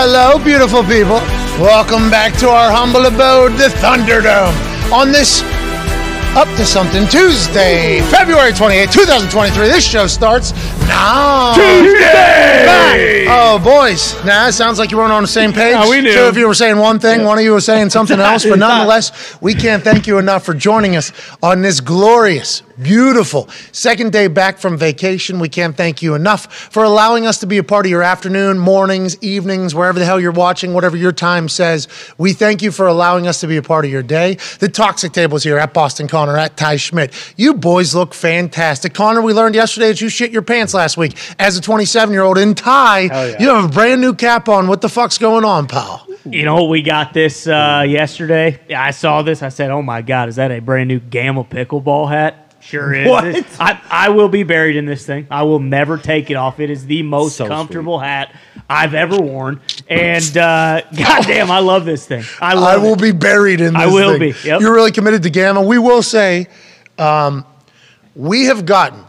Hello, beautiful people. Welcome back to our humble abode, the Thunderdome, on this Up to Something Tuesday, February 28, 2023. This show starts now. Tuesday! Back. Oh, boys. Nah, it sounds like you weren't on the same page. Yeah, we knew. Two of you were saying one thing, one of you was saying something else, but nonetheless, we can't thank you enough for joining us on this glorious, beautiful second day back from vacation. We can't thank you enough for allowing us to be a part of your afternoon, mornings, evenings, wherever the hell you're watching, whatever your time says. We thank you for allowing us to be a part of your day. The Toxic Table's here at Boston Connor, at Ty Schmidt. You boys look fantastic. Connor, we learned yesterday that you shit your pants last week as a 27-year-old. In Ty, you have a brand new cap on. What the fuck's going on, pal? You know, we got this yesterday. I saw this. I said, oh, my God, is that a brand new Gamma pickleball hat? Sure is. What? I will be buried in this thing. I will never take it off. It is the most comfortable hat I've ever worn. And goddamn, I love this thing. I will be buried in this thing. I will be. Yep. You're really committed to Gamma. We will say we have gotten,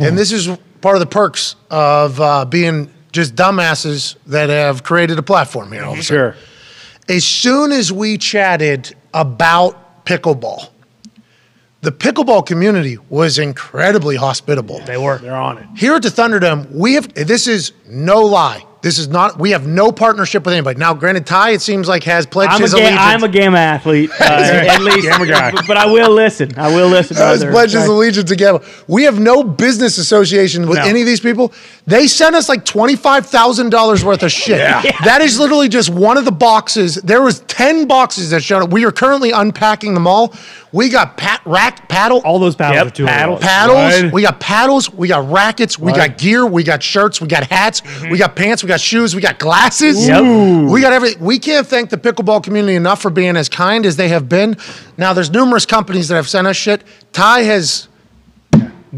and this is part of the perks of being just dumbasses that have created a platform here. All of a sudden. Sure. As soon as we chatted about pickleball, the pickleball community was incredibly hospitable. Yeah, they were. They're on it. Here at the Thunderdome, we have, this is no lie. This is not, we have no partnership with anybody. Now, granted, Ty, it seems like, has pledged his allegiance. I'm a Gamma athlete, at least. Gamma guy. But I will listen. I will listen to others. Has pledged his allegiance to Gamma. We have no business association with any of these people. They sent us like $25,000 worth of shit. Yeah. Yeah. That is literally just one of the boxes. There was 10 boxes that showed up. We are currently unpacking them all. We got paddle. All those paddles are paddles. Right. We got paddles. We got rackets. We got gear. We got shirts. We got hats. We got pants. We got shoes. We got glasses. We got everything. We can't thank the pickleball community enough for being as kind as they have been. Now, there's numerous companies that have sent us shit. Ty has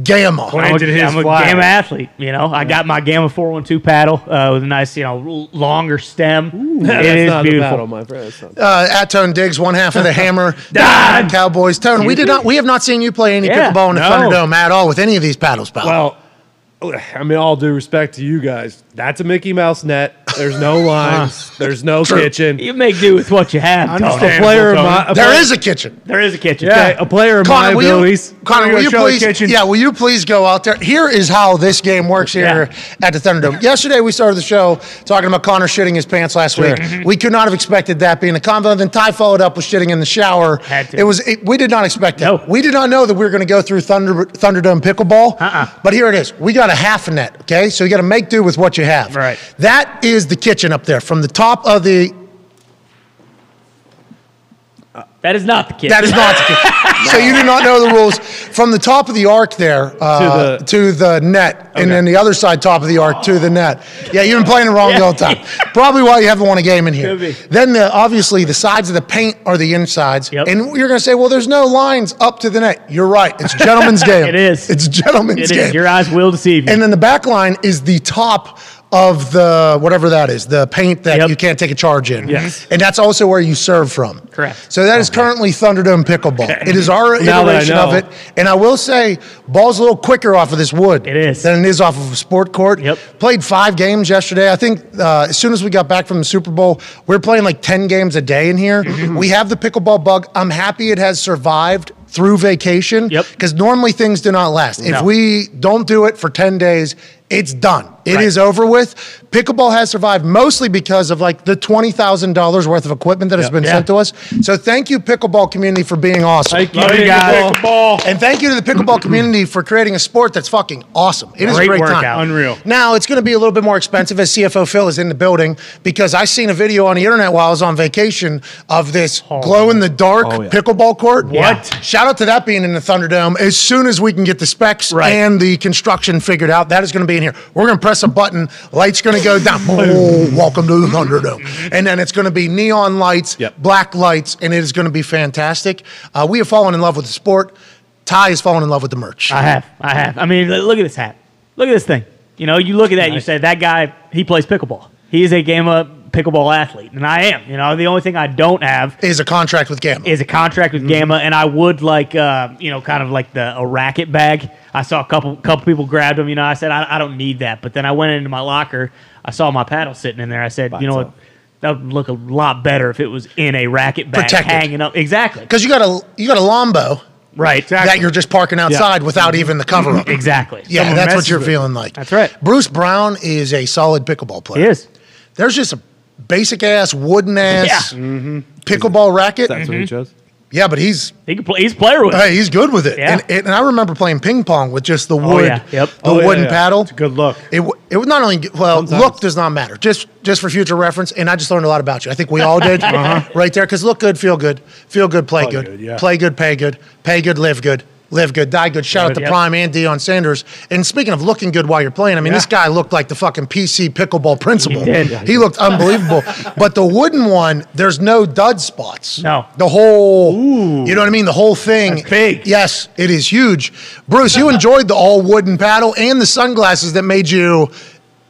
Gamma. I'm a Gamma athlete. You know, I got my Gamma 412 paddle with a nice, you know, longer stem. Ooh, it is not beautiful, paddle, my friend. At Tone Diggs, one half of the Hammer Cowboys. Tone, we have not seen you play any pickleball in the Thunderdome at all with any of these paddles, pal. Well, I mean, all due respect to you guys, that's a Mickey Mouse net. There's no lines. There's no kitchen. You make do with what you have. I'm just a player. There is a kitchen. There is a kitchen. Yeah, okay. A player of my abilities. Connor, will you please? Yeah, will you please go out there? Here is how this game works here at the Thunderdome. Yesterday we started the show talking about Connor shitting his pants last week. We could not have expected that being a convo. Then Ty followed up with shitting in the shower. Had to. It was. We did not expect it. No. We did not know that we were going to go through Thunderdome pickleball. But here it is. We got a half a net. Okay, so you got to make do with what you have. Right. That is the kitchen up there from the top of the that is not the kitchen. That is not the kitchen. So you do not know the rules. From the top of the arc there to the net, and then the other side top of the arc to the net. Yeah, you've been playing it wrong the whole time. Probably why you haven't won a game in here. Then obviously the sides of the paint are the insides, and you're going to say, well, there's no lines up to the net. You're right. It's a gentleman's game. It is. It's a gentleman's game. Your eyes will deceive you. And then the back line is the top of the, whatever that is, the paint that you can't take a charge in. Yes. And that's also where you serve from. Correct. So that is currently Thunderdome pickleball. It is our iteration of it. And I will say, ball's a little quicker off of this wood than it is off of a sport court. Played 5 games yesterday. I think as soon as we got back from the Super Bowl, we were playing like 10 games a day in here. We have the pickleball bug. I'm happy it has survived through vacation, because normally things do not last. If we don't do it for 10 days, it's done. It is over with. Pickleball has survived mostly because of like the $20,000 worth of equipment that has been sent to us. So thank you, pickleball community, for being awesome. Thank you, pickleball. And thank you to the pickleball community for creating a sport that's fucking awesome. It is a great workout. Time. Unreal. Now, it's going to be a little bit more expensive as CFO Phil is in the building, because I seen a video on the internet while I was on vacation of this glow-in-the-dark pickleball court. Shout out to that being in the Thunderdome. As soon as we can get the specs and the construction figured out, that is going to be in here. We're going to press a button. Light's going to go down. Oh, welcome to the Thunderdome. And then it's going to be neon lights, black lights, and it is going to be fantastic. We have fallen in love with the sport. Ty has fallen in love with the merch. I have. I mean, look at this hat. Look at this thing. You know, you look at that and you say, that guy, he plays pickleball. He is a Gamma pickleball athlete, and I am. You know, the only thing I don't have is a contract with Gamma. And I would like, you know, kind of like a racket bag. I saw a couple people grabbed them. You know, I said I don't need that. But then I went into my locker. I saw my paddle sitting in there. I said, you know what? That would look a lot better if it was in a racket bag, hanging up. Exactly, because you got a Lombo, right? Exactly. That you're just parking outside without even the cover up. Exactly. Yeah, someone that's what you're feeling like. That's right. Bruce Brown is a solid pickleball player. He is. There's just a basic ass wooden ass pickleball racket. That's what he chose. Yeah, but he's a player with it. He's good with it. Yeah. And I remember playing ping pong with just the wood, wooden paddle. It's a good look. It was not only look does not matter. Just for future reference, and I just learned a lot about you. I think we all did right there, because look good, feel good, play good, pay good, live good, die good. Shout out to Prime and Deion Sanders. And speaking of looking good while you're playing, I mean, this guy looked like the fucking PC pickleball principal. He did. He looked unbelievable. But the wooden one, there's no dud spots. No. The whole, you know what I mean? The whole thing. That's big. Yes, it is huge. Bruce, you enjoyed the all wooden paddle and the sunglasses that made you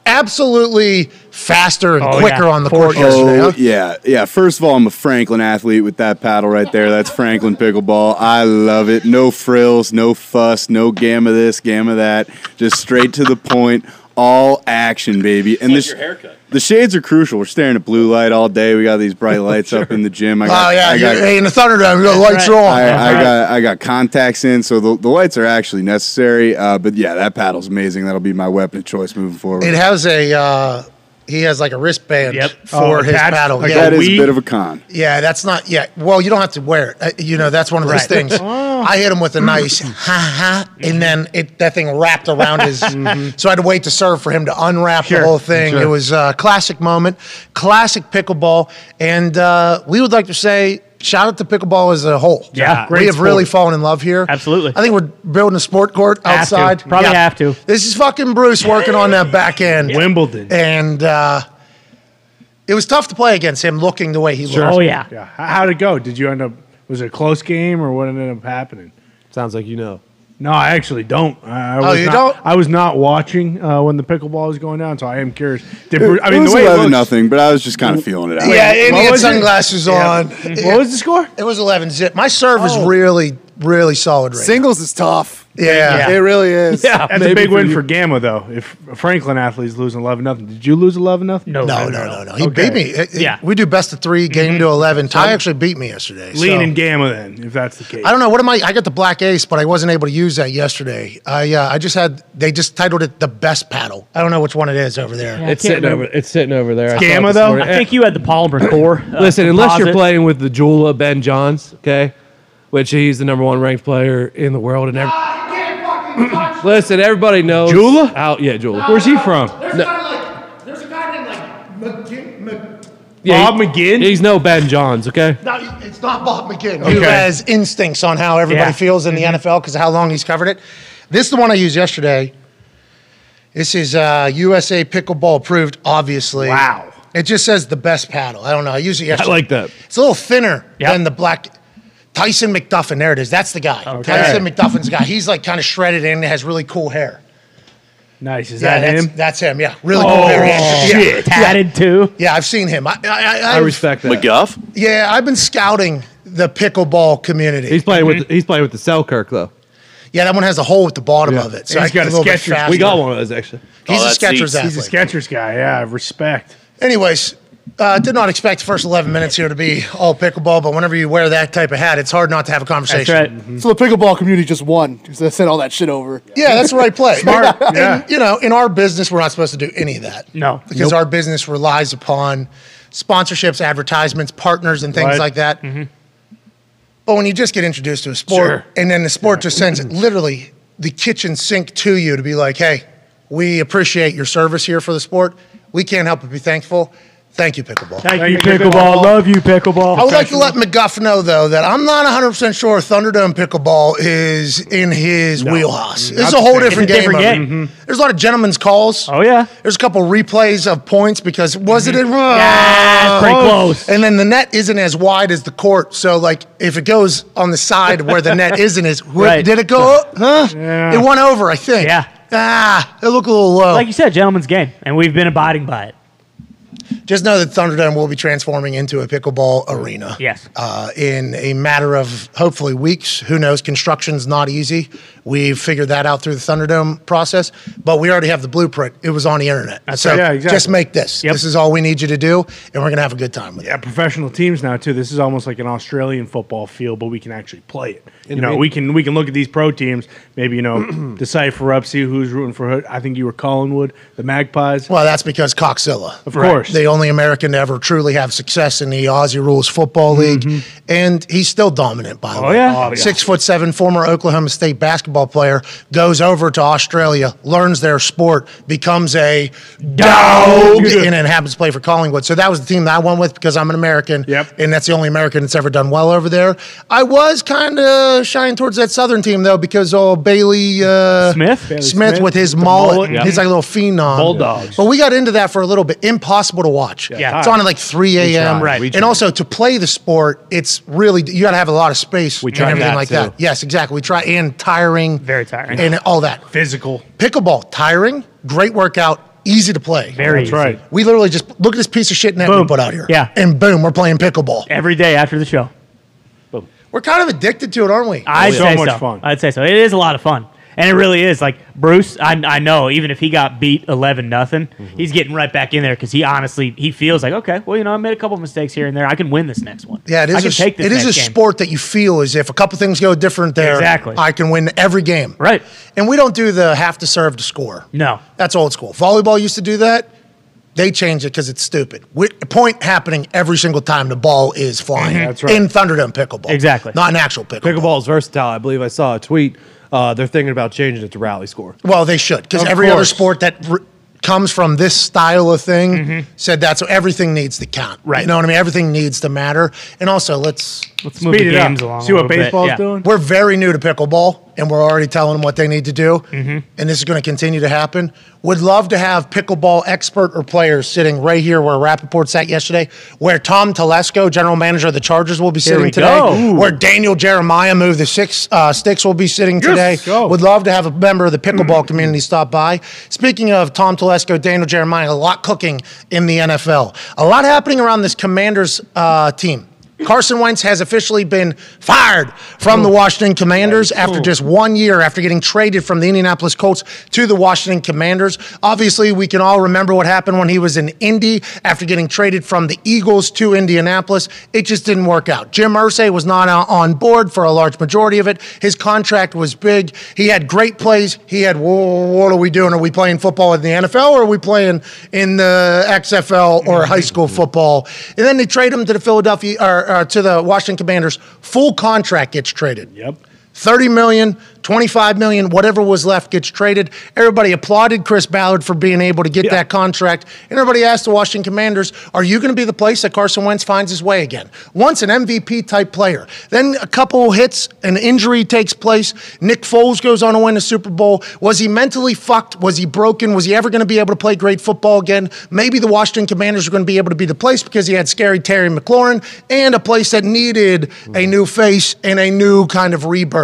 absolutely faster and quicker on the court yesterday. First of all, I'm a Franklin athlete with that paddle right there. That's Franklin pickleball. I love it. No frills, no fuss, no Gamma this, Gamma that. Just straight to the point. All action, baby. And your haircut. The shades are crucial. We're staring at blue light all day. We got these bright lights up in the gym. Hey, in the Thunderdome, the lights are on. I got contacts in, so the lights are actually necessary. But yeah, that paddle's amazing. That'll be my weapon of choice moving forward. It has a he has like a wristband for his paddle. Like that is a bit of a con. Yeah, that's not. Yeah, well, you don't have to wear it. You know, that's one of those things. I hit him with a nice and then that thing wrapped around his. So I had to wait to serve for him to unwrap the whole thing. It was a classic moment, classic pickleball, and we would like to say, shout out to pickleball as a whole. Yeah, great. We have really fallen in love here. Absolutely. I think we're building a sport court outside. Have to. This is fucking Bruce working on that back end. Wimbledon. And it was tough to play against him looking the way he looked. Oh, yeah. How'd it go? Did you end up, was it a close game or what ended up happening? Sounds like you know. No, I actually don't. You don't? I was not watching when the pickleball was going down, so I am curious. The way it was 11-0, but I was just kind of feeling it out. Yeah, and he had sunglasses on. Yeah. What was the score? It was 11-0. My serve is really, really solid right now. Singles is tough. Yeah, it really is. Yeah, that's a big win for Gamma, though. If a Franklin athlete's losing 11-0, did you lose 11-0? No. He beat me. We do best of three, game to 11. Ty actually beat me yesterday. Lean in Gamma, then, if that's the case. I don't know. What am I? I got the black ace, but I wasn't able to use that yesterday. They just titled it the best paddle. I don't know which one it is over there. Yeah, it's sitting over there. It's Gamma, though. I think you had the polymer core. Listen, unless you're playing with the Jula Ben Johns, okay, which he's the number one ranked player in the world, and listen, everybody knows Jula. Jula. Where's he from? There's a guy named Bob McGinn. He's no Ben Johns, okay? No, it's not Bob McGinn. Okay. He has instincts on how everybody feels in the NFL because of how long he's covered it. This is the one I used yesterday. This is USA Pickleball approved, obviously. Wow. It just says the best paddle. I don't know. I used it yesterday. I like that. It's a little thinner than the black. Tyson McDuffin, there it is. That's the guy. Okay. Tyson McDuffin's guy. He's like kind of shredded in and has really cool hair. Nice. Is that him? That's him, yeah. Really cool hair. Shit. Tatted too? Yeah, I've seen him. I respect that. McGuff? Yeah, I've been scouting the pickleball community. He's playing with the Selkirk, though. Yeah, that one has a hole at the bottom of it. So he's got a Skechers. We got one of those, actually. He's a Skechers athlete. He's a Skechers guy, yeah. Respect. Anyways. Did not expect the first 11 minutes here to be all pickleball, but whenever you wear that type of hat, it's hard not to have a conversation. That's right. So the pickleball community just won because they sent all that shit over. Yeah, that's the right play. Smart. And, you know, in our business, we're not supposed to do any of that. No. Because our business relies upon sponsorships, advertisements, partners, and things like that. But when you just get introduced to a sport, and then the sport just sends it literally the kitchen sink to you to be like, hey, we appreciate your service here for the sport. We can't help but be thankful. Thank you, pickleball. Thank you, pickleball. Love you, pickleball. I would like to let McGuff know, though, that I'm not 100% sure Thunderdome pickleball is in his wheelhouse. This is a whole different game. There's a lot of gentlemen's calls. Oh, yeah. There's a couple replays of points because was it in? Yeah, pretty close. And then the net isn't as wide as the court. So, like, if it goes on the side where the net isn't, did it go up? Huh? Yeah. It went over, I think. Yeah. It looked a little low. Like you said, gentlemen's game, and we've been abiding by it. just know that Thunderdome will be transforming into a pickleball arena. Yes. In a matter of hopefully weeks. Who knows? Construction's not easy. We've figured that out through the Thunderdome process, but we already have the blueprint. It was on the internet. That's so right. Yeah, exactly. Just make this. Yep. This is all we need you to do, and we're going to have a good time with it. Professional teams now, too. This is almost like an Australian football field, but we can actually play it. You know, we can look at these pro teams, maybe, you know, decipher up, see who's rooting for who. I think you were Collingwood, the Magpies. Well, that's because Coxzilla. Of course. The only American to ever truly have success in the Aussie Rules Football League. Mm-hmm. And he's still dominant, by the way. Yeah. Oh, 6'7", former Oklahoma State basketball player, goes over to Australia, learns their sport, becomes a dog, and then happens to play for Collingwood. So that was the team that I went with because I'm an American, and that's the only American that's ever done well over there. I was kind of shying towards that Southern team, though, because old Bailey Smith with his mullet. Yeah. He's like a little phenom. Bulldogs. But we got into that for a little bit. Impossible to watch. Yeah. It's on at like 3 a.m. Right. And also, to play the sport, it's really, you got to have a lot of space and everything that, like too. That. Yes, exactly. We try, and tiring. Very tiring. And all that. Physical. Pickleball, tiring, great workout. Easy to play. Very easy. Right. We literally just look at this piece of shit net we put out here. Yeah. And boom, we're playing pickleball. Every day after the show. Boom. We're kind of addicted to it, aren't we? I'd say so. It is a lot of fun. And it really is. Like, Bruce, I know, even if he got beat 11-0, he's getting right back in there because he honestly, he feels like, okay, well, you know, I made a couple of mistakes here and there. I can win this next one. Yeah, it is a sport that you feel as if a couple things go different there. Exactly. I can win every game. Right. And we don't do the have to serve to score. No. That's old school. Volleyball used to do that. They changed it because it's stupid. Point happening every single time the ball is flying. That's right. In Thunderdome pickleball. Exactly. Not an actual pickleball. Pickleball is versatile. I believe I saw a tweet. They're thinking about changing it to rally score. Well, they should, because every other sport that comes from this style of thing said that, so everything needs to count. Right. You know what I mean? Everything needs to matter. And also, let's move the games along. See what baseball's doing? We're very new to pickleball, and we're already telling them what they need to do, and this is going to continue to happen. Would love to have pickleball expert or players sitting right here where Rappaport sat yesterday, where Tom Telesco, general manager of the Chargers, will be sitting today, where Daniel Jeremiah, move the sticks, will be sitting today. Would love to have a member of the pickleball community stop by. Speaking of Tom Telesco, Daniel Jeremiah, a lot cooking in the NFL. A lot happening around this Commanders team. Carson Wentz has officially been fired from the Washington Commanders after just 1 year after getting traded from the Indianapolis Colts to the Washington Commanders. Obviously, we can all remember what happened when he was in Indy after getting traded from the Eagles to Indianapolis. It just didn't work out. Jim Irsay was not on board for a large majority of it. His contract was big. He had great plays. He had, what are we doing? Are we playing football in the NFL or are we playing in the XFL or high school football? And then they trade him to the Washington Commanders. Full contract gets traded. Yep. $30 million, $25 million, whatever was left gets traded. Everybody applauded Chris Ballard for being able to get that contract. And everybody asked the Washington Commanders, are you going to be the place that Carson Wentz finds his way again? Once an MVP-type player. Then a couple hits, an injury takes place. Nick Foles goes on to win the Super Bowl. Was he mentally fucked? Was he broken? Was he ever going to be able to play great football again? Maybe the Washington Commanders are going to be able to be the place because he had scary Terry McLaurin and a place that needed a new face and a new kind of rebirth.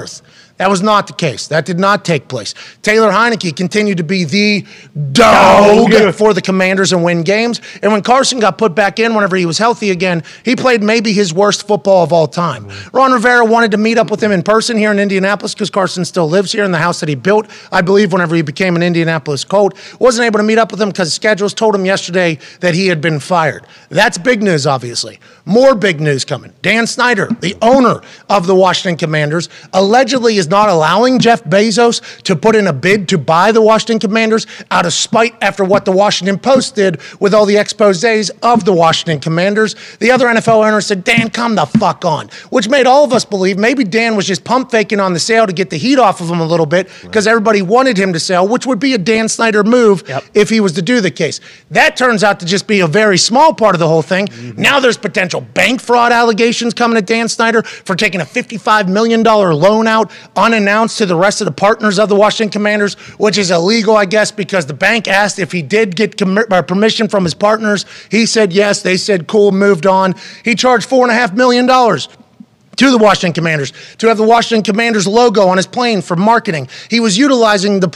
That was not the case. That did not take place. Taylor Heineke continued to be the dog for the Commanders and win games. And when Carson got put back in whenever he was healthy again, he played maybe his worst football of all time. Ron Rivera wanted to meet up with him in person here in Indianapolis because Carson still lives here in the house that he built, I believe, whenever he became an Indianapolis Colt. Wasn't able to meet up with him because his schedules told him yesterday that he had been fired. That's big news, obviously. More big news coming. Dan Snyder, the owner of the Washington Commanders, allegedly is not allowing Jeff Bezos to put in a bid to buy the Washington Commanders out of spite after what the Washington Post did with all the exposés of the Washington Commanders. The other NFL owner said, Dan, come the fuck on, which made all of us believe maybe Dan was just pump faking on the sale to get the heat off of him a little bit because everybody wanted him to sell, which would be a Dan Snyder move if he was to do the case. That turns out to just be a very small part of the whole thing. Now there's potential bank fraud allegations coming at Dan Snyder for taking a $55 million loan out unannounced to the rest of the partners of the Washington Commanders, which is illegal, I guess, because the bank asked if he did get permission from his partners. He said yes. They said cool, moved on. He charged $4.5 million to the Washington Commanders, to have the Washington Commanders logo on his plane for marketing. He was utilizing the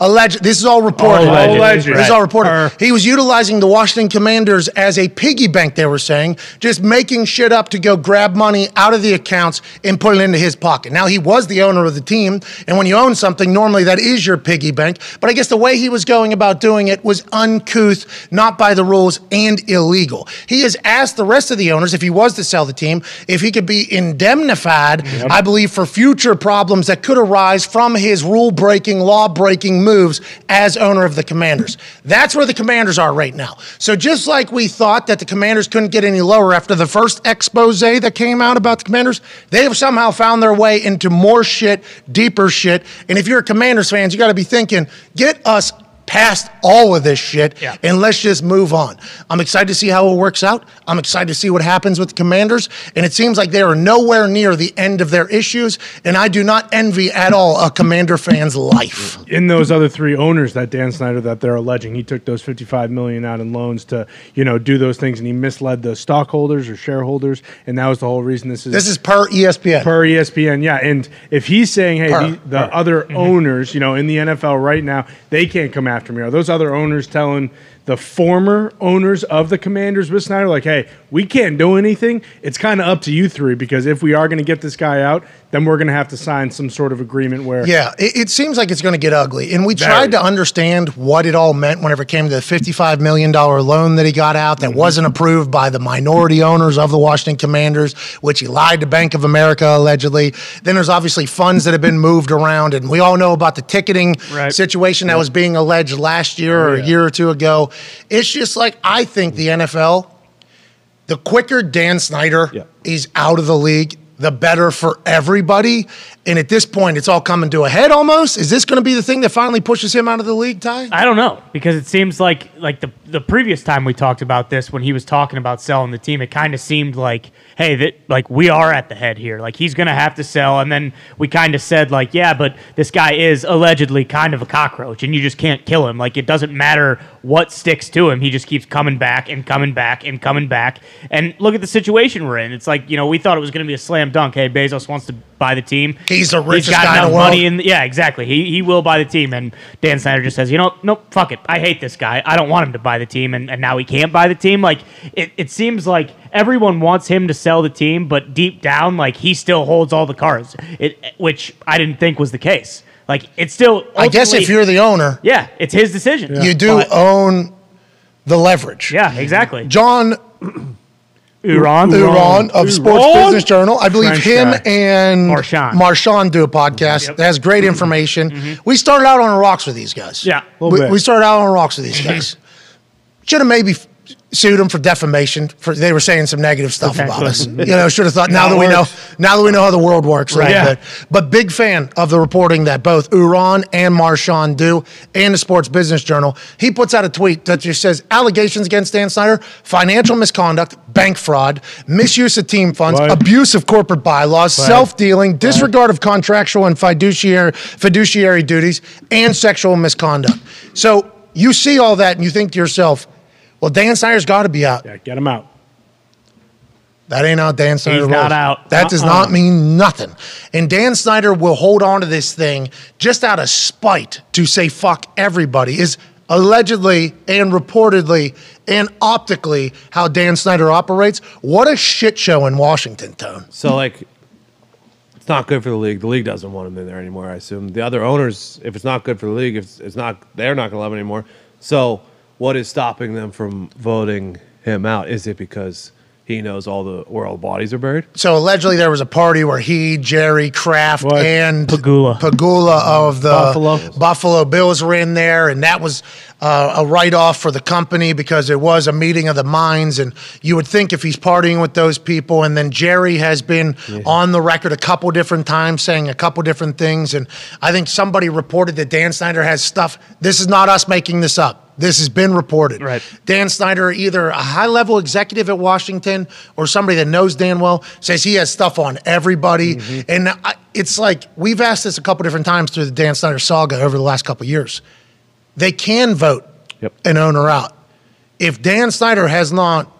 alleged, this is all reported. Alleged. This is all reported. He was utilizing the Washington Commanders as a piggy bank, they were saying, just making shit up to go grab money out of the accounts and put it into his pocket. Now, he was the owner of the team, and when you own something, normally that is your piggy bank. But I guess the way he was going about doing it was uncouth, not by the rules, and illegal. He has asked the rest of the owners, if he was to sell the team, if he could be indemnified, I believe, for future problems that could arise from his rule-breaking, law-breaking moves as owner of the Commanders. That's where the Commanders are right now. So just like we thought that the Commanders couldn't get any lower after the first expose that came out about the Commanders, they have somehow found their way into more shit, deeper shit. And if you're a Commanders fan, you got to be thinking, get us past all of this shit, and let's just move on. I'm excited to see how it works out. I'm excited to see what happens with the Commanders, and it seems like they are nowhere near the end of their issues, and I do not envy at all a Commander fan's life. In those other three owners that Dan Snyder, that they're alleging, he took those $55 million out in loans to, you know, do those things, and he misled the stockholders or shareholders, and that was the whole reason this is... This is per ESPN. Per ESPN, yeah, and if he's saying, hey, the other owners, you know, in the NFL right now, they can't come after me. Are those other owners telling the former owners of the Commanders with Snyder, like, hey, we can't do anything? It's kind of up to you three, because if we are going to get this guy out, then we're going to have to sign some sort of agreement where... Yeah, it seems like it's going to get ugly. And we tried to understand what it all meant whenever it came to the $55 million loan that he got out that wasn't approved by the minority owners of the Washington Commanders, which he lied to Bank of America, allegedly. Then there's obviously funds that have been moved around, and we all know about the ticketing situation that was being alleged last year or a year or two ago. It's just like, I think the NFL, the quicker Dan Snyder is out of the league, the better for everybody. And at this point, it's all coming to a head almost. Is this going to be the thing that finally pushes him out of the league, Ty? I don't know, because it seems like the previous time we talked about this, when he was talking about selling the team, it kind of seemed like, hey, we are at the head here. Like, he's going to have to sell. And then we kind of said, like, yeah, but this guy is allegedly kind of a cockroach, and you just can't kill him. Like, it doesn't matter what sticks to him. He just keeps coming back and coming back and coming back. And look at the situation we're in. It's like, you know, we thought it was going to be a slam dunk. Hey, Bezos wants to buy the team. He's the richest guy in the world. Money in the, exactly. He will buy the team, and Dan Snyder just says, you know, nope, fuck it. I hate this guy. I don't want him to buy the team, and now he can't buy the team. Like, it seems like everyone wants him to sell the team, but deep down, like, he still holds all the cards, which I didn't think was the case. Like, it's still... I guess if you're the owner... Yeah, it's his decision. Yeah. You do own the leverage. Yeah, exactly. John... Uran of Sports Business Journal. I believe and Marchand do a podcast that has great information. We started out on rocks with these guys. Yeah, we started out on rocks with these guys. Should have maybe sued them for defamation. They were saying some negative stuff about us. You know, should have thought, now that we know how the world works. Right. Yeah. But big fan of the reporting that both Uran and Marchand do, and the Sports Business Journal. He puts out a tweet that just says, allegations against Dan Snyder, financial misconduct, bank fraud, misuse of team funds, abuse of corporate bylaws, self-dealing, disregard of contractual and fiduciary duties, and sexual misconduct. So you see all that and you think to yourself, well, Dan Snyder's got to be out. Yeah, get him out. That ain't how Dan Snyder rolls. He's not out. That does not mean nothing. And Dan Snyder will hold on to this thing just out of spite to say fuck everybody is allegedly and reportedly and optically how Dan Snyder operates. What a shit show in Washington, Tone. So, like, it's not good for the league. The league doesn't want him in there anymore, I assume. The other owners, if it's not good for the league, if it's not, they're not going to love him anymore. So... what is stopping them from voting him out? Is it because he knows where all the bodies are buried? So allegedly there was a party where he, Jerry, Kraft, and Pagula of the Buffalo Bills were in there, and that was a write-off for the company because it was a meeting of the minds, and you would think if he's partying with those people, and then Jerry has been on the record a couple different times saying a couple different things, and I think somebody reported that Dan Snyder has stuff. This is not us making this up. This has been reported. Right. Dan Snyder, either a high-level executive at Washington or somebody that knows Dan well, says he has stuff on everybody. And it's like we've asked this a couple different times through the Dan Snyder saga over the last couple of years. They can vote an owner out. If Dan Snyder has not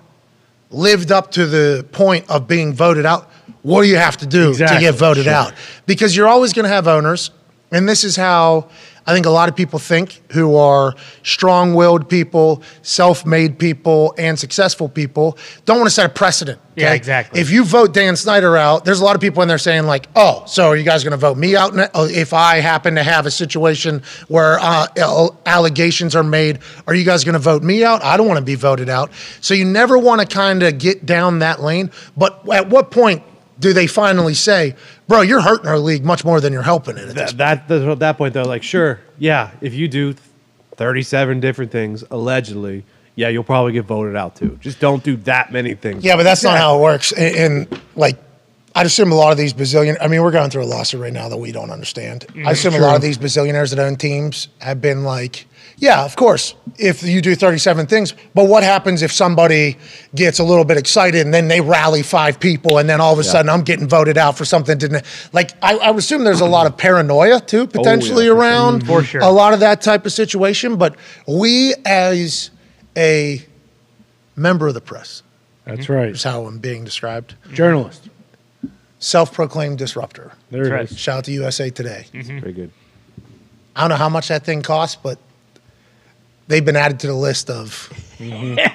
lived up to the point of being voted out, what do you have to do to get voted out? Because you're always going to have owners, and this is how I think a lot of people think, who are strong-willed people, self-made people, and successful people, don't want to set a precedent. Okay? Yeah, exactly. If you vote Dan Snyder out, there's a lot of people in there saying like, oh, so are you guys going to vote me out if I happen to have a situation where allegations are made? Are you guys going to vote me out? I don't want to be voted out. So you never want to kind of get down that lane. But at what point do they finally say, bro, you're hurting our league much more than you're helping it? At that point, though, like, sure, yeah, if you do 37 different things, allegedly, yeah, you'll probably get voted out, too. Just don't do that many things. Yeah, but that's not how it works. And like, I'd assume a lot of these bazillionaires, I mean, we're going through a lawsuit right now that we don't understand. I assume a lot of these bazillionaires that own teams have been like, yeah, of course, if you do 37 things, but what happens if somebody gets a little bit excited and then they rally 5 people and then all of a sudden I'm getting voted out for something didn't, like, I assume there's a lot of paranoia too, potentially around a lot of that type of situation. But we, as a member of the press, that's right, is how I'm being described, journalist, self-proclaimed disruptor. There it is. Shout out to USA Today. Very good. I don't know how much that thing costs, but they've been added to the list of, they're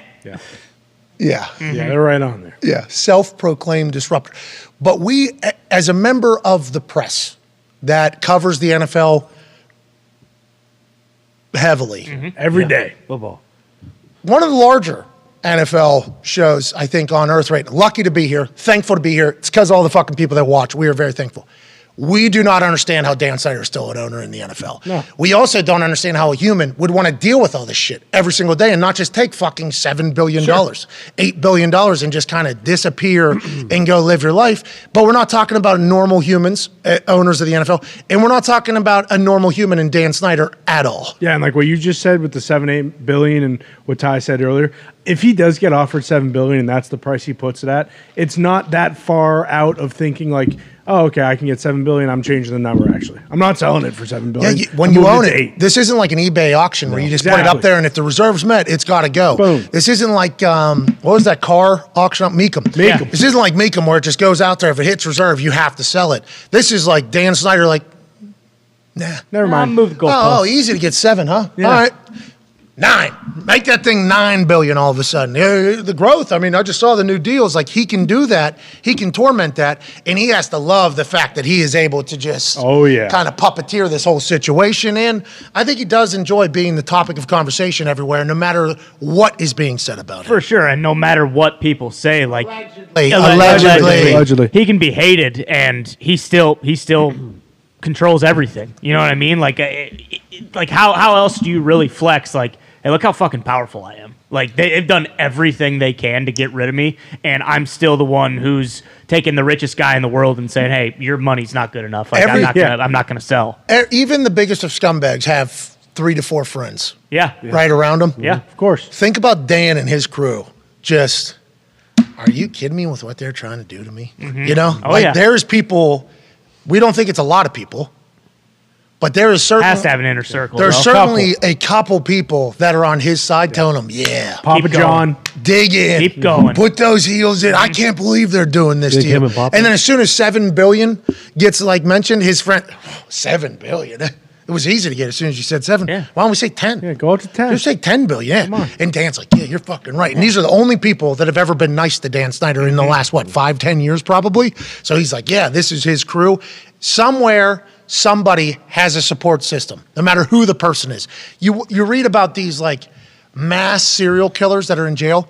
right on there. Yeah, self-proclaimed disruptor. But we, as a member of the press that covers the NFL heavily every day, football, one of the larger NFL shows I think on earth right now. Lucky to be here, thankful to be here. It's because all the fucking people that watch. We are very thankful. We do not understand how Dan Snyder is still an owner in the NFL. No. We also don't understand how a human would want to deal with all this shit every single day and not just take fucking $7 billion, $8 billion, and just kind of disappear and go live your life. But we're not talking about normal humans, owners of the NFL, and we're not talking about a normal human in Dan Snyder at all. Yeah, and like what you just said with the $7-8 billion and what Ty said earlier, if he does get offered $7 billion and that's the price he puts it at, it's not that far out of thinking like, oh, okay, I can get $7 billion. I'm changing the number, actually. I'm not selling it for $7 billion. Yeah, when you own it, this isn't like an eBay auction where you just put it up there, and if the reserve's met, it's got to go. Boom. This isn't like, what was that car auction? Mecum. Yeah. This isn't like Mecum where it just goes out there. If it hits reserve, you have to sell it. This is like Dan Snyder, like, nah. Never mind. I'll move the goalpost. Oh, easy to get 7, huh? Yeah. All right. 9. Make that thing $9 billion all of a sudden. The growth, I mean, I just saw the new deals. Like, he can do that. He can torment that. And he has to love the fact that he is able to just kind of puppeteer this whole situation. And I think he does enjoy being the topic of conversation everywhere, no matter what is being said about it. For sure. And no matter what people say, like, allegedly. He can be hated, and he still controls everything. You know what I mean? Like, how else do you really flex? Like, hey, look how fucking powerful I am. Like, they've done everything they can to get rid of me, and I'm still the one who's taking the richest guy in the world and saying, hey, your money's not good enough. Like, I'm not going to sell. Even the biggest of scumbags have 3 to 4 friends. Yeah. Right around them. Yeah, of course. Think about Dan and his crew. Just, are you kidding me with what they're trying to do to me? You know? Oh, like, there's people, we don't think it's a lot of people, but there is certainly has to have an inner circle. There's certainly a couple people that are on his side telling him, Papa John, dig in. Keep going. Put those heels in. I can't believe they're doing this to you. And then as soon as $7 billion gets like mentioned, his friend, $7 billion. It was easy to get as soon as you said 7. Yeah. Why don't we say 10? Yeah, go up to 10. Just say 10 billion. Yeah. And Dan's like, yeah, you're fucking right. And these are the only people that have ever been nice to Dan Snyder in the last, what, 5-10 years probably? So he's like, yeah, this is his crew. Somewhere, somebody has a support system, no matter who the person is. You read about these, like, mass serial killers that are in jail.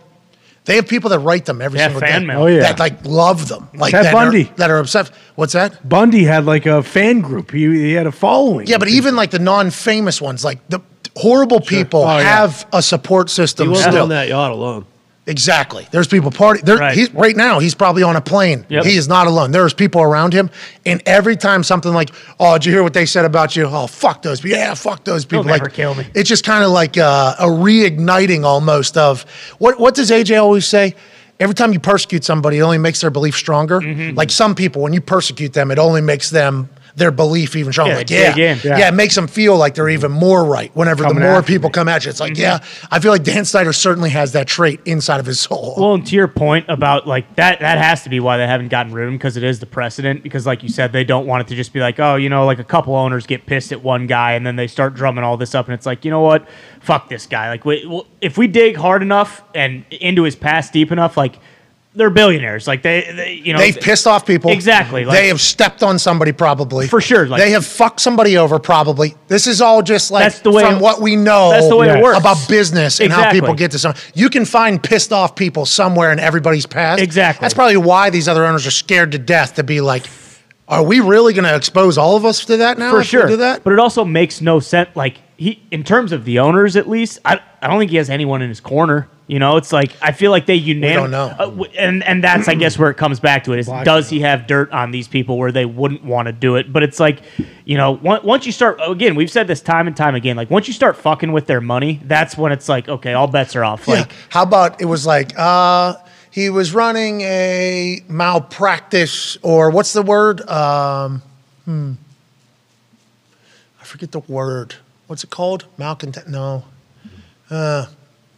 They have people that write them every single day. Mail. Oh, yeah. That, like, love them. Like, Ted Bundy. That are obsessed. What's that? Bundy had, like, a fan group. He had a following. Yeah, but even, like, the non-famous ones, like, the horrible people have a support system still. He wasn't on that yacht alone. Exactly. There's people partying. Right now, he's probably on a plane. Yep. He is not alone. There's people around him. And every time something like, oh, did you hear what they said about you? Oh, fuck those people. Yeah, fuck those people. They'll never kill me. It's just kind of like a reigniting almost of, what does AJ always say? Every time you persecute somebody, it only makes their belief stronger. Like, some people, when you persecute them, it only makes them their belief even stronger. Yeah, it makes them feel like they're even more right whenever the more people come at you. It's like, I feel like Dan Snyder certainly has that trait inside of his soul. Well, and to your point about like that has to be why they haven't gotten room, because it is the precedent, because like you said, they don't want it to just be like, oh, you know, like a couple owners get pissed at one guy and then they start drumming all this up and it's like, you know what? Fuck this guy. Like if we dig hard enough and into his past deep enough, like they're billionaires. Like they you know, they've pissed off people. Exactly. Like, they have stepped on somebody probably. For sure. Like, they have fucked somebody over probably. This is all just like that's the way from what we know that's the way it works. About business and how people get to something. You can find pissed off people somewhere in everybody's past. Exactly. That's probably why these other owners are scared to death to be like, are we really going to expose all of us to that now? For sure. Do that? But it also makes no sense. Like he, in terms of the owners, at least, I don't think he has anyone in his corner. You know, it's like, I feel like they unanimously don't know. And that's, I guess, where it comes back to it is, does he have dirt on these people where they wouldn't want to do it? But it's like, you know, once you start, again, we've said this time and time again, like once you start fucking with their money, that's when it's like, okay, all bets are off. Like, yeah. How about, it was like, he was running a malpractice, or what's the word? I forget the word. What's it called? Malcontent? No.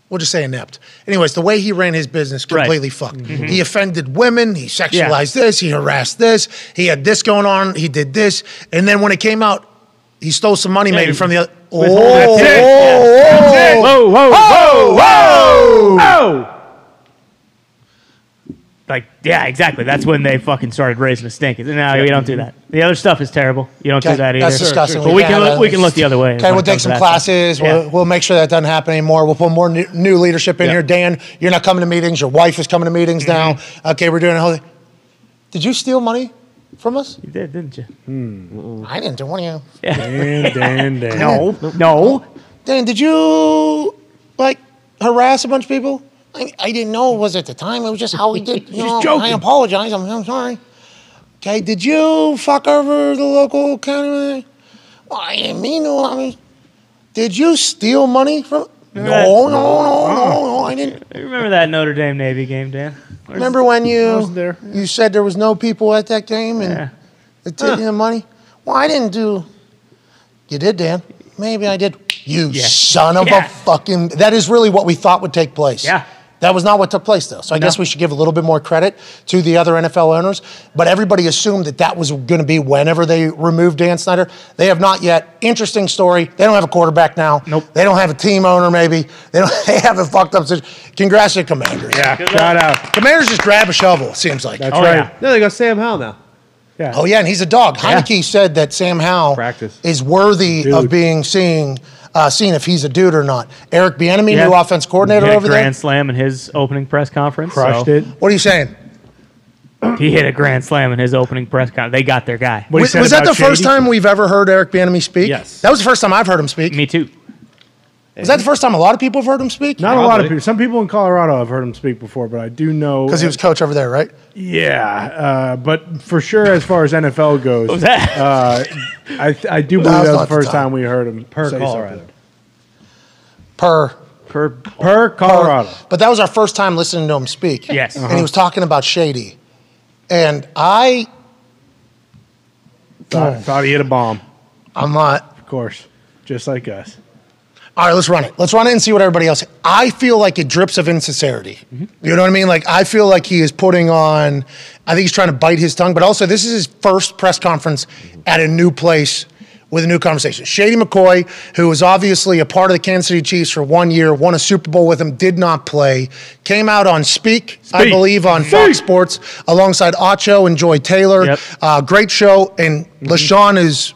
We'll just say inept. Anyways, the way he ran his business completely fucked. He offended women. He sexualized this. He harassed this. He had this going on. He did this. And then when it came out, he stole some money maybe from the other. Whoa, whoa, whoa, whoa. Oh. Like, yeah, exactly. That's when they fucking started raising a stink. No, we don't do that. The other stuff is terrible. You don't do that either. That's disgusting. But we can look the other way. Okay, we'll take some classes. We'll make sure that doesn't happen anymore. We'll put more new leadership in here. Dan, you're not coming to meetings. Your wife is coming to meetings now. Okay, we're doing a whole thing. Did you steal money from us? You did, didn't you? I didn't do anything. Dan. No. Dan, did you, like, harass a bunch of people? I didn't know it was at the time. It was just how he did. Joking. I apologize. I'm sorry. Okay, did you fuck over the local county? Well, I didn't mean to. I mean, did you steal money from? No, I didn't. I remember that Notre Dame Navy game, Dan. Remember when you said there was no people at that game and taking the money? Well, I didn't do. You did, Dan. Maybe I did. You son of a fucking. That is really what we thought would take place. Yeah. That was not what took place, though. So I guess we should give a little bit more credit to the other NFL owners. But everybody assumed that that was going to be whenever they removed Dan Snyder. They have not yet. Interesting story. They don't have a quarterback now. Nope. They don't have a team owner, maybe. They have a fucked up situation. Congrats to Commanders. Yeah. Shout out. Commanders just grab a shovel, it seems like. That's right. Yeah. No, they got Sam Howell now. Yeah. Oh, yeah, and he's a dog. Heineke said that Sam Howell is worthy of being seen if he's a dude or not. Eric Bieniemy, new offense coordinator over there. He hit a grand slam in his opening press conference. Crushed it. What are you saying? He hit a grand slam in his opening press conference. They got their guy. Was that the first time we've ever heard Eric Bieniemy speak? Yes. That was the first time I've heard him speak. Me too. Was that the first time a lot of people have heard him speak? Not a lot of people. Some people in Colorado have heard him speak before, but I do know. Because he was coach over there, right? Yeah. But for sure, as far as NFL goes, I do believe that was the first time we heard him per Colorado. Per Colorado. But that was our first time listening to him speak. Yes. And he was talking about Shady. And I thought he hit a bomb. I'm not. Of course. Just like us. All right, let's run it. Let's run it and see what everybody else. I feel like it drips of insincerity. You know what I mean? Like, I feel like he is putting on, I think he's trying to bite his tongue, but also this is his first press conference at a new place with a new conversation. Shady McCoy, who was obviously a part of the Kansas City Chiefs for 1 year, won a Super Bowl with him, did not play, came out on Speak, I believe, on Fox Sports, alongside Ocho and Joy Taylor. Great show, and LaShawn is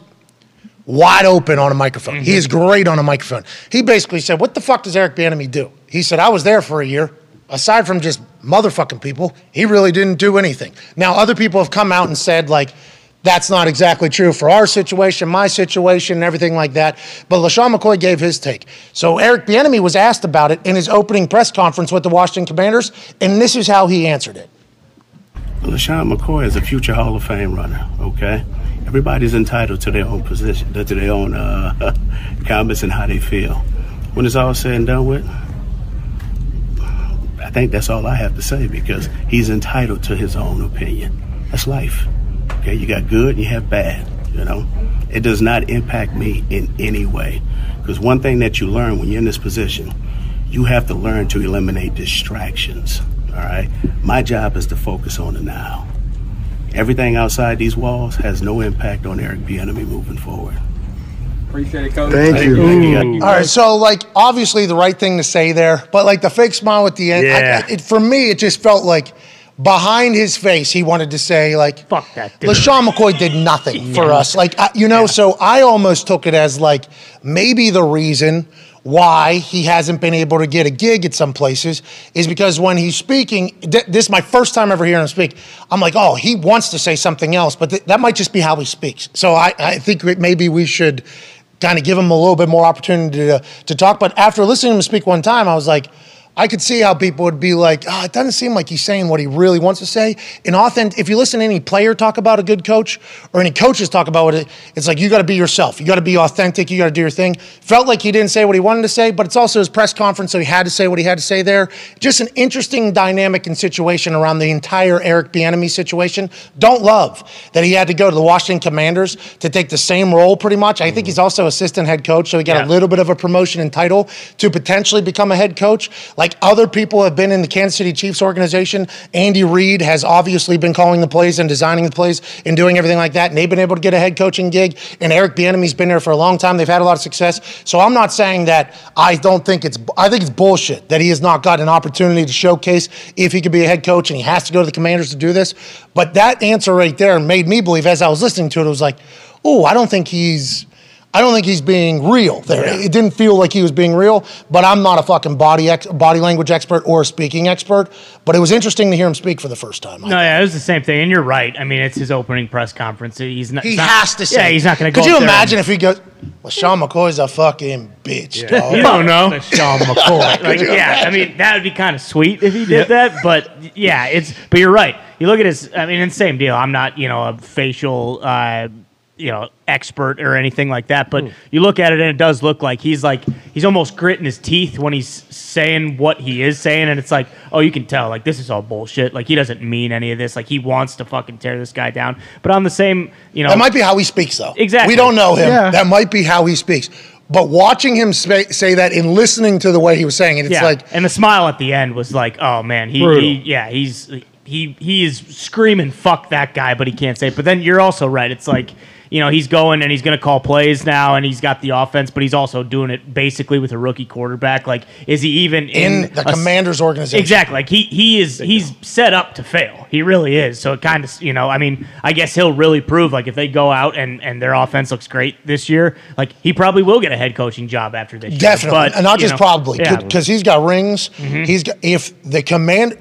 wide open on a microphone. He is great on a microphone. He basically said, what the fuck does Eric Bieniemy do? He said, I was there for a year. Aside from just motherfucking people, he really didn't do anything. Now, other people have come out and said, like, that's not exactly true for our situation, my situation, and everything like that. But LaShawn McCoy gave his take. So Eric Bieniemy was asked about it in his opening press conference with the Washington Commanders, and this is how he answered it. LaShawn McCoy is a future Hall of Fame runner, okay? Everybody's entitled to their own position, to their own comments and how they feel. When it's all said and done with, I think that's all I have to say, because he's entitled to his own opinion. That's life, okay? You got good and you have bad. you know. It does not impact me in any way. Because one thing that you learn when you're in this position, you have to learn to eliminate distractions, all right? My job is to focus on the now. Everything outside these walls has no impact on Eric Bieniemy moving forward. Appreciate it, Coach. Thank you. All right, so, like, obviously the right thing to say there, but, like, the fake smile at the end, yeah. For me, it just felt like behind his face he wanted to say, like, fuck that dude. LeSean McCoy did nothing yeah. for us. Like, you know, yeah. so I almost took it as, like, maybe the reason why he hasn't been able to get a gig at some places is because when he's speaking, this is my first time ever hearing him speak, I'm like, oh, he wants to say something else, but that might just be how he speaks. So I think maybe we should kind of give him a little bit more opportunity to talk. But after listening to him speak one time, I was like, I could see how people would be like, oh, it doesn't seem like he's saying what he really wants to say. If you listen to any player talk about a good coach or any coaches talk about it, it's like you got to be yourself. You got to be authentic. You got to do your thing. Felt like he didn't say what he wanted to say, but it's also his press conference, so he had to say what he had to say there. Just an interesting dynamic and situation around the entire Eric Bieniemy situation. Don't love that he had to go to the Washington Commanders to take the same role pretty much. I think he's also assistant head coach, so he got a little bit of a promotion and title to potentially become a head coach. Like other people have been in the Kansas City Chiefs organization, Andy Reid has obviously been calling the plays and designing the plays and doing everything like that, and they've been able to get a head coaching gig, and Eric Bieniemy's been there for a long time. They've had a lot of success. So I'm not saying that I think it's bullshit that he has not got an opportunity to showcase if he could be a head coach and he has to go to the Commanders to do this. But that answer right there made me believe, as I was listening to it, it was like, oh, I don't think he's being real there. Yeah. It didn't feel like he was being real, but I'm not a fucking body language expert or a speaking expert, but it was interesting to hear him speak for the first time. Yeah, it was the same thing, and you're right. I mean, it's his opening press conference. He has to say. Yeah, he's not going to go. Could you imagine if he goes, LeSean McCoy's a fucking bitch, dog. You don't know. LeSean McCoy. I mean, that would be kind of sweet if he did that, but yeah, but you're right. You look at his, I mean, it's the same deal. I'm not, a facial, expert or anything like that, but you look at it and it does look like he's almost gritting his teeth when he's saying what he is saying, and it's like, oh, you can tell, like, this is all bullshit. Like, he doesn't mean any of this. Like, he wants to fucking tear this guy down. But on the same, that might be how he speaks, though. Exactly. We don't know him. Yeah. That might be how he speaks. But watching him say that and listening to the way he was saying it, it's like, and the smile at the end was like, oh man, he is screaming fuck that guy, but he can't say it. But then you're also right. It's like, he's going and he's going to call plays now, and he's got the offense, but he's also doing it basically with a rookie quarterback. Like, is he even in the Commanders organization? Exactly. Like, he's set up to fail. He really is. So it kind of, I mean, I guess he'll really prove, like, if they go out and their offense looks great this year, like, he probably will get a head coaching job after this year. Definitely. And not just probably, because he's got rings. Mm-hmm.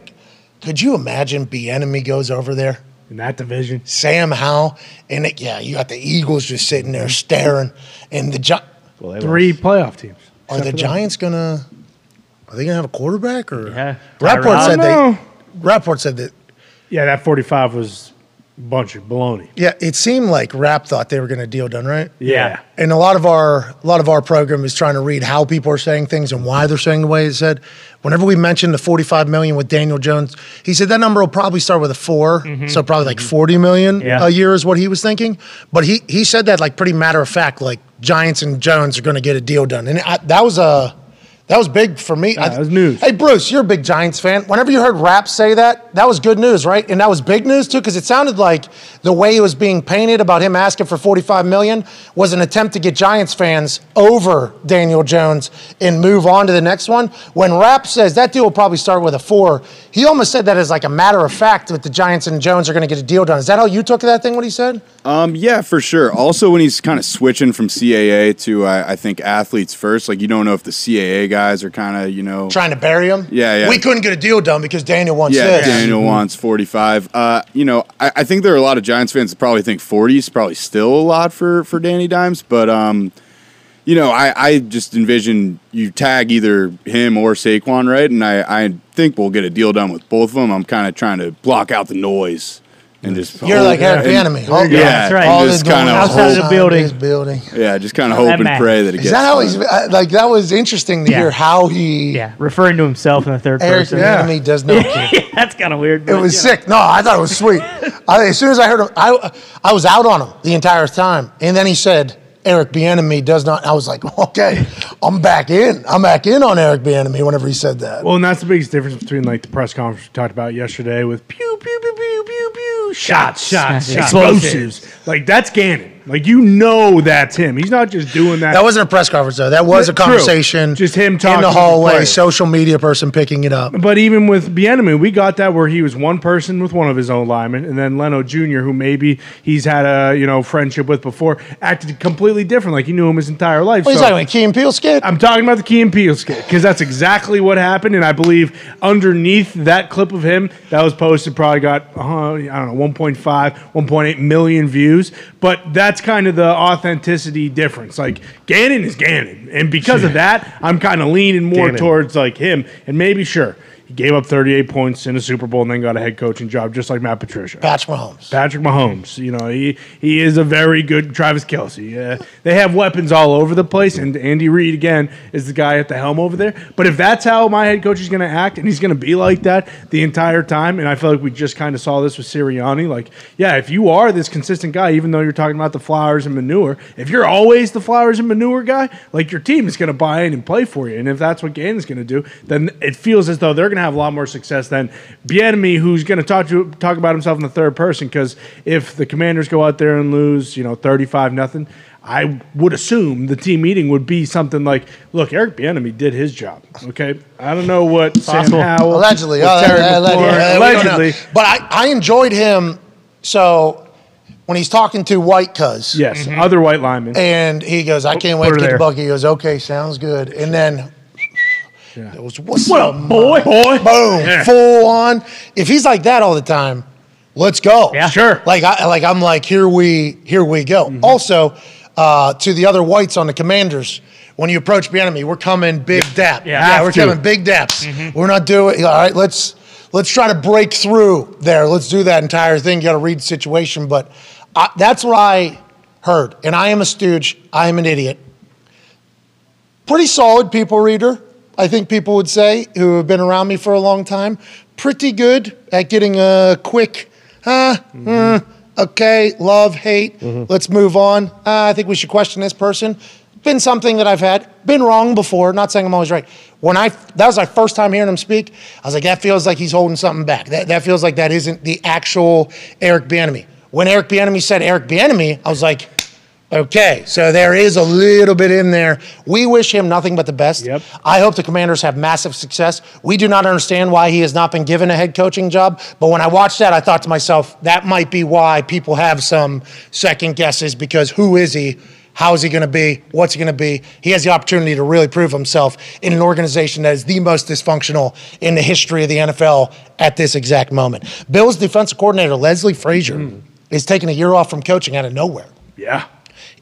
Could you imagine Bieniemy goes over there? In that division. Sam Howell. And you got the Eagles just sitting there staring. And the three playoff teams. Are the Giants going to – are they going to have a quarterback? Or? Yeah. Rapport said that – yeah, that 45 was a bunch of baloney. Yeah, it seemed like Rapp thought they were going to deal done, right? Yeah. And a lot of our program is trying to read how people are saying things and why they're saying the way it's said. Whenever we mentioned the $45 million with Daniel Jones, he said that number will probably start with a 4, so probably like $40 million a year is what he was thinking. But he said that like pretty matter of fact, like Giants and Jones are going to get a deal done. And that was big for me. Yeah, that was news. Hey, Bruce, you're a big Giants fan. Whenever you heard Rapp say that, that was good news, right? And that was big news too, because it sounded like the way it was being painted about him asking for $45 million was an attempt to get Giants fans over Daniel Jones and move on to the next one. When Rapp says that deal will probably start with a 4, he almost said that as like a matter of fact that the Giants and Jones are going to get a deal done. Is that how you took that thing, what he said? Yeah, for sure. Also, when he's kind of switching from CAA to, I think, athletes first, like you don't know if the CAA guys are kind of, trying to bury him. Yeah. We couldn't get a deal done because Daniel wants this. Yeah, Daniel wants 45. I think there are a lot of Giants fans that probably think 40 is probably still a lot for Danny Dimes. But, I just envision you tag either him or Saquon, right? And I think we'll get a deal done with both of them. I'm kind of trying to block out the noise. And just you're like Eric Bieniemy. That's right. All this kind of outside the building. Yeah, just kind of hope and pray that it gets. Is that how he's like? That was interesting to hear how he referring to himself in the third person. Eric Bieniemy does not care. That's kind of weird. It was sick. No, I thought it was sweet. As soon as I heard him, I was out on him the entire time. And then he said, Eric Bieniemy does not. I was like, okay, I'm back in. I'm back in on Eric Bieniemy whenever he said that. Well, and that's the biggest difference between like the press conference we talked about yesterday with pew, pew, pew, pew, pew, pew, shots, explosives. Like that's Gannon. Like you know that's him. He's not just doing that. That wasn't a press conference though. That was a conversation. True. Just him talking in the hallway. Social media person picking it up. But even with Bieniemy, we got that where he was one person with one of his own linemen, and then Leno Jr., who maybe he's had a friendship with before, acted completely different. Like he knew him his entire life. Well, he's talking about the Key and Peele skit. I'm talking about the Key and Peele skit because that's exactly what happened. And I believe underneath that clip of him that was posted probably got I don't know 1.5, 1.8 million views, but that. That's kind of the authenticity difference. Like Gannon is Gannon, and because of that, I'm kind of leaning more towards like him. And maybe he gave up 38 points in a Super Bowl and then got a head coaching job, just like Matt Patricia. Patrick Mahomes. You know, he is a very good Travis Kelce. They have weapons all over the place, and Andy Reid again is the guy at the helm over there. But if that's how my head coach is going to act, and he's going to be like that the entire time, and I feel like we just kind of saw this with Sirianni. Like, yeah, if you are this consistent guy, even though you're talking about the flowers and manure, if you're always the flowers and manure guy, like your team is going to buy in and play for you. And if that's what Gannon's going to do, then it feels as though they're going to have a lot more success than Bieniemy, who's going to talk about himself in the third person. Because if the Commanders go out there and lose, 35-0, I would assume the team meeting would be something like, "Look, Eric Bieniemy did his job. Okay, I don't know what Sam Howell allegedly, but I enjoyed him so." When he's talking to White Cuz. Yes, other white linemen. And he goes, I can't wait to get the bucket. He goes, okay, sounds good. And then it was, what's up, boy? Boom, full on. If he's like that all the time, let's go. Yeah, sure. Like, I'm like, here we go. Also, to the other whites on the Commanders, when you approach Bieniemy, we're coming big dap. Yeah, we're coming big daps. We're not doing, all right, let's try to break through there. Let's do that entire thing. You got to read the situation, but that's what I heard. And I am a stooge. I am an idiot. Pretty solid people reader, I think people would say, who have been around me for a long time. Pretty good at getting a quick, okay, love, hate, let's move on. I think we should question this person. Been something that I've had, been wrong before, not saying I'm always right. That was my first time hearing him speak, I was like, that feels like he's holding something back. That feels like that isn't the actual Eric Bieniemy. When Eric Bieniemy said Eric Bieniemy, I was like, okay, so there is a little bit in there. We wish him nothing but the best. Yep. I hope the Commanders have massive success. We do not understand why he has not been given a head coaching job, but when I watched that, I thought to myself, that might be why people have some second guesses, because who is he? How is he going to be? What's he going to be? He has the opportunity to really prove himself in an organization that is the most dysfunctional in the history of the NFL at this exact moment. Bills defensive coordinator Leslie Frazier is taking a year off from coaching out of nowhere. Yeah.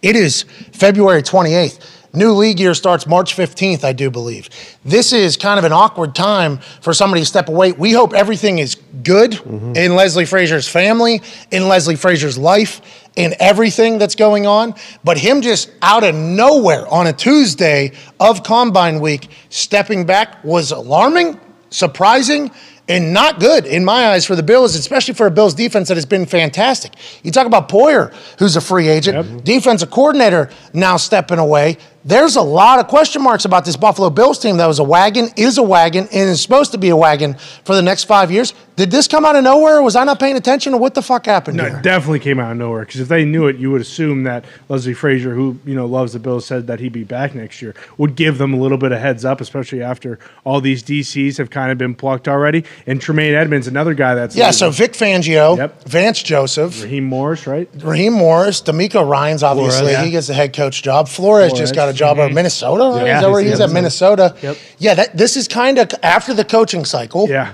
It is February 28th. New league year starts March 15th, I do believe. This is kind of an awkward time for somebody to step away. We hope everything is good in Leslie Frazier's family, in Leslie Frazier's life, in everything that's going on. But him just out of nowhere on a Tuesday of Combine Week stepping back was alarming, surprising, and not good in my eyes for the Bills, especially for a Bills defense that has been fantastic. You talk about Poyer, who's a free agent, defensive coordinator now stepping away. There's a lot of question marks about this Buffalo Bills team that was a wagon, is a wagon, and is supposed to be a wagon for the next 5 years. Did this come out of nowhere, or was I not paying attention, or what the fuck happened here? It definitely came out of nowhere, because if they knew it, you would assume that Leslie Frazier, who loves the Bills, said that he'd be back next year, would give them a little bit of heads up, especially after all these DCs have kind of been plucked already. And Tremaine Edmonds, another guy that's... Yeah, so Vic Fangio, Vance Joseph. Raheem Morris, right? Raheem Morris, D'Amico Ryans, obviously. Flores, he gets the head coach job. Flores just got a job at Minnesota. Right? Yeah, is that where he's at? Minnesota. Yep. Yeah, this is kind of after the coaching cycle. Yeah.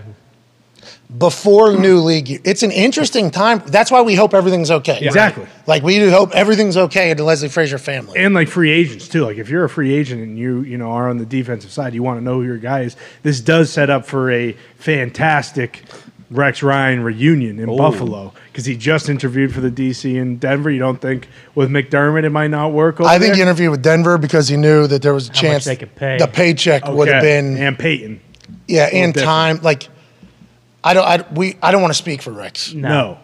Before new league year. It's an interesting time. That's why we hope everything's okay. Yeah. Exactly. Like, we do hope everything's okay at the Leslie Frazier family. And, like, free agents, too. Like, if you're a free agent and you are on the defensive side, you want to know who your guy is. This does set up for a fantastic Rex Ryan reunion in Buffalo, because he just interviewed for the DC in Denver. You don't think with McDermott it might not work? I think he interviewed with Denver because he knew that there was a chance they could pay. The paycheck would have been and Peyton. Yeah, and time. Like, I don't want to speak for Rex. No.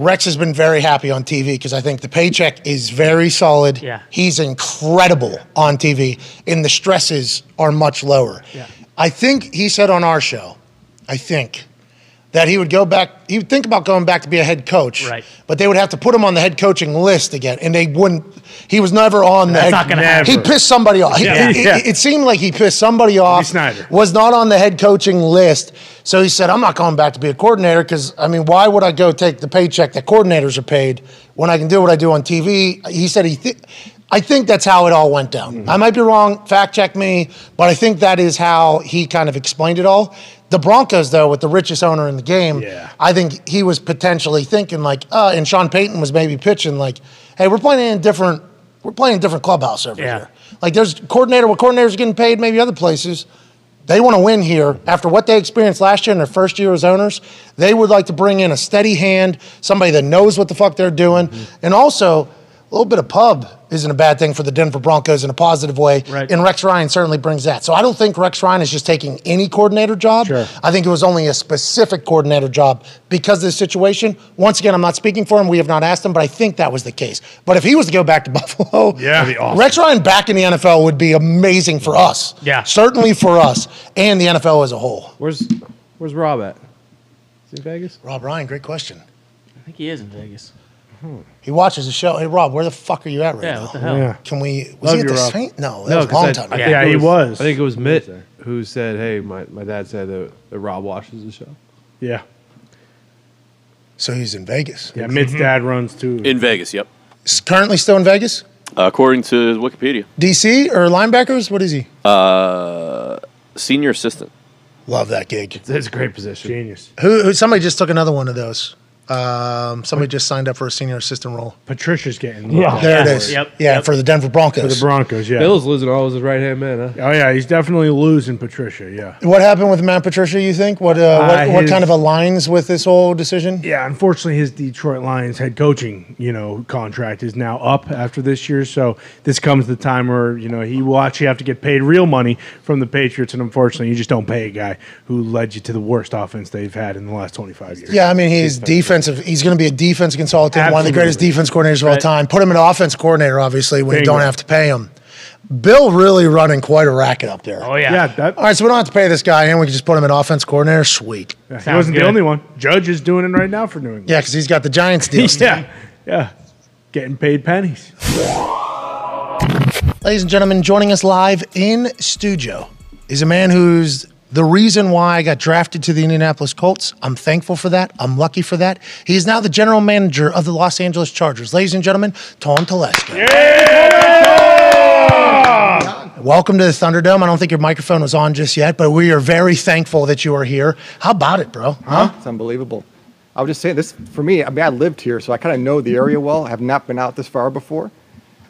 Rex has been very happy on TV because I think the paycheck is very solid. Yeah. He's incredible on TV, and the stresses are much lower. Yeah. I think he said on our show, that he would go back, he would think about going back to be a head coach, right? But they would have to put him on the head coaching list again, and they wouldn't, he was never on the head. That's not gonna happen. He pissed somebody off. Yeah. It seemed like he pissed somebody off, Snyder. Was not on the head coaching list, so he said, I'm not going back to be a coordinator because, I mean, why would I go take the paycheck that coordinators are paid when I can do what I do on TV? He said I think that's how it all went down. Mm-hmm. I might be wrong, fact check me, but I think that is how he kind of explained it all. The Broncos, though, with the richest owner in the game, I think he was potentially thinking like, and Sean Payton was maybe pitching like, hey, we're playing in a different clubhouse over here. Like there's coordinators are getting paid maybe other places. They want to win here. After what they experienced last year in their first year as owners, they would like to bring in a steady hand, somebody that knows what the fuck they're doing. Mm-hmm. And also, a little bit of pub isn't a bad thing for the Denver Broncos in a positive way, right. And Rex Ryan certainly brings that. So I don't think Rex Ryan is just taking any coordinator job. Sure. I think it was only a specific coordinator job because of the situation. Once again, I'm not speaking for him. We have not asked him, but I think that was the case. But if he was to go back to Buffalo, that'd be awesome. Rex Ryan back in the NFL would be amazing for us. Yeah. Certainly for us and the NFL as a whole. Where's Rob at? Is he in Vegas? Rob Ryan, great question. I think he is in Vegas. He watches the show. Hey, Rob, where the fuck are you at right now? What the hell? Yeah. Can we... Was he at the Saint? No, that was a long time ago. Yeah, he was. I think it was Mitt who said, hey, my dad said that Rob watches the show. Yeah. So he's in Vegas. Yeah, Mitt's dad runs too. In Vegas, yep. He's currently still in Vegas? According to Wikipedia. DC or linebackers? What is he? Senior assistant. Love that gig. It's a great position. Genius. Somebody just took another one of those. Somebody just signed up for a senior assistant role. Patricia's getting there. It is. Yep. Yeah, for the Denver Broncos. For the Broncos, yeah. Bill's losing all his right-hand men, huh? Oh, yeah, he's definitely losing Patricia, yeah. What happened with Matt Patricia, you think? What kind of aligns with this whole decision? Yeah, unfortunately, his Detroit Lions head coaching, contract is now up after this year, so this comes the time where, he will actually have to get paid real money from the Patriots, and unfortunately, you just don't pay a guy who led you to the worst offense they've had in the last 25 years. Yeah, I mean, he's defense. He's going to be a defense consultant, absolutely. One of the greatest defense coordinators of all time. Put him an offense coordinator, obviously, when you don't have to pay him. Bill really running quite a racket up there. Oh, yeah. All right, so we don't have to pay this guy, and we can just put him an offense coordinator. Sweet. Yeah, he wasn't the only one. Judge is doing it right now for New England. Yeah, because he's got the Giants deal. Yeah. Getting paid pennies. Ladies and gentlemen, joining us live in studio is a man who's the reason why I got drafted to the Indianapolis Colts. I'm thankful for that. I'm lucky for that. He is now the general manager of the Los Angeles Chargers. Ladies and gentlemen, Tom Telesco. Yeah! Welcome to the Thunderdome. I don't think your microphone was on just yet, but we are very thankful that you are here. How about it, bro? Huh? It's unbelievable. I was just saying this, for me, I lived here, so I kind of know the area well. I have not been out this far before.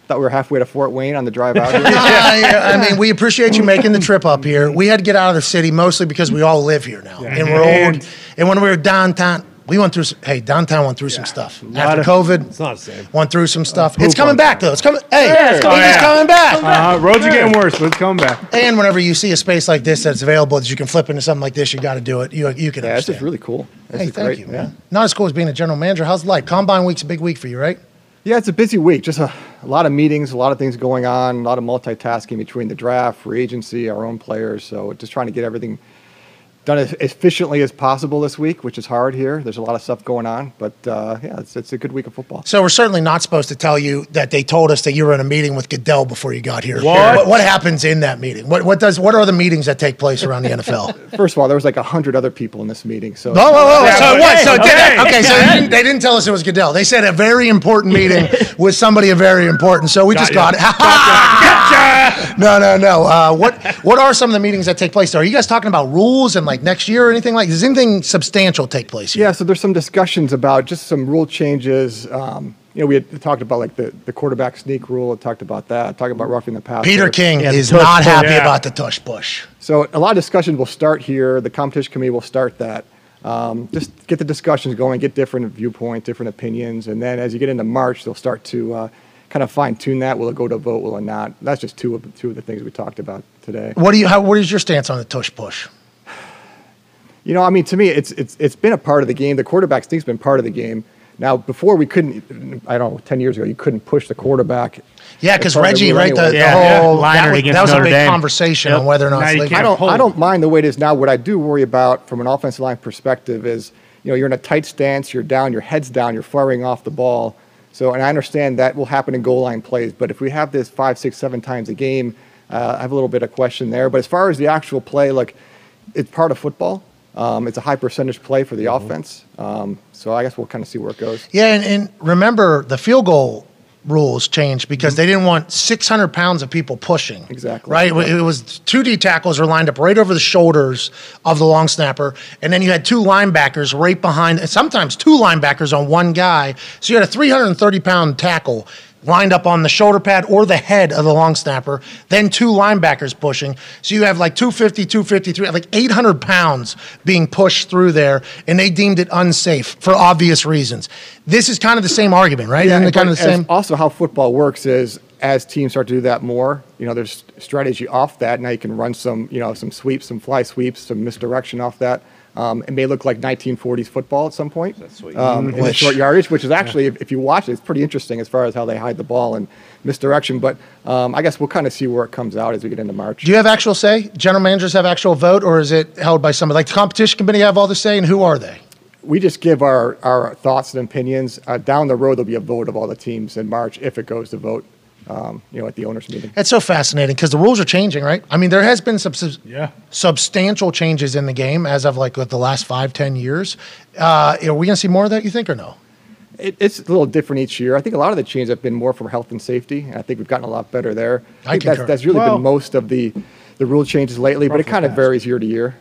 Thought we were halfway to Fort Wayne on the drive out here. I mean, we appreciate you making the trip up here. We had to get out of the city mostly because we all live here now, and we're old. And when we were downtown, downtown went through some stuff. After COVID, it's not safe. Went through some stuff. It's coming back, though. It's coming. Hey, it's coming back. Roads are getting worse, but it's coming back. And whenever you see a space like this that's available that you can flip into something like this, you got to do it. You can understand. It's just really cool. This is thank you, man. Not as cool as being a general manager. How's life? Combine week's a big week for you, right? Yeah, it's a busy week. Just a lot of meetings, a lot of things going on, a lot of multitasking between the draft, free agency, our own players. So just trying to get everything done as efficiently as possible this week, which is hard here. There's a lot of stuff going on, but it's a good week of football. So we're certainly not supposed to tell you that they told us that you were in a meeting with Goodell before you got here. What happens in that meeting? What are the meetings that take place around the NFL? First of all, there was like 100 other people in this meeting. So they didn't tell us it was Goodell. They said a very important meeting with somebody very important. So we got it. Gotcha. No. What are some of the meetings that take place? Are you guys talking about rules and like next year or anything like? Does anything substantial take place here? Yeah, so there's some discussions about just some rule changes. We had talked about like the quarterback sneak rule. Talked about that. Talked about roughing the passer. Peter King is not happy about the tush push. So a lot of discussions will start here. The competition committee will start that. Just get the discussions going. Get different viewpoints, different opinions, and then as you get into March, they'll start to kind of fine tune that. Will it go to vote? Will it not? That's just two of the things we talked about today. What is your stance on the tush push? To me, it's been a part of the game. The quarterback sneak's been part of the game. Now, before we couldn't, I don't know, 10 years ago, you couldn't push the quarterback. Yeah, because Reggie, right? That was a big conversation on whether or not it's legal. I don't mind the way it is now. What I do worry about from an offensive line perspective is, you know, you're in a tight stance, you're down, your head's down, you're firing off the ball. So, and I understand that will happen in goal line plays, but if we have this 5, 6, 7 times a game, I have a little bit of question there. But as far as the actual play, look, it's part of football. It's a high percentage play for the offense. So I guess we'll kind of see where it goes. Yeah, and remember the field goal rules changed because they didn't want 600 pounds of people pushing. Exactly. Right? It was two D tackles were lined up right over the shoulders of the long snapper, and then you had two linebackers right behind, and sometimes two linebackers on one guy. So you had a 330-pound tackle lined up on the shoulder pad or the head of the long snapper, then two linebackers pushing. So you have like 250, 253, like 800 pounds being pushed through there, and they deemed it unsafe for obvious reasons. This is kind of the same argument, right? Yeah, isn't it kind of the same? Also, how football works is as teams start to do that more, you know, there's strategy off that. Now you can run some, you know, some sweeps, some fly sweeps, some misdirection off that. It may look like 1940s football at some point in the short yardage, which is actually, if you watch it, it's pretty interesting as far as how they hide the ball and misdirection. But I guess we'll kind of see where it comes out as we get into March. Do you have actual say? General managers have actual vote, or is it held by somebody? Like the competition committee have all the say, and who are they? We just give our thoughts and opinions. Down the road, there'll be a vote of all the teams in March if it goes to vote. You know, at the owners' meeting. It's so fascinating because the rules are changing, right? I mean, there has been substantial changes in the game as of like the last 5-10 years. Are we going to see more of that, you think, or no? It's a little different each year. I think a lot of the changes have been more for health and safety, and I think we've gotten a lot better there. I think that's really been most of the rule changes lately, but it kind of varies year to year.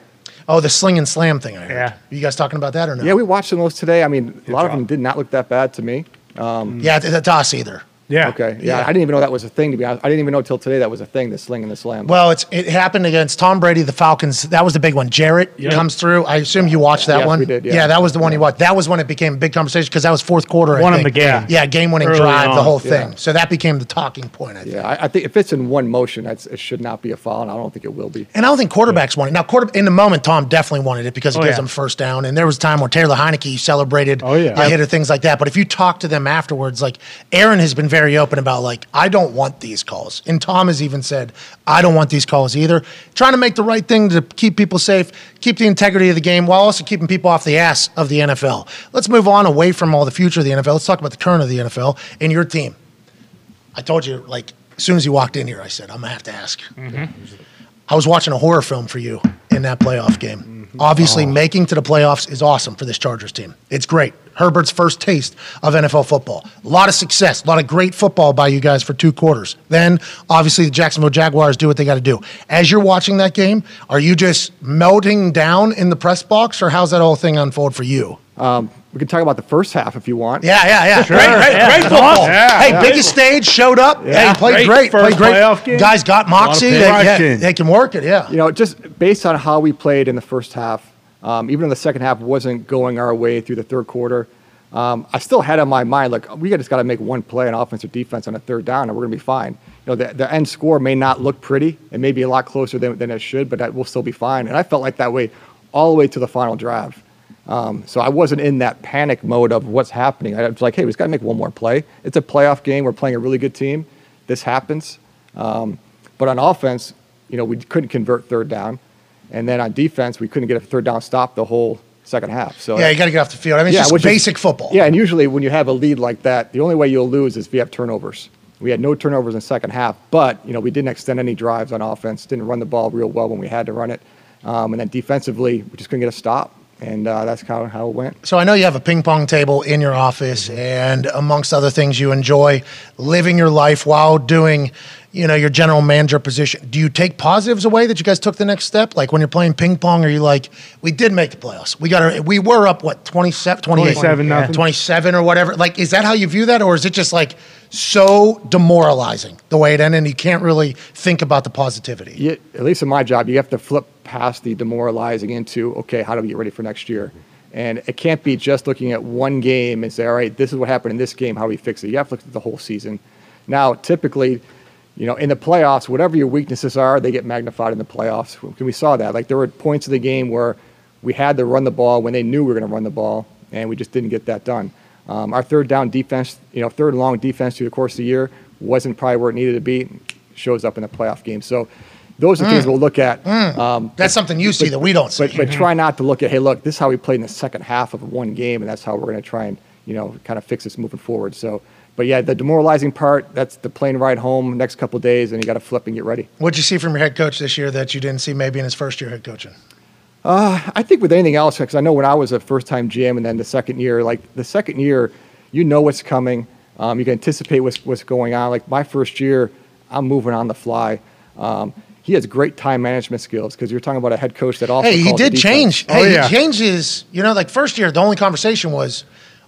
Oh, the sling and slam thing, I heard. Yeah. Are you guys talking about that or no? Yeah, we watched some of those today. I mean, a lot of them did not look that bad to me. Yeah, to us either. Yeah. Okay. Yeah. I didn't even know that was a thing, to be honest. I didn't even know until today that was a thing, the sling and the slam. Well, it happened against Tom Brady, the Falcons. That was the big one. Jarrett comes through. I assume you watched that one. Yes, we did, yeah, that was the one you watched. That was when it became a big conversation because that was fourth quarter. Won him the game. Yeah, game-winning drive, the whole thing. So that became the talking point, I think. Yeah, I think if it's in one motion, it should not be a foul, and I don't think it will be. And I don't think quarterbacks want it. Now, in the moment, Tom definitely wanted it because it gives them first down, and there was a time where Taylor Heineke celebrated hitter, things like that. But if you talk to them afterwards, like Aaron has been very open about, like, I don't want these calls. And Tom has even said, I don't want these calls either. Trying to make the right thing to keep people safe, keep the integrity of the game, while also keeping people off the ass of the NFL. Let's move on away from all the future of the NFL. Let's talk about the current of the NFL and your team. I told you, like, as soon as you walked in here, I said, I'm going to have to ask. I was watching a horror film for you in that playoff game. Obviously, making to the playoffs is awesome for this Chargers team. It's great. Herbert's first taste of NFL football. A lot of success, a lot of great football by you guys for two quarters. Then, obviously, the Jacksonville Jaguars do what they got to do. As you're watching that game, are you just melting down in the press box, or how's that whole thing unfold for you? We can talk about the first half if you want. Yeah. Sure. Great football. Yeah, biggest stage, showed up. Yeah. Hey, played great. First playoff game. Guys got moxie. They can work it, You know, just based on how we played in the first half, even in the second half wasn't going our way through the third quarter. I still had on my mind, like, we just got to make one play on offense or defense on a third down, and we're going to be fine. You know, the end score may not look pretty. It may be a lot closer than it should, but that will still be fine. And I felt like that way all the way to the final drive. So I wasn't in that panic mode of what's happening. I was like, hey, we just got to make one more play. It's a playoff game. We're playing a really good team. This happens. But on offense, you know, we couldn't convert third down. And then on defense, we couldn't get a third down stop the whole second half. So yeah, you got to get off the field. I mean, it's just basic football. Yeah, and usually when you have a lead like that, the only way you'll lose is if you have turnovers. We had no turnovers in the second half, but, you know, we didn't extend any drives on offense, didn't run the ball real well when we had to run it. And then defensively, we just couldn't get a stop. And that's kind of how it went. So I know you have a ping pong table in your office, and amongst other things, you enjoy living your life while doing, you know, your general manager position. Do you take positives away that you guys took the next step? Like when you're playing ping pong, are you like, we did make the playoffs. We were up, what, 27 or whatever. Like, is that how you view that? Or is it just like so demoralizing the way it ended and you can't really think about the positivity? Yeah, at least in my job, you have to flip past the demoralizing into, okay, how do we get ready for next year? And it can't be just looking at one game and say, all right, this is what happened in this game, how do we fix it? You have to look at the whole season. Now, typically, you know, in the playoffs, whatever your weaknesses are, they get magnified in the playoffs. We saw that. Like, there were points of the game where we had to run the ball when they knew we were going to run the ball, and we just didn't get that done. Our third down defense, third and long defense through the course of the year wasn't probably where it needed to be. Shows up in the playoff game. So those are things we'll look at. That's something you see that we don't see. But try not to look at, hey, look, this is how we played in the second half of one game, and that's how we're going to try and, kind of fix this moving forward. So, but yeah, the demoralizing part, that's the plane ride home next couple of days, and you got to flip and get ready. What'd you see from your head coach this year that you didn't see maybe in his first year head coaching? I think with anything else, because I know when I was a first-time GM and then the second year, you know what's coming. You can anticipate what's going on. Like my first year, I'm moving on the fly. He has great time management skills because you're talking about a head coach that also he changed his, like first year, the only conversation was,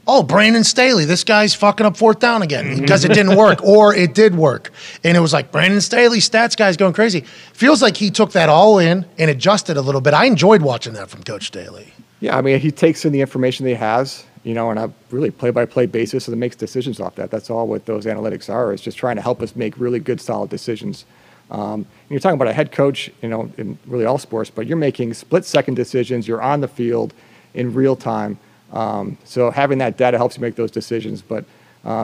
oh, Brandon Staley, this guy's fucking up fourth down again because it didn't work or it did work. And it was like Brandon Staley, stats guy's going crazy. Feels like he took that all in and adjusted a little bit. I enjoyed watching that from Coach Staley. Yeah, I mean, he takes in the information that he has, on a really play-by-play basis and makes decisions off that. That's all what those analytics are, is just trying to help us make really good, solid decisions. And you're talking about a head coach, in really all sports, but you're making split-second decisions. You're on the field in real time. So having that data helps you make those decisions. But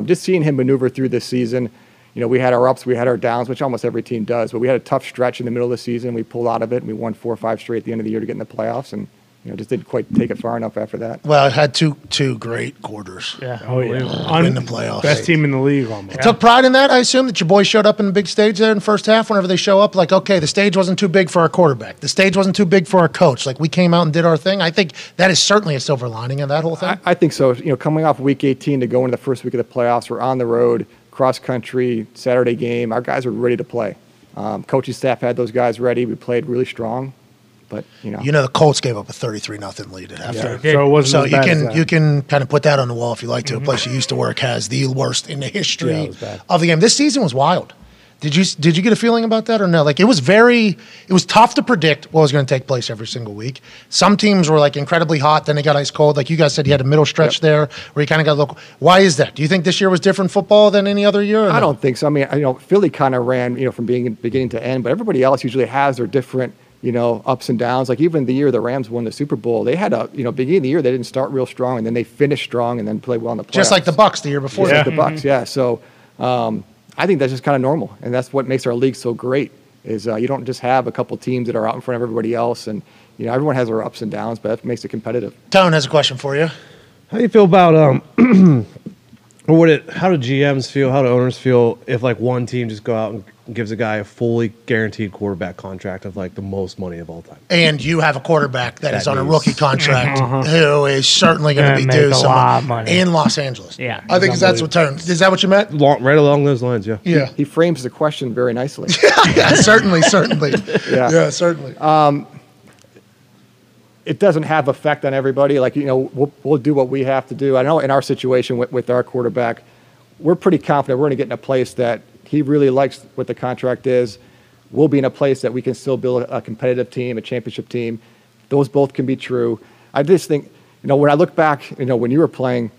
just seeing him maneuver through this season, we had our ups, we had our downs, which almost every team does. But we had a tough stretch in the middle of the season. We pulled out of it, and we won 4 or 5 straight at the end of the year to get in the playoffs. And just didn't quite take it far enough after that. Well, it had two great quarters. Yeah, in the playoffs, best team in the league almost. It took pride in that. I assume that your boys showed up in the big stage there in the first half. Whenever they show up, like, okay, the stage wasn't too big for our quarterback. The stage wasn't too big for our coach. Like, we came out and did our thing. I think that is certainly a silver lining in that whole thing. I think so. Coming off Week 18 to go into the first week of the playoffs, we're on the road, cross country, Saturday game. Our guys were ready to play. Coaching staff had those guys ready. We played really strong. But the Colts gave up a 33-0 lead at halftime. Yeah. So it wasn't as bad as that. You can kind of put that on the wall if you like to. A place you used to work has the worst in the history of the game. This season was wild. Did you get a feeling about that or no? Like it was tough to predict what was going to take place every single week. Some teams were like incredibly hot, then they got ice cold. Like you guys said, you had a middle stretch there where you kind of got local. Why is that? Do you think this year was different football than any other year? I don't think so. I mean, Philly kind of ran, from beginning to end, but everybody else usually has their different ups and downs. Like even the year the Rams won the Super Bowl, they had a, beginning of the year, they didn't start real strong, and then they finished strong and then played well in the playoffs. Just like the Bucs the year before. Just like the Bucs, yeah. So I think that's just kind of normal, and that's what makes our league so great is you don't just have a couple teams that are out in front of everybody else, and everyone has their ups and downs, but that makes it competitive. Tone has a question for you. How do you feel about how do GMs feel, how do owners feel if like one team just go out and gives a guy a fully guaranteed quarterback contract of like the most money of all time? And you have a quarterback that is on a rookie contract who is certainly going to be due some money in Los Angeles. Yeah. I think that's what terms. Is that what you meant? Right along those lines, yeah. Yeah. He frames the question very nicely. Yeah, certainly. Yeah, certainly. It doesn't have effect on everybody. Like, we'll do what we have to do. I know in our situation with our quarterback, we're pretty confident we're going to get in a place that he really likes what the contract is. We'll be in a place that we can still build a competitive team, a championship team. Those both can be true. I just think, when I look back, when you were playing,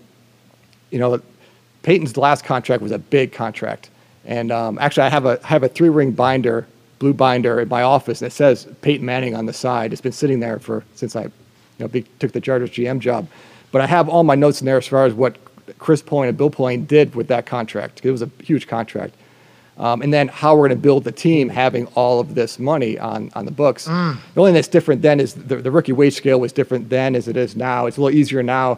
Peyton's last contract was a big contract. And actually, I have a 3-ring binder, blue binder, in my office, and it says Peyton Manning on the side. It's been sitting there since I took the Chargers GM job. But I have all my notes in there as far as what Chris Pulling and Bill Pulling did with that contract. It was a huge contract. And then how we're going to build the team having all of this money on the books. The only thing that's different then is the rookie wage scale was different then as it is now. It's a little easier now.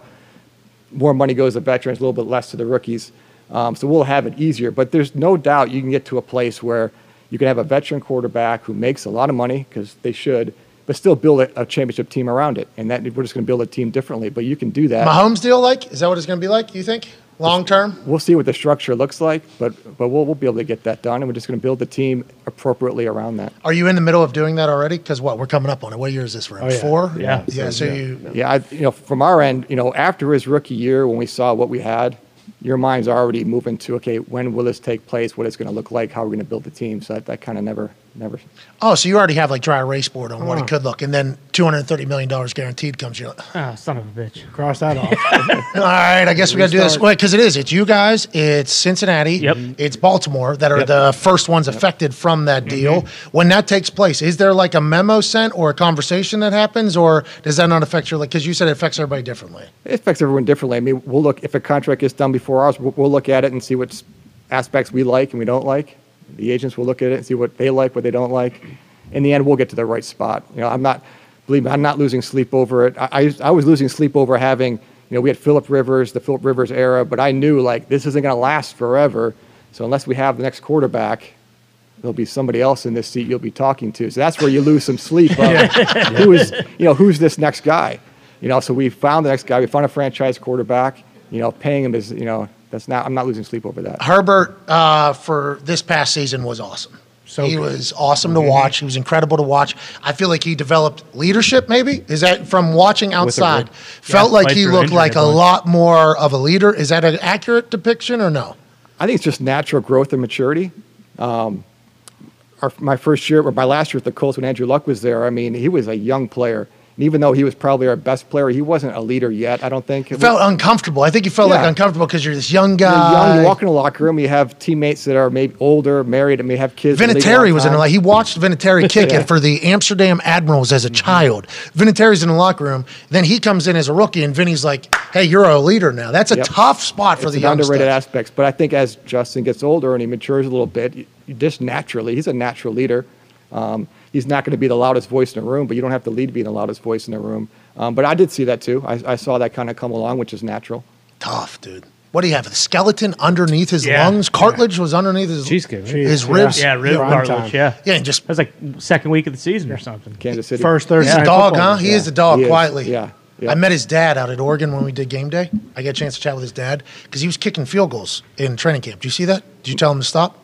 More money goes to veterans, a little bit less to the rookies. So we'll have it easier. But there's no doubt you can get to a place where you can have a veteran quarterback who makes a lot of money, because they should, but still build a championship team around it. And that we're just going to build a team differently. But you can do that. Mahomes deal, like? Is that what it's going to be like, you think? Long term? We'll see what the structure looks like, but we'll be able to get that done, and we're just going to build the team appropriately around that. Are you in the middle of doing that already? Because we're coming up on it. What year is this for? 4? Yeah. Yeah. From our end, after his rookie year, when we saw what we had, your mind's already moving to, okay, when will this take place? What it's going to look like? How are we going to build the team? So that kind of never never. Oh, so you already have like dry erase board on what it could look, and then $230 million guaranteed comes. You're like, ah, son of a bitch. Cross that off. All right, I guess we got to do this. Wait, because it is. It's you guys. It's Cincinnati. Yep. It's Baltimore that are the first ones affected from that deal. When that takes place, is there like a memo sent or a conversation that happens, or does that not affect your, like, because you said it affects everybody differently? It affects everyone differently. I mean, we'll look, if a contract is done before ours, we'll look at it and see what aspects we like and we don't like. The agents will look at it and see what they like, what they don't like. In the end, we'll get to the right spot. You know, I'm not, believe me, I'm not losing sleep over it. I was losing sleep over having, you know, we had Phillip Rivers, the Phillip Rivers era, but I knew like this isn't going to last forever. So unless we have the next quarterback, there'll be somebody else in this seat you'll be talking to. So that's where you lose some sleep. Who is, you know, who's this next guy? You know, so we found the next guy. We found a franchise quarterback. You know, paying him is, you know. That's not. I'm not losing sleep over that. Herbert for this past season was awesome. So he was awesome to watch. He was incredible to watch. I feel like he developed leadership. Maybe is that from watching outside? Felt like he looked like a lot more of a leader. Is that an accurate depiction or no? I think it's just natural growth and maturity. My first year, or my last year with the Colts, when Andrew Luck was there, I mean, he was a young player. And even though he was probably our best player, he wasn't a leader yet, I don't think. It felt uncomfortable. I think you felt like uncomfortable because you're this young guy. You're young, you walk in the locker room, you have teammates that are maybe older, married, and may have kids. Vinatieri was in there. He watched Vinatieri kick it for the Amsterdam Admirals as a child. Vinatieri's in the locker room. Then he comes in as a rookie, and Vinny's like, hey, you're a leader now. That's a tough spot for the young underrated aspects. But I think as Justin gets older and he matures a little bit, just naturally, he's a natural leader. He's not going to be the loudest voice in the room, but you don't have to lead being the loudest voice in the room. But I did see that too. I saw that kind of come along, which is natural. Tough, dude. What do you have? The skeleton underneath his lungs? Cartilage was underneath his ribs? Yeah, rib cartilage, yeah, and just, that was like second week of the season or something. Kansas City. First Thursday night football. He's a dog, huh? He is a dog, quietly. Yeah. I met his dad out at Oregon when we did game day. I got a chance to chat with his dad because he was kicking field goals in training camp. Did you see that? Did you tell him to stop?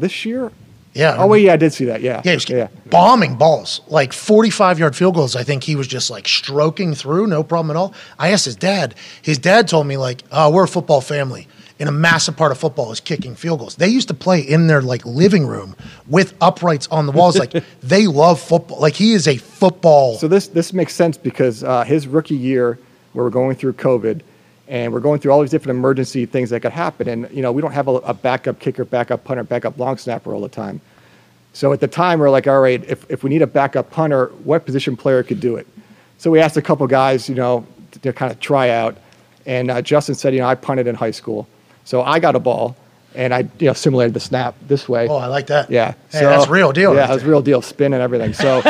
This year? Yeah. Oh, wait, yeah, I did see that, yeah. Yeah, he was bombing balls, like 45-yard field goals. I think he was just, like, stroking through, no problem at all. I asked his dad. His dad told me, like, oh, we're a football family, and a massive part of football is kicking field goals. They used to play in their, like, living room with uprights on the walls. Like, they love football. Like, he is a football. So this makes sense because his rookie year, we were going through COVID, and we're going through all these different emergency things that could happen. And, you know, we don't have a backup kicker, backup punter, backup long snapper all the time. So at the time, we're like, all right, if we need a backup punter, what position player could do it? So we asked a couple guys, you know, to kind of try out. And Justin said, you know, I punted in high school. So I got a ball, and I, you know, simulated the snap this way. Oh, I like that. Yeah. Hey, so, that's real deal. Yeah, it was real deal, spin and everything. So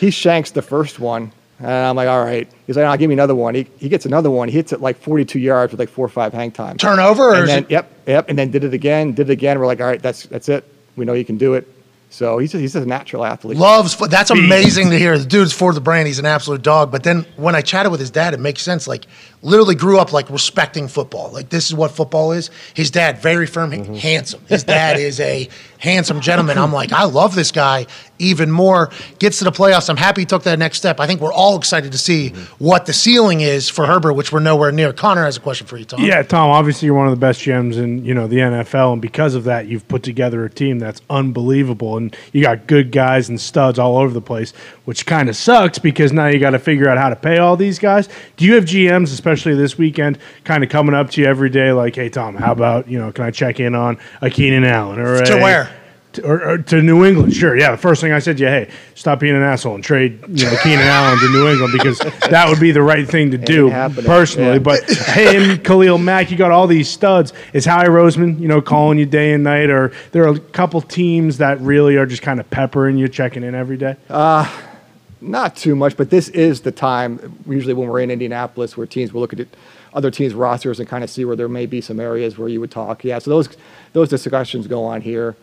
he shanks the first one. And I'm like, all right. He's like, I'll give me another one. He gets another one. He hits it like 42 yards with like 4 or 5 hang time. Turnover? And then, yep. And then did it again. We're like, all right, that's it. We know you can do it. So he's just a natural athlete. That's amazing to hear. The dude's for the brand. He's an absolute dog. But then when I chatted with his dad, it makes sense. Like, literally grew up like respecting football. Like, this is what football is. His dad, very firm, handsome. His dad is a handsome gentleman. I'm like, I love this guy even more. Gets to the playoffs. I'm happy he took that next step. I think we're all excited to see what the ceiling is for Herbert, which we're nowhere near. Connor has a question for you, Tom. Yeah, Tom, obviously you're one of the best GMs in, you know, the NFL, and because of that, you've put together a team that's unbelievable, and you got good guys and studs all over the place, which kind of sucks because now you got to figure out how to pay all these guys. Do you have GMs, especially this weekend, kind of coming up to you every day like, hey, Tom, how about, you know, can I check in on a Keenan Allen? Or to where? Or to New England, sure. Yeah, the first thing I said to you, hey, stop being an asshole and trade, you know, Keenan Allen to New England because that would be the right thing to do personally. Yeah. But him, Khalil Mack, you got all these studs. Is Howie Roseman, you know, calling you day and night? Or there are a couple teams that really are just kind of peppering you, checking in every day? Not too much, but this is the time, usually when we're in Indianapolis, where teams will look at other teams' rosters and kind of see where there may be some areas where you would talk. Yeah, so those discussions go on here.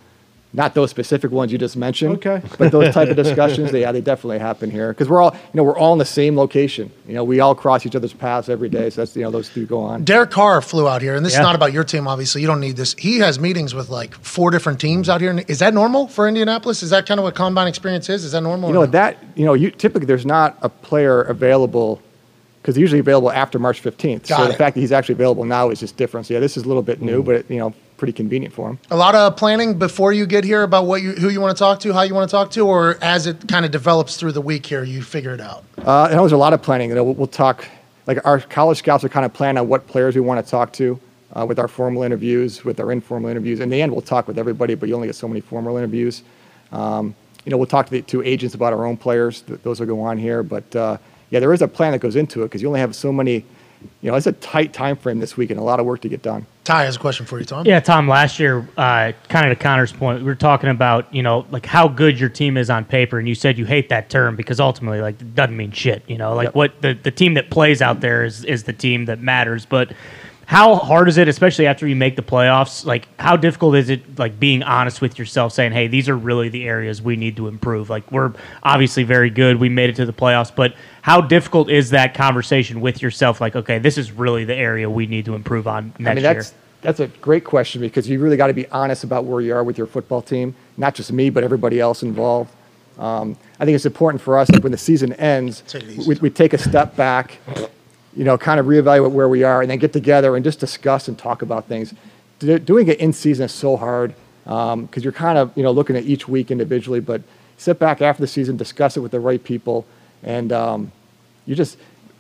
Not those specific ones you just mentioned, okay. But those type of discussions, they definitely happen here because we're all, you know, we're all in the same location. You know, we all cross each other's paths every day, so that's, you know, those two go on. Derek Carr flew out here, and this is not about your team, obviously. You don't need this. He has meetings with like 4 different teams out here. Is that normal for Indianapolis? Is that kind of what combine experience is? Is that normal? You know, typically there's not a player available because they're usually available after March 15th. So the fact that he's actually available now is just different. So yeah, this is a little bit new, but it, you know. pretty convenient for them. A lot of planning before you get here about what you, who you want to talk to, how you want to talk to, or as it kind of develops through the week here, you figure it out? It was a lot of planning. You know, we'll talk, like our college scouts are kind of planning on what players we want to talk to with our formal interviews, with our informal interviews. In the end, we'll talk with everybody, but you only get so many formal interviews. We'll talk to the two agents about our own players. Those will go on here, but yeah, there is a plan that goes into it because you only have so many. It's a tight time frame this week and a lot of work to get done. Ty has a question for you, Tom. Yeah, Tom, last year, kind of to Connor's point, we were talking about, like how good your team is on paper, and you said you hate that term because ultimately, like, it doesn't mean shit, Yep. What the team that plays out there is the team that matters. But how hard is it, especially after you make the playoffs, like, how difficult is it, like, being honest with yourself, saying, hey, these are really the areas we need to improve? Like, we're obviously very good. We made it to the playoffs, but how difficult is that conversation with yourself? Like, okay, this is really the area we need to improve on next year. That's a great question because you really got to be honest about where you are with your football team, not just me, but everybody else involved. I think it's important for us that when the season ends, we take a step back, kind of reevaluate where we are and then get together and just discuss and talk about things. Doing it in season is so hard because you're kind of, looking at each week individually, but sit back after the season, discuss it with the right people. And,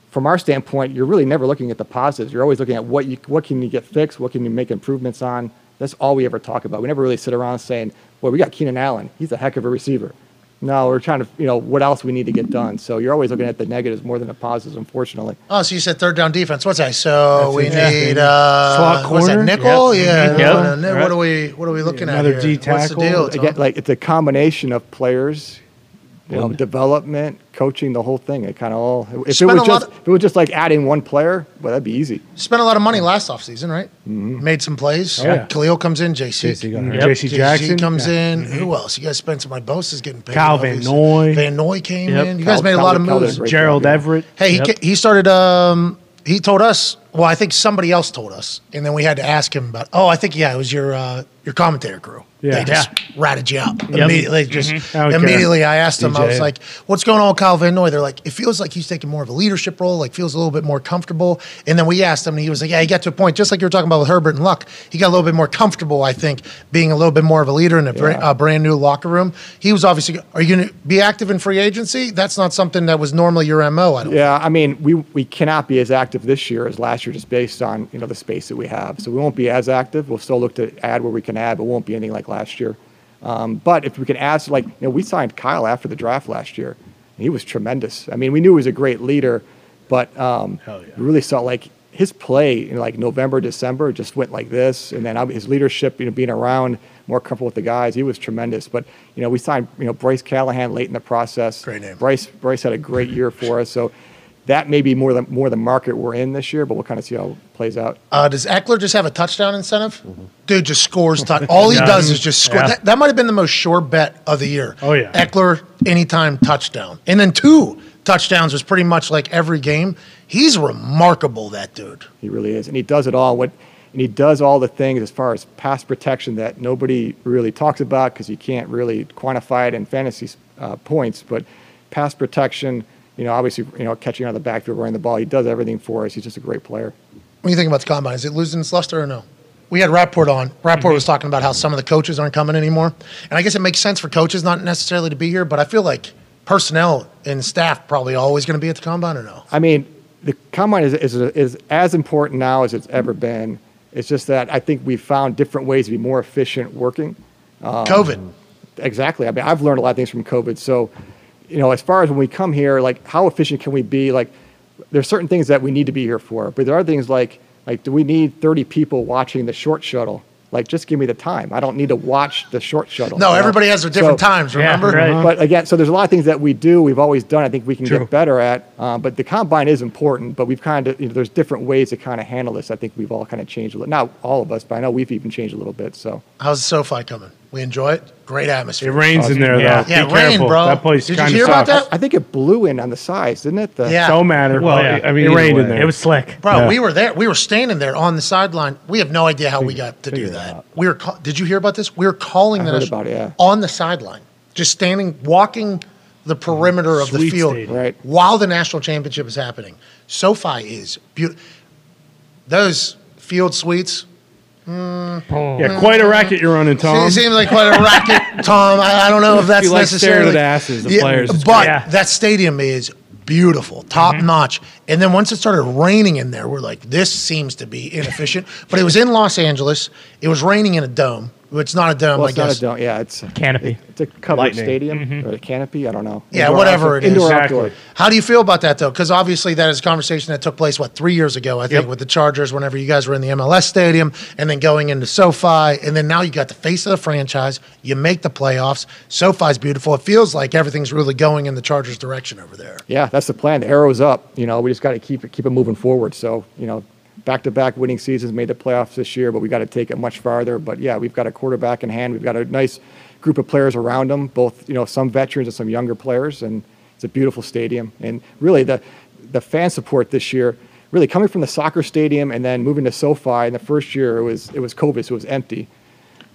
from our standpoint, you're really never looking at the positives. You're always looking at what can you get fixed? What can you make improvements on? That's all we ever talk about. We never really sit around saying, boy, we got Keenan Allen. He's a heck of a receiver. No, we're trying to, what else we need to get done. So you're always looking at the negatives more than the positives, unfortunately. Oh, so you said third down defense. What's that? So we need slot corner. What's that, nickel? Yeah. Right. What are we looking at? Another D tackle. What's the deal? Again, it's a combination of players. Development, coaching, the whole thing. It kind of all. If it was just like adding one player, well, that'd be easy. Spent a lot of money last offseason, right? Mm-hmm. Made some plays. Oh, yeah. Khalil comes in. JC Jackson comes in. Mm-hmm. Who else? You guys spent some. My Bosa is getting paid. Kyle Van Noy. Van Noy came in. You guys made a lot of moves. Gerald Everett. Hey, he started. He told us. Well, I think somebody else told us, and then we had to ask him about. Oh, I think it was your commentary crew. Yeah. They just ratted you out immediately. I asked him, I was like, what's going on with Kyle Van Noy? They're like, it feels like he's taking more of a leadership role, like feels a little bit more comfortable. And then we asked him, and he was like, yeah, he got to a point, just like you were talking about with Herbert and Luck, he got a little bit more comfortable, I think, being a little bit more of a leader in a brand new locker room. He was obviously, are you going to be active in free agency? That's not something that was normally your MO, I don't think. Yeah, I mean, we cannot be as active this year as last year just based on, the space that we have. So we won't be as active. We'll still look to add where we can add, but won't be anything like last year. But if we can ask, we signed Kyle after the draft last year, and he was tremendous. I mean, we knew he was a great leader, but we really saw his play in November, December just went like this. And then his leadership, being around, more comfortable with the guys, he was tremendous. But, we signed, Bryce Callahan late in the process. Great name. Bryce had a great year for us. So that may be more the market we're in this year, but we'll kind of see how it plays out. Does Eckler just have a touchdown incentive? Mm-hmm. Dude just scores. All he does is just score. Yeah. That might have been the most sure bet of the year. Oh, yeah. Eckler, anytime touchdown. And then 2 touchdowns was pretty much like every game. He's remarkable, that dude. He really is. And he does it all. And he does all the things as far as pass protection that nobody really talks about because you can't really quantify it in fantasy points. But pass protection, obviously, catching out of the backfield, running the ball. He does everything for us. He's just a great player. What do you think about the combine? Is it losing its luster or no? We had Rapport on. Rapport was talking about how some of the coaches aren't coming anymore. And I guess it makes sense for coaches not necessarily to be here, but I feel like personnel and staff probably always going to be at the combine or no? I mean, the combine is as important now as it's ever been. It's just that I think we've found different ways to be more efficient working. COVID. Exactly. I mean, I've learned a lot of things from COVID. So, as far as when we come here, how efficient can we be? There's certain things that we need to be here for, but there are things like do we need 30 people watching the short shuttle? Just give me the time. I don't need to watch the short shuttle. No, everybody has their different times, remember? Yeah, right. But again, so there's a lot of things that we do, we've always done, I think we can get better at, but the combine is important, but we've kind of, there's different ways to kind of handle this. I think we've all kind of changed a little, not all of us, but I know we've even changed a little bit, so. How's SoFi coming? We enjoy it. Great atmosphere. It rains in there, though. Yeah, rain, bro. That place kind of sucks. Did you hear about that? I think it blew in on the sides, didn't it? Don't matter. Well, I mean, it rained in there. It was slick. Bro, we were there. We were standing there on the sideline. We have no idea how we got to do that. Did you hear about this? We were calling them on the sideline, just standing, walking the perimeter of the field while the national championship is happening. SoFi is beautiful. Those field suites. Yeah, quite a racket you're running, Tom. Seems like quite a racket, Tom. I don't know if that's necessarily. Staring at asses, the players. But that stadium is beautiful, top notch. And then once it started raining in there, we're like, this seems to be inefficient. But it was in Los Angeles. It was raining in a dome. It's not a dome, I guess. It's not a dome. Yeah, it's a canopy. It's a covered stadium or a canopy. I don't know. Yeah, whatever it is. Indoor, outdoor. How do you feel about that, though? Because obviously that is a conversation that took place, what, 3 years ago, I think, with the Chargers whenever you guys were in the MLS stadium and then going into SoFi. And then now you got the face of the franchise. You make the playoffs. SoFi's beautiful. It feels like everything's really going in the Chargers' direction over there. Yeah, that's the plan. The arrow's up. You know, we just got to keep it moving forward. So, you know, back-to-back winning seasons, made the playoffs this year, but we got to take it much farther. But yeah, we've got a quarterback in hand. We've got a nice group of players around them, both, you know, some veterans and some younger players. And it's a beautiful stadium. And really, the fan support this year, really coming from the soccer stadium and then moving to SoFi. In the first year, it was COVID, so it was empty.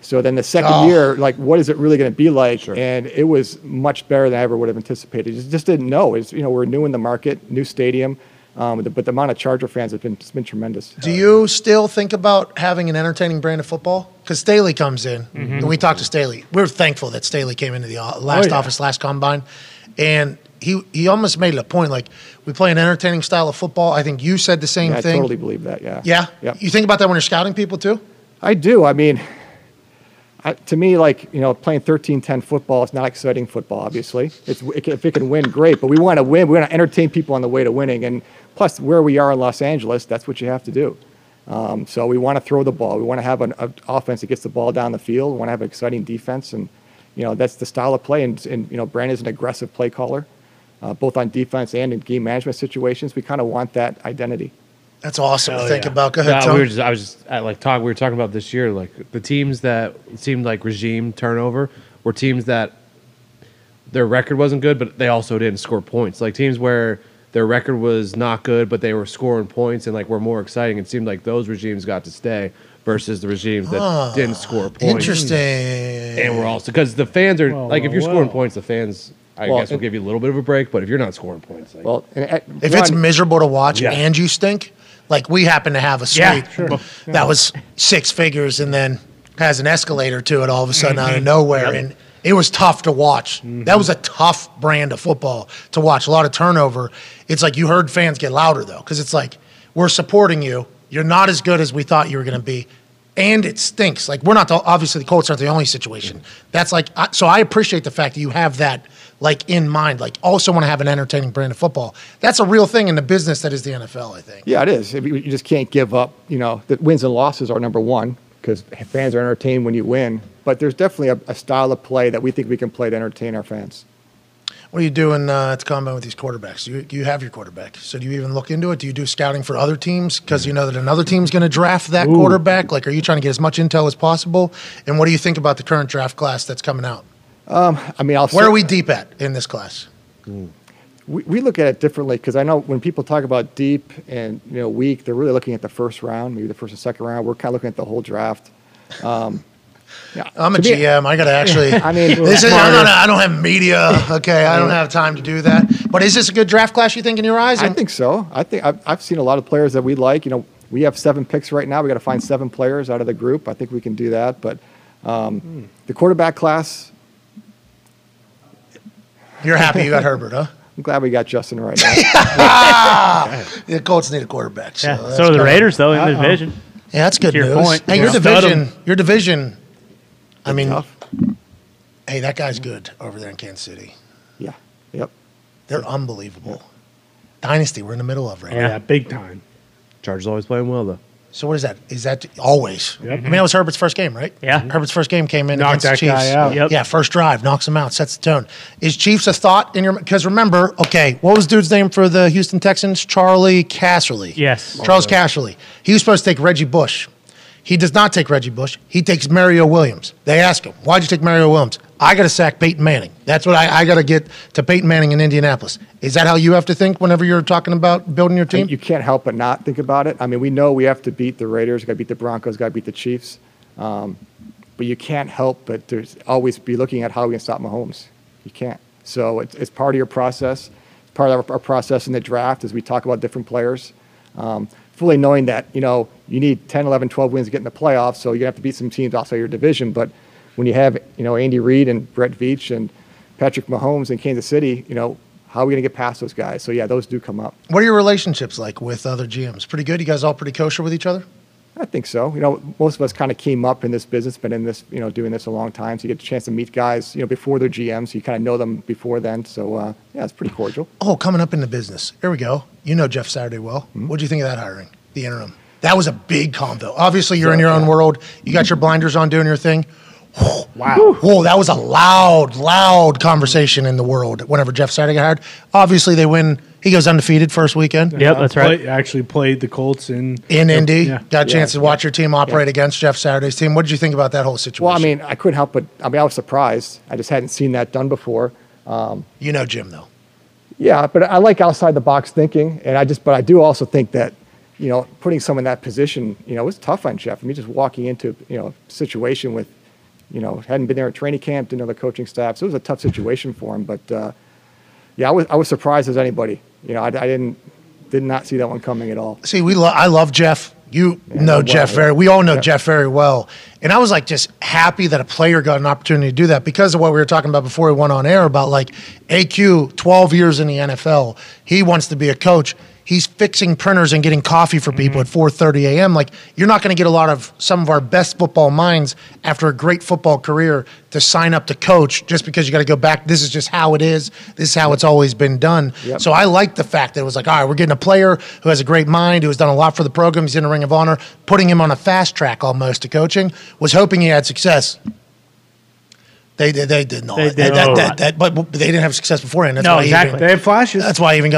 So then the second year, like, what is it really going to be like? Sure. And it was much better than I ever would have anticipated. Just didn't know. It's, you know, we're new in the market, new stadium. But the amount of Charger fans has been tremendous. Do you still think about having an entertaining brand of football? Because Staley comes in, and we talked to Staley. We're thankful that Staley came into the last combine, and he almost made it a point. Like, we play an entertaining style of football. I think you said the same thing. I totally believe that, yeah. Yep. You think about that when you're scouting people too? I do. I mean, to me, like, you know, playing 13-10 football is not exciting football, obviously. If it can win, great. But we want to win. We want to entertain people on the way to winning. And plus, where we are in Los Angeles, that's what you have to do. So we want to throw the ball. We want to have an offense that gets the ball down the field. We want to have an exciting defense. And, you know, that's the style of play. And you know, Brandon's an aggressive play caller, both on defense and in game management situations. We kind of want that identity. That's awesome to think about. Go ahead, Tom. We were talking about this year, like, the teams that seemed like regime turnover were teams that their record wasn't good, but they also didn't score points. Like, teams where their record was not good, but they were scoring points and, like, were more exciting. It seemed like those regimes got to stay versus the regimes that didn't score points. Interesting. And we're also – because the fans are – like, if you're scoring points, the fans – I guess we'll give you a little bit of a break, but if you're not scoring points, like, if it's miserable to watch and you stink, like we happen to have a suite that was six figures and then has an escalator to it all of a sudden out of nowhere, and it was tough to watch. That was a tough brand of football to watch. A lot of turnover. It's like you heard fans get louder though, because it's like, we're supporting you. You're not as good as we thought you were going to be. And it stinks. Like, we're not obviously the Colts aren't the only situation. That's like, so I appreciate the fact that you have that, like, in mind. Like, also want to have an entertaining brand of football. That's a real thing in the business that is the NFL, I think. Yeah, it is. You just can't give up. You know, the wins and losses are number one because fans are entertained when you win. But there's definitely a style of play that we think we can play to entertain our fans. What are you doing at the combine with these quarterbacks? You have your quarterback. So do you even look into it? Do you do scouting for other teams? Because you know that another team's going to draft that quarterback. Like, are you trying to get as much intel as possible? And what do you think about the current draft class that's coming out? I mean, where are we deep at in this class? We look at it differently because I know when people talk about deep and, you know, weak, they're really looking at the first round, maybe the first and second round. We're kind of looking at the whole draft. Yeah. I'm a GM. I got to actually. I mean, I don't have media. Okay, I don't have time to do that. But is this a good draft class? You think in your eyes? I think so. I think I've seen a lot of players that we like. You know, we have 7 picks right now. We got to find 7 players out of the group. I think we can do that. But the quarterback class. You're happy you got Herbert, huh? I'm glad we got Justin right now. The Colts need a quarterback. So, so are the Raiders though in the division. Yeah, that's good news. Point. Hey, your division. I mean, hey, that guy's good over there in Kansas City. Yeah. Yep. They're unbelievable. Yeah. Dynasty we're in the middle of right now. Yeah, big time. Chargers always playing well, though. So what is that? Is that always? Yep. I mean, that was Herbert's first game, right? Yeah. Herbert's first game came in against the Chiefs. Knocked that guy out. Yep. Yeah, first drive, knocks him out, sets the tone. Is Chiefs a thought in your – because remember, okay, what was dude's name for the Houston Texans? Charlie Casserly. Yes. Charles Casserly. He was supposed to take Reggie Bush. He does not take Reggie Bush. He takes Mario Williams. They ask him, why'd you take Mario Williams? I got to sack Peyton Manning. That's what I got to get to Peyton Manning in Indianapolis. Is that how you have to think whenever you're talking about building your team? You can't help but not think about it. I mean, we know we have to beat the Raiders, got to beat the Broncos, got to beat the Chiefs. But you can't help but always be looking at how we can stop Mahomes. You can't. So it's part of your process. Part of our process in the draft is we talk about different players. fully knowing that, you know, you need 10, 11, 12 wins to get in the playoffs, so you have to beat some teams outside your division. But when you have, you know, Andy Reid and Brett Veach and Patrick Mahomes in Kansas City, you know, how are we going to get past those guys? So, yeah, those do come up. What are your relationships like with other GMs? Pretty good? You guys all pretty kosher with each other? I think so. You know, most of us kind of came up in this business, been in this, you know, doing this a long time. So you get the chance to meet guys, you know, before they're GMs. So you kind of know them before then. So, yeah, it's pretty cordial. Oh, coming up in the business. Here we go. You know Jeff Saturday well. Mm-hmm. What do you think of that hiring, the interim? That was a big convo. Obviously, you're in your own world. You got your blinders on doing your thing. Whoa, wow. Whoa, that was a loud, loud conversation in the world whenever Jeff Saturday got hired. Obviously, they win. He goes undefeated first weekend. Yep, that's right. Actually played the Colts in Indy. Yeah. Got a chance to watch your team operate against Jeff Saturday's team. What did you think about that whole situation? Well, I mean, I couldn't help but – I mean, I was surprised. I just hadn't seen that done before. You know Jim, though. Yeah, but I like outside-the-box thinking, and I just – but I do also think that, you know, putting someone in that position, you know, it was tough on Jeff. I mean, just walking into, you know, a situation with – you know, hadn't been there at training camp, didn't know the coaching staff. So it was a tough situation for him. But, yeah, I was surprised as anybody. You know, I did not see that one coming at all. See, I love Jeff. You know Jeff very – we all know Jeff very well. And I was, like, just happy that a player got an opportunity to do that because of what we were talking about before we went on air about, like, AQ, 12 years in the NFL. He wants to be a coach. He's fixing printers and getting coffee for people at 4:30 a.m. Like, you're not going to get a lot of some of our best football minds after a great football career to sign up to coach just because you got to go back. This is just how it is. This is how it's always been done. Yep. So I like the fact that it was like, all right, we're getting a player who has a great mind, who has done a lot for the program. He's in the Ring of Honor, putting him on a fast track almost to coaching, was hoping he had success. They did not. But they didn't have success beforehand. That's why exactly. They had flashes. That's why he even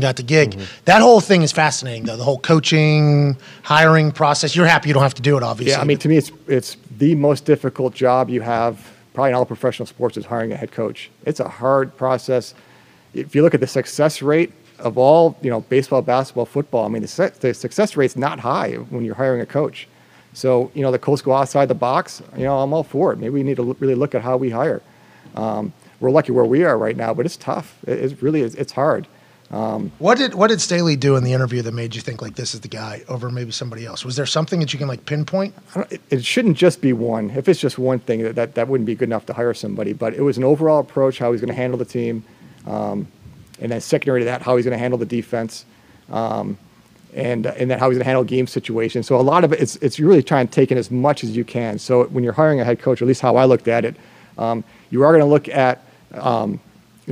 got the gig. That whole thing is fascinating, though. The whole coaching, hiring process. You're happy you don't have to do it, obviously. Yeah, I mean, to me, it's the most difficult job you have probably in all professional sports is hiring a head coach. It's a hard process. If you look at the success rate of all, you know, baseball, basketball, football, I mean, the success rate's not high when you're hiring a coach. So, you know, the Colts go outside the box. You know, I'm all for it. Maybe we need to really look at how we hire. We're lucky where we are right now, but it's tough. It really is. It's hard. What did Staley do in the interview that made you think, like, this is the guy over maybe somebody else? Was there something that you can, like, pinpoint? It shouldn't just be one. If it's just one thing, that wouldn't be good enough to hire somebody. But it was an overall approach, how he's going to handle the team, and then secondary to that, how he's going to handle the defense. And then how he's going to handle game situations. So a lot of it, it's really trying to take in as much as you can. So when you're hiring a head coach, at least how I looked at it, you are going to look at, you know,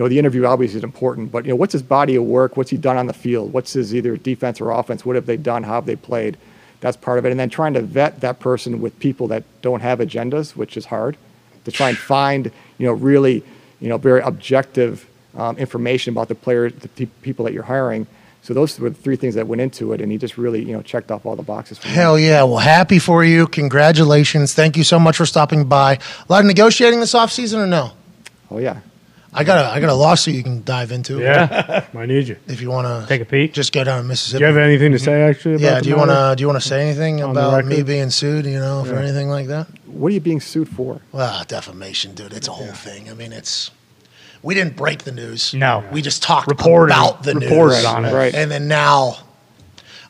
the interview obviously is important, but, you know, what's his body of work? What's he done on the field? What's his either defense or offense? What have they done? How have they played? That's part of it. And then trying to vet that person with people that don't have agendas, which is hard, to try and find, you know, really, you know, very objective information about the player, the people that you're hiring. So those were the three things that went into it, and he just really, you know, checked off all the boxes. Hell yeah. Well, happy for you. Congratulations. Thank you so much for stopping by. A lot of negotiating this offseason or no? Oh, yeah. I got a lawsuit you can dive into. Yeah, I need you. If you want to take a peek, just go down to Mississippi. Do you have anything to say actually? About do you want to say anything about me being sued? You know, for anything like that? What are you being sued for? Well, defamation, dude. It's a whole thing. I mean, it's. We didn't break the news. No. We just talked about the news. Reported on it. Right. And then now,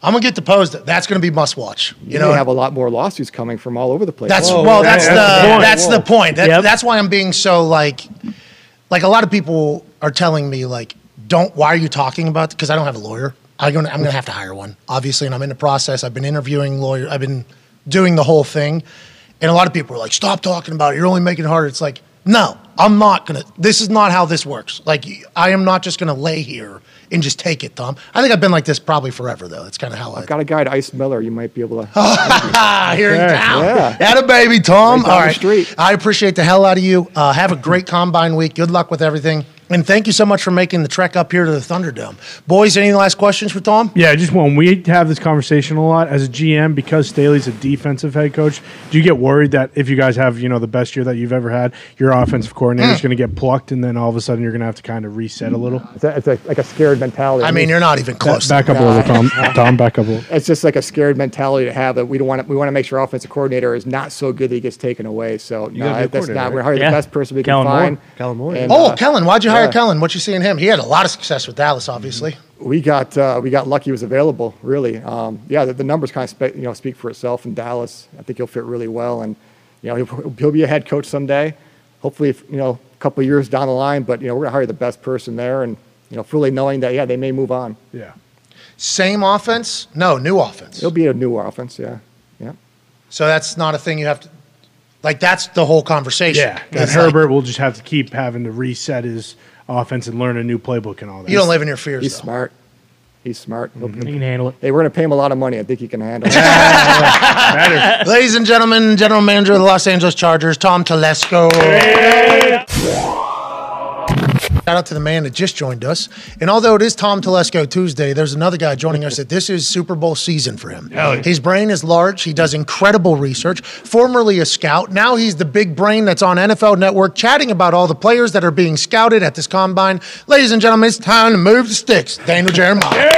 I'm going to get deposed. That's going to be must watch. You know, we have a lot more lawsuits coming from all over the place. That's the point. That's why I'm being so like a lot of people are telling me, like, why are you talking about it? Because I don't have a lawyer. I'm going to have to hire one, obviously. And I'm in the process. I've been interviewing lawyers. I've been doing the whole thing. And a lot of people are like, stop talking about it. You're only making it harder. It's like, no, I'm not going to. This is not how this works. Like, I am not just going to lay here and just take it, Tom. I think I've been like this probably forever, though. That's kind of how I've got a guy at Ice Miller. You might be able to. Here in town. Yeah. Atta baby, Tom. Right down the street. I appreciate the hell out of you. Have a great combine week. Good luck with everything. And thank you so much for making the trek up here to the Thunderdome. Boys, any last questions for Tom? Yeah, just one. We have this conversation a lot as a GM because Staley's a defensive head coach. Do you get worried that if you guys have, you know, the best year that you've ever had, your offensive coordinator's going to get plucked and then all of a sudden you're going to have to kind of reset a little? It's like a scared mentality. I mean, you're not even close. Back up a little, Tom. Back up a little. It's just like a scared mentality to have that we want to make sure our offensive coordinator is not so good that he gets taken away. So, no, that's not. Right? We're hiring the best person we can find. Kellen Moore. And, Kellen, why'd you hired Kellen. What you see in him? He had a lot of success with Dallas, obviously. We got lucky. He was available, really. The numbers kind of speak for itself in Dallas. I think he'll fit really well, and he'll be a head coach someday. Hopefully, a couple of years down the line. But we're gonna hire the best person there, and fully knowing that they may move on. Yeah. Same offense? No, new offense. It'll be a new offense. Yeah. So that's not a thing you have to. Like, that's the whole conversation. Yeah, and Herbert will just have to keep having to reset his offense and learn a new playbook and all that. You don't live in your fears, though. He's smart. He can handle it. Hey, we're going to pay him a lot of money. I think he can handle it. Ladies and gentlemen, General Manager of the Los Angeles Chargers, Tom Telesco. Yeah. Shout out to the man that just joined us. And although it is Tom Telesco Tuesday, there's another guy joining us that this is Super Bowl season for him. Yeah. His brain is large. He does incredible research. Formerly a scout. Now he's the big brain that's on NFL Network chatting about all the players that are being scouted at this combine. Ladies and gentlemen, it's time to move the sticks. Daniel Jeremiah.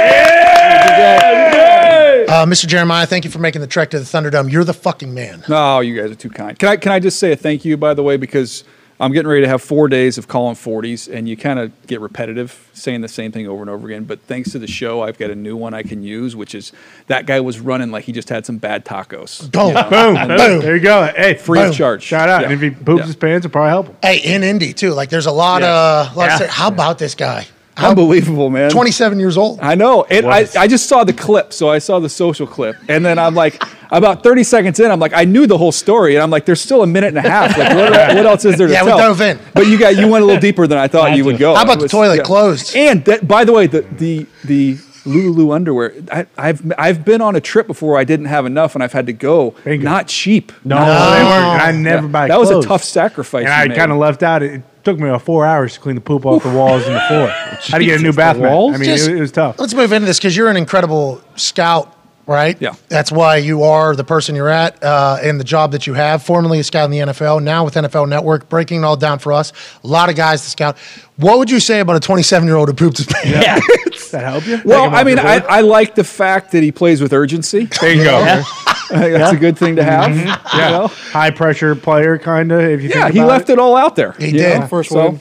Mr. Jeremiah, thank you for making the trek to the Thunderdome. You're the fucking man. No, you guys are too kind. Can I just say a thank you, by the way, because I'm getting ready to have 4 days of calling 40s, and you kind of get repetitive saying the same thing over and over again. But thanks to the show, I've got a new one I can use, which is that guy was running like he just had some bad tacos. Boom. Boom. There you go. Hey, free of charge. Shout out. Yeah. And if he poops his pants, it'll probably help him. Hey, in Indy, too. Like, there's a lot of how about this guy? Unbelievable, man. 27 years old. I know. And I just saw the clip. So I saw the social clip. And then I'm like, about 30 seconds in, I'm like, I knew the whole story. And I'm like, there's still a minute and a half. Like, what else is there to tell? Yeah, we dove in. But you went a little deeper than I thought you would go. How about the toilet closed? And that, by the way, the Lulu underwear. I've been on a trip before I didn't have enough and I've had to go. Bingo. Not cheap. No. I never buy clothes. That was a tough sacrifice. And I kind of left out. It took me about 4 hours to clean the poop off the walls and the floor. How to get a new bath mat. I mean, it was tough. Let's move into this because you're an incredible scout, right? Yeah. That's why you are the person you're at and the job that you have. Formerly a scout in the NFL, now with NFL Network, breaking it all down for us. A lot of guys to scout. What would you say about a 27-year-old who pooped his pants? Yeah. Does that help you? Well, I mean, I like the fact that he plays with urgency. There you go. Yeah. That's a good thing to have. Mm-hmm. Yeah. High pressure player, kind of. If you think about he left it all out there. He did. First one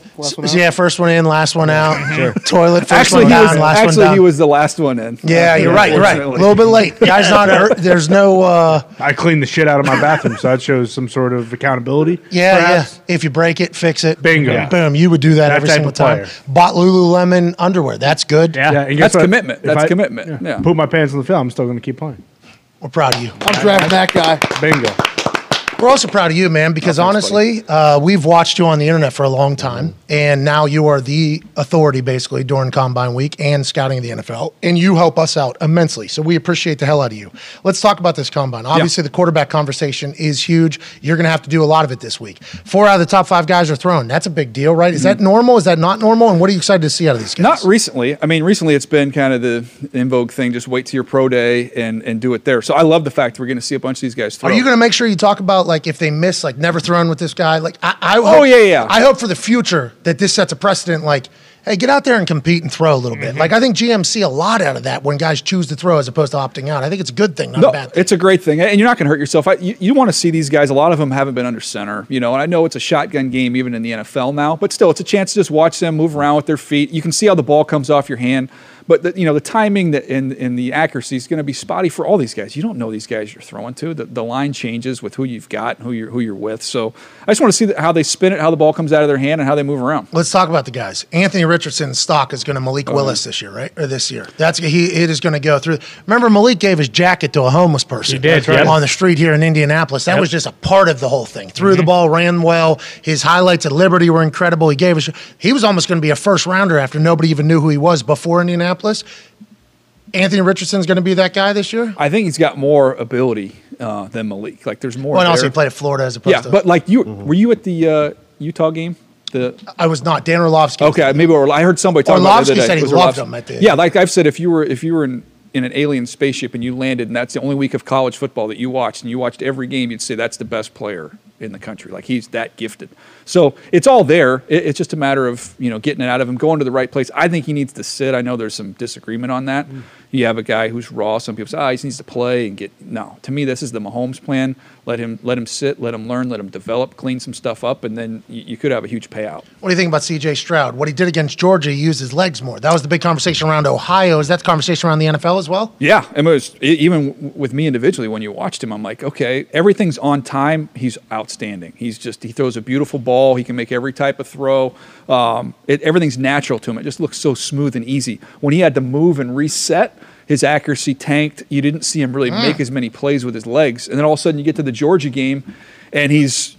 in, last one out. Sure. Toilet. First one down, last one down. He was the last one in. Yeah, you're right. You're right. A little bit late. Guys, there's no. I cleaned the shit out of my bathroom, so that shows some sort of accountability. Yeah. If you break it, fix it. Bingo. Yeah. Boom. You would do that every single time. Bought Lululemon underwear. That's good. Yeah. That's commitment. That's commitment. Yeah. Put my pants on the field. I'm still going to keep playing. We're proud of you. I'm drafting that guy. Bingo. We're also proud of you, man, because honestly, we've watched you on the internet for a long time, and now you are the authority, basically, during Combine Week and scouting of the NFL, and you help us out immensely, so we appreciate the hell out of you. Let's talk about this Combine. Obviously, the quarterback conversation is huge. You're going to have to do a lot of it this week. 4 out of the top 5 guys are thrown. That's a big deal, right? Is that normal? Is that not normal? And what are you excited to see out of these guys? Not recently. I mean, recently it's been kind of the in vogue thing, just wait till your pro day and do it there. So I love the fact we're going to see a bunch of these guys thrown. Are you going to make sure you talk about like if they miss, like never thrown with this guy? Like I hope for the future that this sets a precedent, like, hey, get out there and compete and throw a little bit. Like I think GMs see a lot out of that when guys choose to throw as opposed to opting out. I think it's a good thing, not a bad thing. It's a great thing. And you're not going to hurt yourself. You want to see these guys. A lot of them haven't been under center, and I know it's a shotgun game even in the NFL now, but still it's a chance to just watch them move around with their feet. You can see how the ball comes off your hand. But the timing and the accuracy is going to be spotty for all these guys. You don't know these guys you're throwing to. The line changes with who you've got and who you're with. So I just want to see how they spin it, how the ball comes out of their hand, and how they move around. Let's talk about the guys. Anthony Richardson's stock is going to Malik Willis this year, right? Or this year. It is going to go through. Remember, Malik gave his jacket to a homeless person on the street here in Indianapolis. That was just a part of the whole thing. Threw the ball, ran well. His highlights at Liberty were incredible. He was almost going to be a first rounder after nobody even knew who he was before Indianapolis. Anthony Richardson's going to be that guy this year? I think he's got more ability than Malik. Like, there's more. Well, and also he played at Florida as opposed to. Yeah, but like, were you at the Utah game? I was not. Dan Orlovsky. Okay, maybe I heard somebody talking about it. Orlovsky said he loved him at the end. Yeah, like I've said, if you were in an alien spaceship and you landed and that's the only week of college football that you watched and you watched every game, you'd say that's the best player in the country. Like, he's that gifted. So it's all there. It's just a matter of, getting it out of him, going to the right place. I think he needs to sit. I know there's some disagreement on that. You have a guy who's raw. Some people say, he just needs to play and get. No, to me, this is the Mahomes plan. Let him sit, let him learn, let him develop, clean some stuff up, and then you could have a huge payout. What do you think about C.J. Stroud? What he did against Georgia, he used his legs more. That was the big conversation around Ohio. Is that the conversation around the NFL as well? Yeah, and it was, even with me individually, when you watched him, I'm like, okay, everything's on time. He's outstanding. He throws a beautiful ball. He can make every type of throw. Everything's natural to him. It just looks so smooth and easy. When he had to move and reset, his accuracy tanked. You didn't see him really make as many plays with his legs. And then all of a sudden you get to the Georgia game, and he's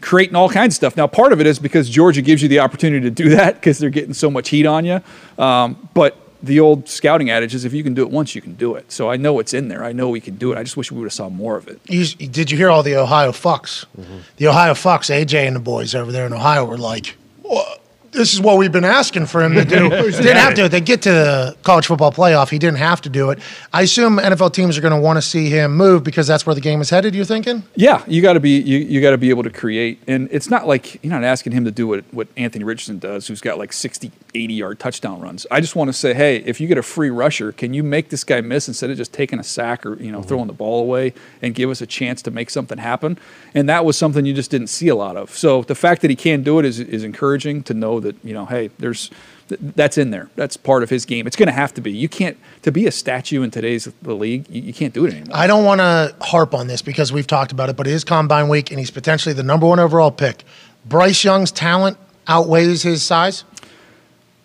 creating all kinds of stuff. Now, part of it is because Georgia gives you the opportunity to do that because they're getting so much heat on you. But the old scouting adage is if you can do it once, you can do it. So I know it's in there. I know we can do it. I just wish we would have saw more of it. Did you hear all the Ohio fucks? Mm-hmm. The Ohio fucks, AJ and the boys over there in Ohio, were like, what? This is what we've been asking for him to do. Didn't have to. They get to the college football playoff. He didn't have to do it. I assume NFL teams are going to want to see him move because that's where the game is headed, you're thinking? Yeah, you got to be you got to be able to create. And it's not like you're not asking him to do what Anthony Richardson does, who's got like 60, 80-yard touchdown runs. I just want to say, hey, if you get a free rusher, can you make this guy miss instead of just taking a sack or throwing the ball away and give us a chance to make something happen? And that was something you just didn't see a lot of. So the fact that he can do it is encouraging to know that, hey, that's in there. That's part of his game. It's going to have to be. You can't, to be a statue in today's league, you can't do it anymore. I don't want to harp on this because we've talked about it, but it is combine week, and he's potentially the #1 overall pick. Bryce Young's talent outweighs his size?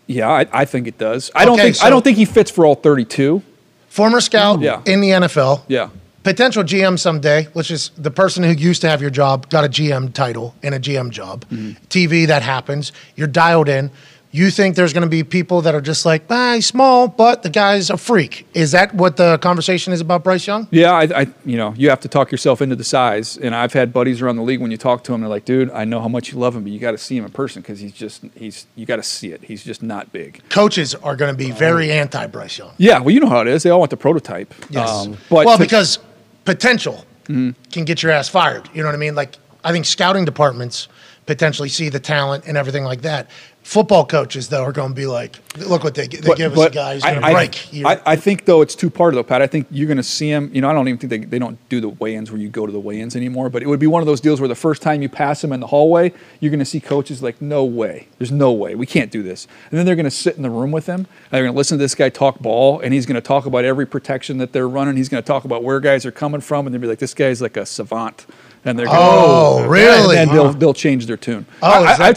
Yeah, I think it does. I don't think he fits for all 32. Former scout in the NFL. Yeah. Potential GM someday, which is the person who used to have your job, got a GM title and a GM job. Mm-hmm. TV, that happens. You're dialed in. You think there's going to be people that are just like, he's small, but the guy's a freak. Is that what the conversation is about Bryce Young? Yeah, you have to talk yourself into the size. And I've had buddies around the league when you talk to them, they're like, dude, I know how much you love him, but you got to see him in person because you got to see it. He's just not big. Coaches are going to be very anti-Bryce Young. Yeah, well, you know how it is. They all want the prototype. Yes. Because potential can get your ass fired. You know what I mean? Like, I think scouting departments potentially see the talent and everything like that. Football coaches, though, are going to be like, look what they give us, a guy who's going to break here. I think, though, it's two-parted, though, Pat. I think you're going to see him. I don't even think they don't do the weigh-ins where you go to the weigh-ins anymore, but it would be one of those deals where the first time you pass him in the hallway, you're going to see coaches like, no way. There's no way. We can't do this. And then they're going to sit in the room with him, and they're going to listen to this guy talk ball, and he's going to talk about every protection that they're running. He's going to talk about where guys are coming from, and they'll be like, this guy's like a savant. And they're going, oh, really? And they'll change their tune. Oh, I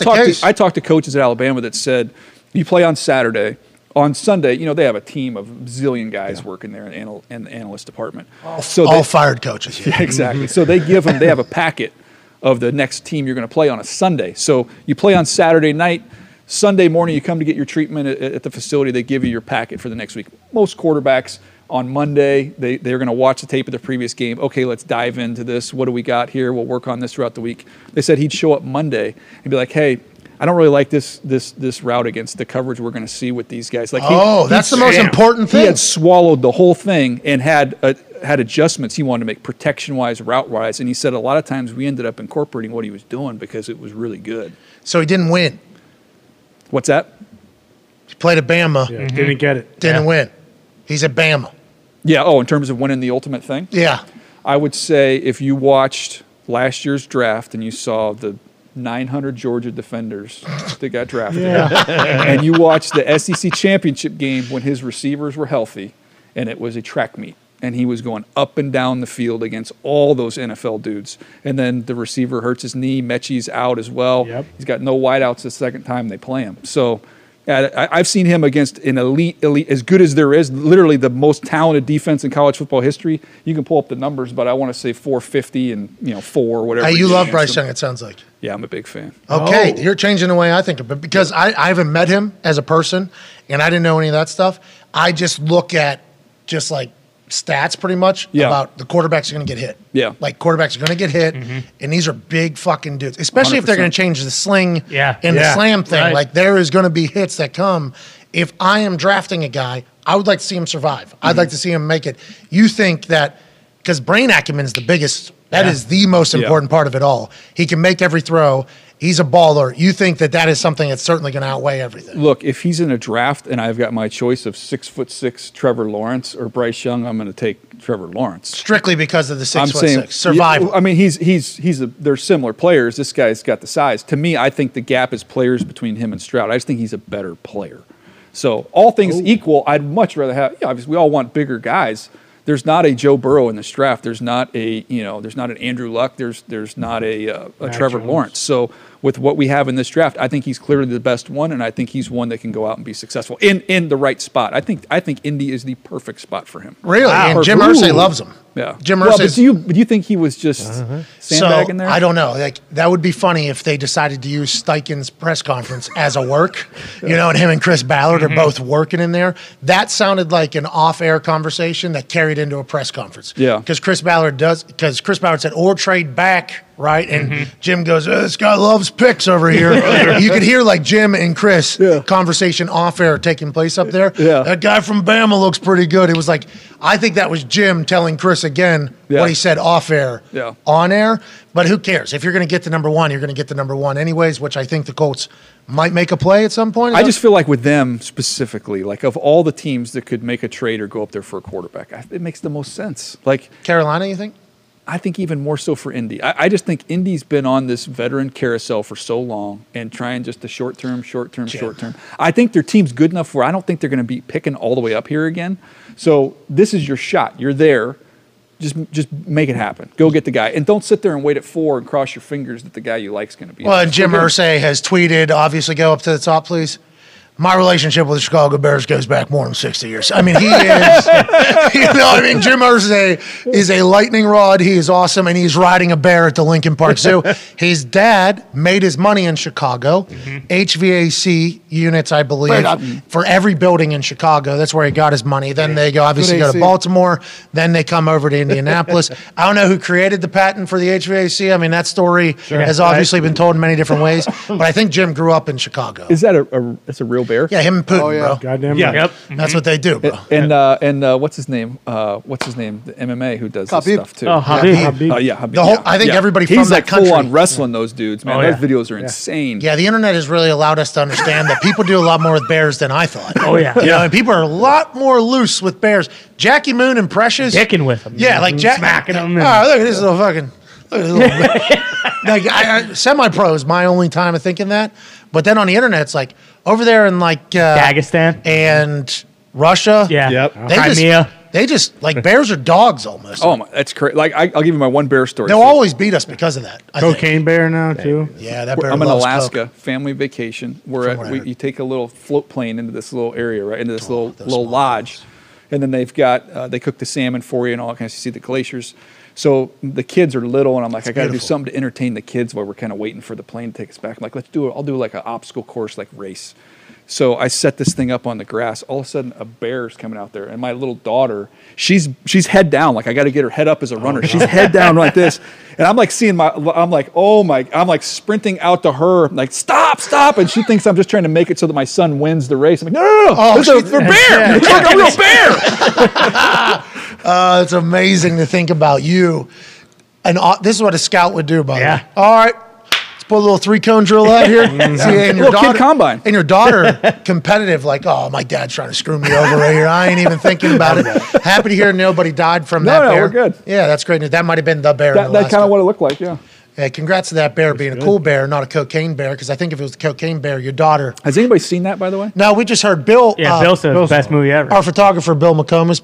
talked to coaches at Alabama that said, you play on Saturday. On Sunday, they have a team of zillion guys working there in the analyst department. All fired coaches. Yeah, exactly. So they have a packet of the next team you're going to play on a Sunday. So you play on Saturday night. Sunday morning, you come to get your treatment at the facility. They give you your packet for the next week. Most quarterbacks on Monday, they're going to watch the tape of the previous game. Okay, let's dive into this. What do we got here? We'll work on this throughout the week. They said he'd show up Monday and be like, hey, I don't really like this route against the coverage we're going to see with these guys. Like, that's the most important thing. He had swallowed the whole thing and had adjustments he wanted to make protection-wise, route-wise, and he said a lot of times we ended up incorporating what he was doing because it was really good. So he didn't win. What's that? He played at Bama. Yeah, didn't get it. Didn't win. He's at Bama. Yeah, in terms of winning the ultimate thing? Yeah. I would say if you watched last year's draft and you saw the 900 Georgia defenders that got drafted, and you watched the SEC championship game when his receivers were healthy and it was a track meet, and he was going up and down the field against all those NFL dudes. And then the receiver hurts his knee. Mechie's out as well. Yep. He's got no wideouts the second time they play him. So I've seen him against an elite, as good as there is, literally the most talented defense in college football history. You can pull up the numbers, but I want to say 450 and 4 or whatever. Hey, you love Bryce Young, it sounds like. Yeah, I'm a big fan. Okay, you're changing the way I think of it because I haven't met him as a person, and I didn't know any of that stuff. I just look at just like stats pretty much about the quarterbacks are going to get hit. Yeah. Like quarterbacks are going to get hit, and these are big fucking dudes, especially 100%. If they're going to change the sling and the slam thing. Right. Like there is going to be hits that come. If I am drafting a guy, I would like to see him survive. I'd like to see him make it. You think that because brain acumen is the biggest, that is the most important part of it all. He can make every throw. he's a baller, you think that that is something that's certainly going to outweigh everything. Look, if he's in a draft and I've got my choice of 6'6" Trevor Lawrence or Bryce Young, I'm going to take Trevor Lawrence. Strictly because of the 6'6" survival. Yeah, I mean, they're similar players. This guy's got the size. To me, I think the gap is players between him and Stroud. I just think he's a better player. So all things equal, I'd much rather have. Yeah, obviously, we all want bigger guys. There's not a Joe Burrow in this draft. There's not a There's not an Andrew Luck. There's not a Trevor Lawrence. So with what we have in this draft, I think he's clearly the best one, and I think he's one that can go out and be successful in the right spot. I think Indy is the perfect spot for him. Really, wow. And Jim Irsay loves him. Yeah, Jim Irsay. Well, but do you think he was just sandbagging there? I don't know. Like, that would be funny if they decided to use Steichen's press conference as a work. And him and Chris Ballard are both working in there. That sounded like an off-air conversation that carried into a press conference. Yeah, because Chris Ballard said, "Or trade back." Right, and Jim goes, this guy loves picks over here. You could hear like Jim and Chris conversation off air taking place up there. Yeah. That guy from Bama looks pretty good. It was like, I think that was Jim telling Chris again what he said off air, on air. But who cares? If you're going to get the number one, you're going to get the number one anyways, which I think the Colts might make a play at some point. I just feel like with them specifically, like of all the teams that could make a trade or go up there for a quarterback, it makes the most sense. Like Carolina, you think? I think even more so for Indy. I just think Indy's been on this veteran carousel for so long and trying just the short term. I think their team's good enough where I don't think they're going to be picking all the way up here again. So this is your shot. You're there. Just make it happen. Go get the guy. And don't sit there and wait at 4 and cross your fingers that the guy you like is going to be. Well, and Jim Irsay has tweeted, obviously, go up to the top, please. My relationship with the Chicago Bears goes back more than 60 years. I mean, he is, Jim Irsay is a lightning rod. He is awesome, and he's riding a bear at the Lincoln Park Zoo. His dad made his money in Chicago, HVAC units, I believe, for every building in Chicago. That's where he got his money. Then they go to Baltimore. Then they come over to Indianapolis. I don't know who created the patent for the HVAC. I mean, that story has obviously been told in many different ways, but I think Jim grew up in Chicago. Is that that's a real bear? Yeah, him and Putin, bro. Goddamn right. Yep. That's what they do, bro. And what's his name? The MMA who does this stuff too. Oh, Habib. Habib. I think everybody from that country. He's like full on wrestling those dudes, man. Those videos are insane. Yeah, the internet has really allowed us to understand that people do a lot more with bears than I thought. Oh, yeah. And people are a lot more loose with bears. Jackie Moon and Precious. Dicking with them. Yeah, like Jackie. Smacking them. Oh, look at this little fucking. Like, semi-pro is my only time of thinking that. But then on the internet, it's like, over there in like Dagestan and Russia, Crimea, they just like bears are dogs almost. Oh, that's crazy! Like I'll give you my one bear story. They'll always beat us because of that. I think. Bear now too. Yeah, that bear. I'm in Alaska, family vacation. You take a little float plane into this little area, right into this little lodge, and then they've got they cook the salmon for you and all kinds. You see the glaciers. So the kids are little, and I'm like, I got to do something to entertain the kids while we're kind of waiting for the plane to take us back. I'm like, I'll do like an obstacle course, like race. So I set this thing up on the grass. All of a sudden, a bear's coming out there, and my little daughter, she's head down. Like I got to get her head up as a runner. God. She's head down like this, and I'm like I'm like sprinting out to her, I'm like stop, and she thinks I'm just trying to make it so that my son wins the race. I'm like no, they're a bear, it's like a real bear. It's amazing to think about you, and this is what a scout would do, by the way. All right. Put a little 3-cone drill out here. And your daughter, competitive, like, oh, my dad's trying to screw me over right here. I ain't even thinking about it. Happy to hear nobody died from that bear. No, we're good. Yeah, that's great news. That might have been the bear. That's kind of what it looked like, yeah. Yeah, congrats to that bear being a cool bear, not a cocaine bear, because I think if it was a cocaine bear, your daughter... Has anybody seen that, by the way? No, we just heard Bill... Yeah, Bill said the best movie ever. Our photographer, Bill McComas,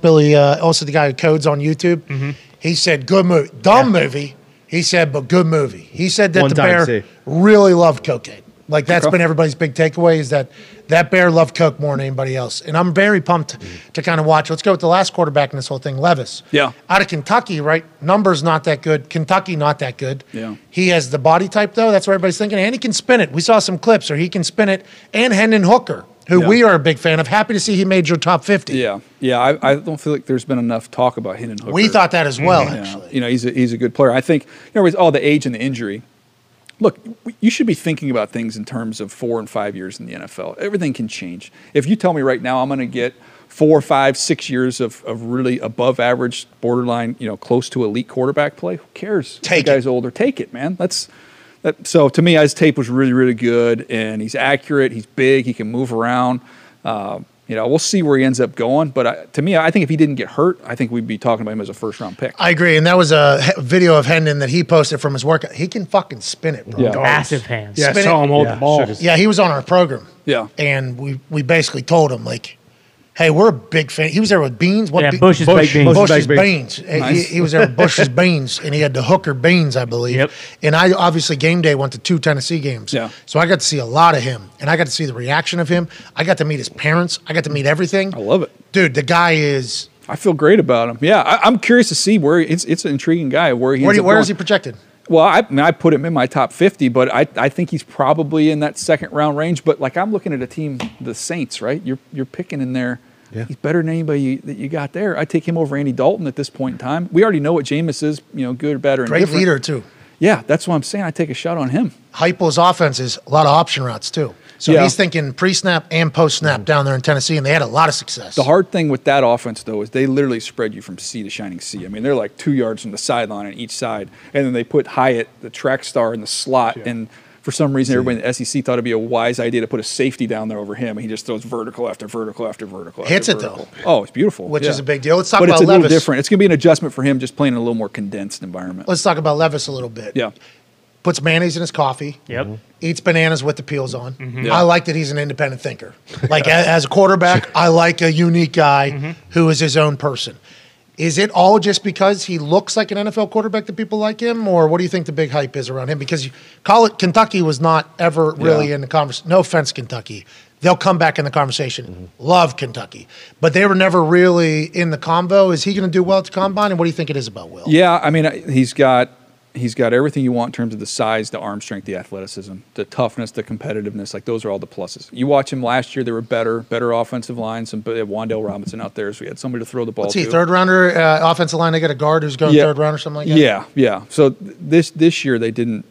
also the guy who codes on YouTube, he said, good movie. Dumb movie. He said, but good movie. He said that the bear really loved cocaine. Like, that's been everybody's big takeaway is that bear loved coke more than anybody else. And I'm very pumped to kind of watch. Let's go with the last quarterback in this whole thing, Levis. Yeah. Out of Kentucky, right? Numbers not that good. Kentucky not that good. Yeah. He has the body type, though. That's what everybody's thinking. And he can spin it. We saw some clips where he can spin it. And Hendon Hooker, who we are a big fan of. Happy to see he made your top 50. Yeah. Yeah, I don't feel like there's been enough talk about Hendon Hooker. We thought that as well, actually. He's a good player. I think, with all the age and the injury, look, you should be thinking about things in terms of 4 and 5 years in the NFL. Everything can change. If you tell me right now I'm going to get 4, 5, 6 years of really above average, borderline, close to elite quarterback play, who cares? Take it. The guy's older. Take it, man. That's So to me, his tape was really, really good, and he's accurate. He's big. He can move around. You know, we'll see where he ends up going. But to me, I think if he didn't get hurt, I think we'd be talking about him as a first-round pick. I agree. And that was a video of Hendon that he posted from his workout. He can fucking spin it, bro. Yeah. Massive hands. Yeah, I saw him hold the ball. Yeah, he was on our program. Yeah. And we basically told him, like, hey, we're a big fan. He was there with Beans. What Bush's Baked Beans. Bush's Beans. Nice. He was there with Bush's Beans, and he had the Hooker Beans, I believe. Yep. And I obviously game day went to 2 Tennessee games. Yeah. So I got to see a lot of him, and I got to see the reaction of him. I got to meet his parents. I got to meet everything. I love it. Dude, the guy is – I feel great about him. Yeah, I'm curious to see where – it's an intriguing guy. Where is he projected? Well, I put him in my top 50, but I think he's probably in that second-round range. But, like, I'm looking at a team, the Saints, right? You're picking in there. Yeah. He's better than anybody that you got there. I take him over Andy Dalton at this point in time. We already know what Jameis is, you know, good, better, and different. Great leader, too. Yeah, that's what I'm saying. I take a shot on him. Heupel's offense is a lot of option routes, too. So he's thinking pre-snap and post-snap down there in Tennessee, and they had a lot of success. The hard thing with that offense, though, is they literally spread you from sea to shining sea. I mean, they're like 2 yards from the sideline on each side, and then they put Hyatt, the track star, in the slot, and for some reason everybody in the SEC thought it would be a wise idea to put a safety down there over him, and he just throws vertical after vertical after vertical. Hits it, though. Oh, it's beautiful. Which is a big deal. Let's talk about Levis. But it's a little different. It's going to be an adjustment for him just playing in a little more condensed environment. Let's talk about Levis a little bit. Yeah. Puts mayonnaise in his coffee. Yep. Eats bananas with the peels on. Mm-hmm. I like that he's an independent thinker. Like, as a quarterback, I like a unique guy who is his own person. Is it all just because he looks like an NFL quarterback that people like him, or what do you think the big hype is around him? Because Kentucky was not ever really in the conversation. No offense, Kentucky. They'll come back in the conversation. Love Kentucky. But they were never really in the convo. Is he going to do well at the Combine, and what do you think it is about Will? Yeah, I mean, he's got everything you want in terms of the size, the arm strength, the athleticism, the toughness, the competitiveness. Like, those are all the pluses. You watch him last year; they were better offensive lines. And Wandale Robinson out there, so we had somebody to throw the ball. What's he, third rounder, offensive line? They got a guard who's going third round or something like that. Yeah. So this year they didn't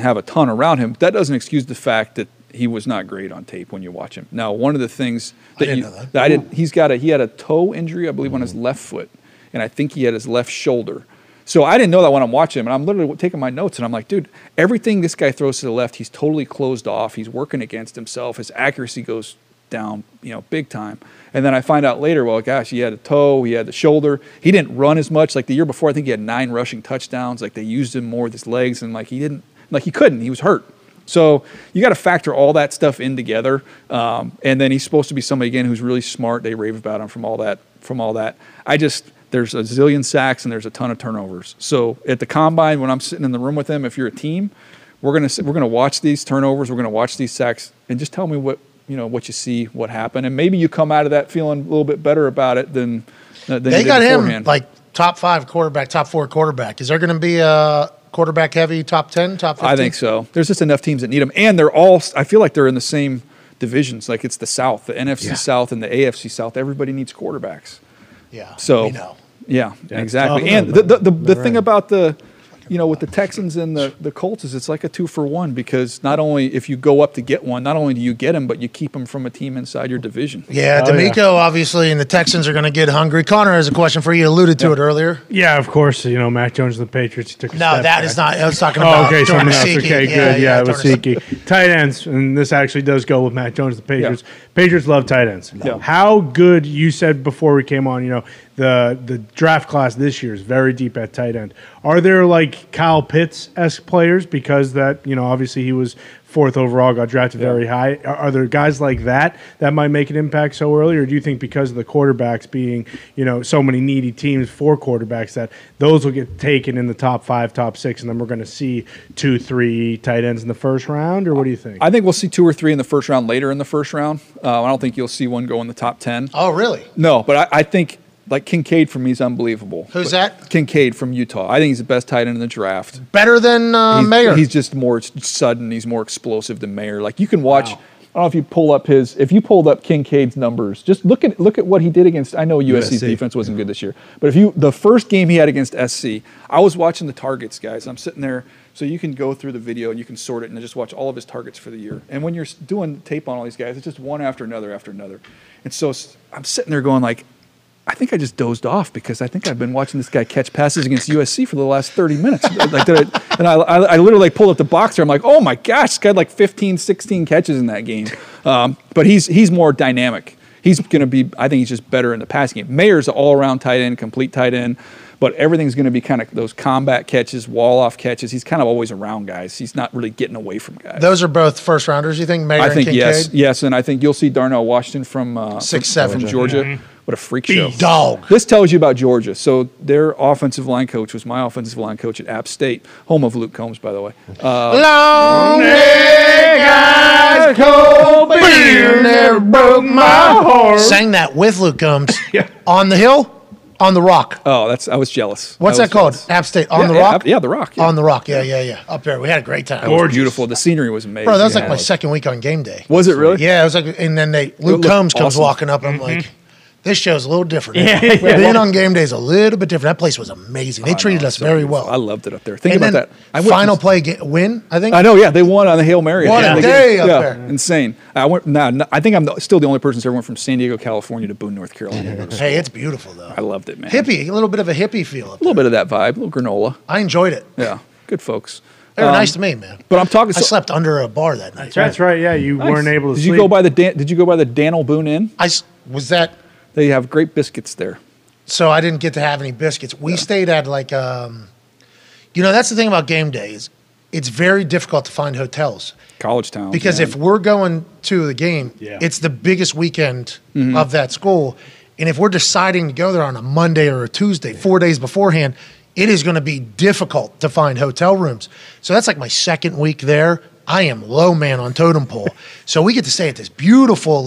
have a ton around him. That doesn't excuse the fact that he was not great on tape when you watch him. Now, one of the things he had a toe injury, I believe, on his left foot, and I think he had his left shoulder. So I didn't know that when I'm watching him, and I'm literally taking my notes, and I'm like, dude, everything this guy throws to the left, he's totally closed off. He's working against himself. His accuracy goes down, big time. And then I find out later, well, gosh, he had a toe, he had the shoulder. He didn't run as much. Like, the year before, I think he had 9 rushing touchdowns. Like, they used him more with his legs, and he couldn't. He was hurt. So you got to factor all that stuff in together. And then he's supposed to be somebody, again, who's really smart. They rave about him from all that. There's a zillion sacks and there's a ton of turnovers. So at the Combine, when I'm sitting in the room with him, if you're a team, we're gonna watch these turnovers, we're gonna watch these sacks, and just tell me what you see, what happened, and maybe you come out of that feeling a little bit better about it than they got beforehand. Him like top 5 quarterback, top 4 quarterback. Is there gonna be a quarterback heavy top 10, top 15? I think so. There's just enough teams that need them, and they're all. I feel like they're in the same divisions. Like, it's the South, the NFC South, and the AFC South. Everybody needs quarterbacks. Yeah. So. We know. Yeah, exactly. And the thing about with the Texans and the Colts is it's like a 2-for-1, because not only if you go up to get one, not only do you get him, but you keep him from a team inside your division. Yeah, DeMeco, obviously, and the Texans are going to get hungry. Connor has a question for you. You alluded to it earlier. Yeah, of course. You know, Mac Jones and the Patriots took a step back. I was talking about Tornisiki. Okay, good. Yeah, Tornisiki. Tight ends, and this actually does go with Mac Jones and the Patriots. Yeah. Patriots love tight ends. Yeah. How good, you said before we came on, the draft class this year is very deep at tight end. Are there like Kyle Pitts-esque players, because that, obviously he was 4th overall, got drafted very high. Are there guys like that might make an impact so early, or do you think because of the quarterbacks being, so many needy teams for quarterbacks, that those will get taken in the top 5, top 6, and then we're going to see 2, 3 tight ends in the first round, or what do you think? I think we'll see 2 or 3 in the first round later in the first round. I don't think you'll see one go in the top 10. Oh, really? No, but I think – like, Kincaid for me is unbelievable. Who's that? Kincaid from Utah. I think he's the best tight end in the draft. Better than Mayer. He's just more sudden. He's more explosive than Mayer. Like, you can watch. Wow. I don't know if you pull up if you pulled up Kincaid's numbers, just look at what he did against. I know USC's defense wasn't good this year, but if the first game he had against SC, I was watching the targets, guys. I'm sitting there, so you can go through the video and you can sort it and just watch all of his targets for the year. And when you're doing tape on all these guys, it's just one after another after another. And so I'm sitting there going like, I think I just dozed off because I think I've been watching this guy catch passes against USC for the last 30 minutes. Like, I literally pulled up the boxer. I'm like, oh my gosh, this guy had like 15, 16 catches in that game. But he's more dynamic. He's going to be, I think he's just better in the passing game. Mayer's an all-around tight end, complete tight end, but everything's going to be kind of those combat catches, wall-off catches. He's kind of always around guys. He's not really getting away from guys. Those are both first-rounders, you think, Mayer and Kincaid? I think, yes, and I think you'll see Darnell Washington from Georgia. Mm-hmm. What a freak show. Big dog. This tells you about Georgia. So their offensive line coach was my offensive line coach at App State, home of Luke Combs, by the way. Long neck eyes, cold beer, never broke my heart. Sang that with Luke Combs. Yeah. On the hill, on the rock. Oh, I was jealous. What's that called? Jealous. App State, on the rock? Yeah, the rock. Yeah. On the rock, yeah. Up there, we had a great time. Gorgeous. Beautiful. The scenery was amazing. Bro, that was like my second week on game day. Was it really? Yeah, it was like, and then Luke Combs comes walking up, and I'm like, this show's a little different. Yeah. Being on game day is a little bit different. That place was amazing. They treated us very well. I loved it up there. Think about that. Final play win, I think. I know, yeah. They won on the Hail Mary. What a day up there. Insane. I think I'm still the only person who's ever went from San Diego, California to Boone, North Carolina. Hey, it's beautiful, though. I loved it, man. Hippie, a little bit of a hippie feel up there. A little bit of that vibe, a little granola. I enjoyed it. Yeah, good folks. They were nice to me, man. But I'm talking. I slept under a bar that night. That's right, yeah. You weren't able to sleep. Did you go by the Dan'l Boone Inn? Was that... They have great biscuits there. So I didn't get to have any biscuits. We stayed at that's the thing about game day is it's very difficult to find hotels. College town. Because if we're going to the game, it's the biggest weekend of that school. And if we're deciding to go there on a Monday or a Tuesday, 4 days beforehand, it is going to be difficult to find hotel rooms. So that's like my second week there. I am low man on totem pole. So we get to stay at this beautiful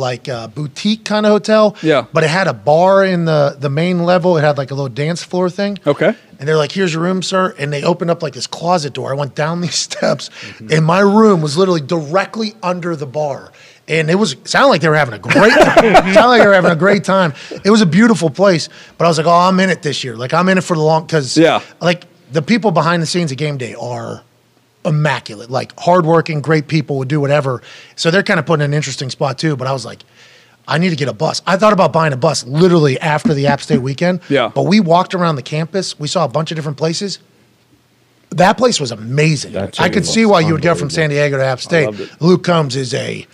boutique kind of hotel. Yeah. But it had a bar in the main level. It had like a little dance floor thing. Okay. And they're like, here's your room, sir. And they opened up like this closet door. I went down these steps and my room was literally directly under the bar. And it sounded like they were having a great time. It was a beautiful place. But I was like, oh, I'm in it this year. Like I'm in it for the long, because the people behind the scenes at game day are immaculate, like hardworking, great people would do whatever. So they're kind of put in an interesting spot too. But I was like, I need to get a bus. I thought about buying a bus literally after the App State weekend. Yeah. But we walked around the campus. We saw a bunch of different places. That place was amazing. I could see why you would go from San Diego to App State. Luke Combs is a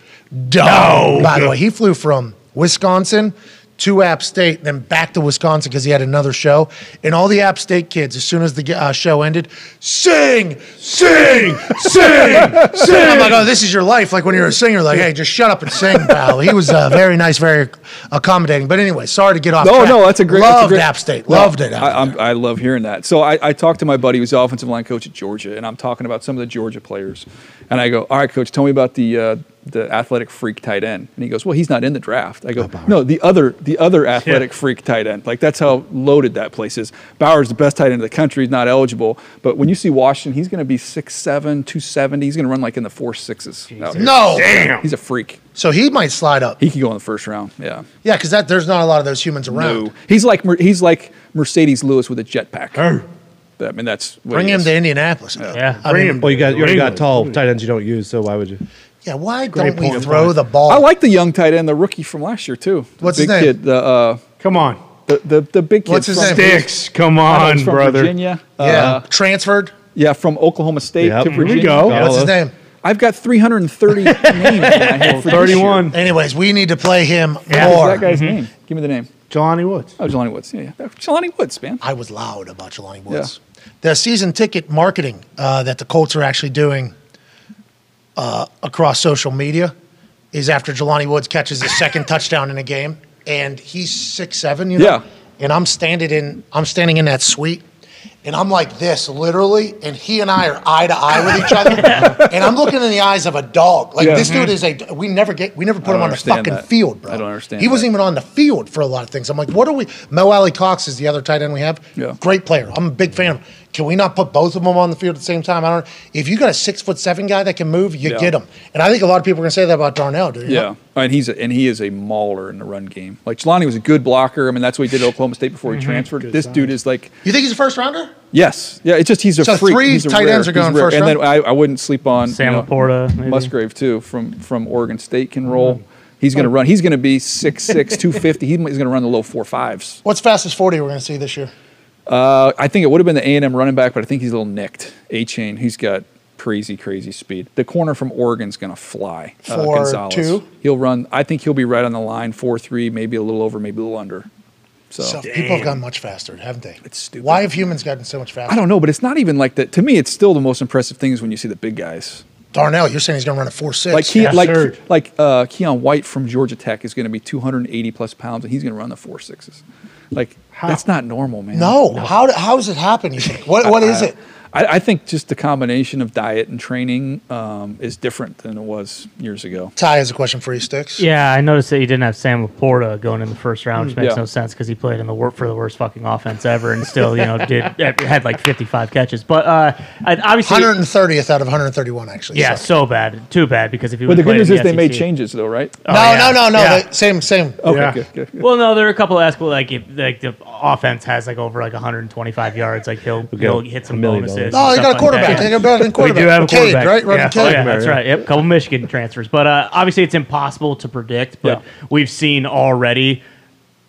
dog. By the way, he flew from Wisconsin to App State, then back to Wisconsin because he had another show. And all the App State kids, as soon as the show ended, sing, sing, sing, sing. I'm like, oh, this is your life. Like when you're a singer, like, hey, just shut up and sing, pal. He was very nice, very accommodating. But anyway, sorry to get off track. No, that's a great. Loved App State. Loved it. I love hearing that. So I talked to my buddy who's the offensive line coach at Georgia, and I'm talking about some of the Georgia players. And I go, all right, coach, tell me about the athletic freak tight end. And he goes, well, he's not in the draft. I go, no, the other athletic freak tight end. Like, that's how loaded that place is. Bauer's the best tight end of the country. He's not eligible. But when you see Washington, he's going to be 6'7", 270. He's going to run like in the 4.6s. No. Damn. He's a freak. So he might slide up. He could go in the first round, yeah. Yeah, because there's not a lot of those humans around. No. He's like Mercedes Lewis with a jetpack. Hey. I mean, that's what Bring him to Indianapolis. Yeah. Bring him. Well, you already got tall tight ends you don't use, so why would you? Yeah, why don't we throw the ball? I like the young tight end, the rookie from last year too. What's his name? Kid, come on, the big kid. What's his name? Sticks. Come on, from brother. Virginia. Transferred. Yeah, from Oklahoma State to Virginia. We go. What's his name? I've got 330 names. 31. Anyways, we need to play him more. What's that guy's name? Give me the name. Jelani Woods. Oh, Jelani Woods. Yeah. Jelani Woods, man. I was loud about Jelani Woods. Yeah. The season ticket marketing that the Colts are actually doing. Across social media is after Jelani Woods catches his second touchdown in a game, and he's 6'7", you know. And I'm standing in that suite, and I'm like this literally, and he and I are eye to eye with each other, and I'm looking in the eyes of a dog. Like this dude is a. We never put him on the fucking field, bro. I don't understand. He wasn't even on the field for a lot of things. I'm like, what are we? Mo Alley Cox is the other tight end we have. Yeah. Great player. I'm a big fan of him. Can we not put both of them on the field at the same time? I don't know. If you got a 6'7" guy that can move, you get him. And I think a lot of people are gonna say that about Darnell, dude. Yeah, and he is a mauler in the run game. Like Jelani was a good blocker. I mean, that's what he did at Oklahoma State before he transferred. Good dude is like. You think he's a first rounder? Yes. Yeah. It's just he's a freak. Three he's tight ends are going first. And then I wouldn't sleep on Sam Laporta, maybe. Musgrave too from Oregon State can roll. He's going to run. He's going to be 6'6", 250. He's going to run the low 4.5s. What's fastest 40 we're going to see this year? I think it would have been the A&M running back, but I think he's a little nicked. A-Chain, he's got crazy, crazy speed. The corner from Oregon's going to fly. 4.2? He'll run. I think he'll be right on the line, 4.3, maybe a little over, maybe a little under. So people have gotten much faster, haven't they? It's stupid. Why have humans gotten so much faster? I don't know, but it's not even like that. To me, it's still the most impressive thing is when you see the big guys. Darnell, you're saying he's going to run a 4.6. Like Keon White from Georgia Tech is going to be 280-plus pounds, and he's going to run the 4.6s. Like, how? That's not normal, man. No. How does it happen, you think? What is it? I think just the combination of diet and training is different than it was years ago. Ty has a question for you, Sticks. Yeah, I noticed that you didn't have Sam Laporta going in the first round, which makes no sense because he played in the for the worst fucking offense ever and still, you know, had like 55 catches. But obviously, 130th out of 131, actually. Yeah, so bad, too bad because if you. But the good news is they made changes, though, right? Oh, no. Yeah. Same. Okay, good. Well, no, there are a couple of asks. Like the offense has like over like 125 yards. Like he'll hit some bonuses. Oh, they got a quarterback. They got better than quarterback. We do have a quarterback, right? That's right. Yep, couple Michigan transfers, but obviously it's impossible to predict. But we've seen already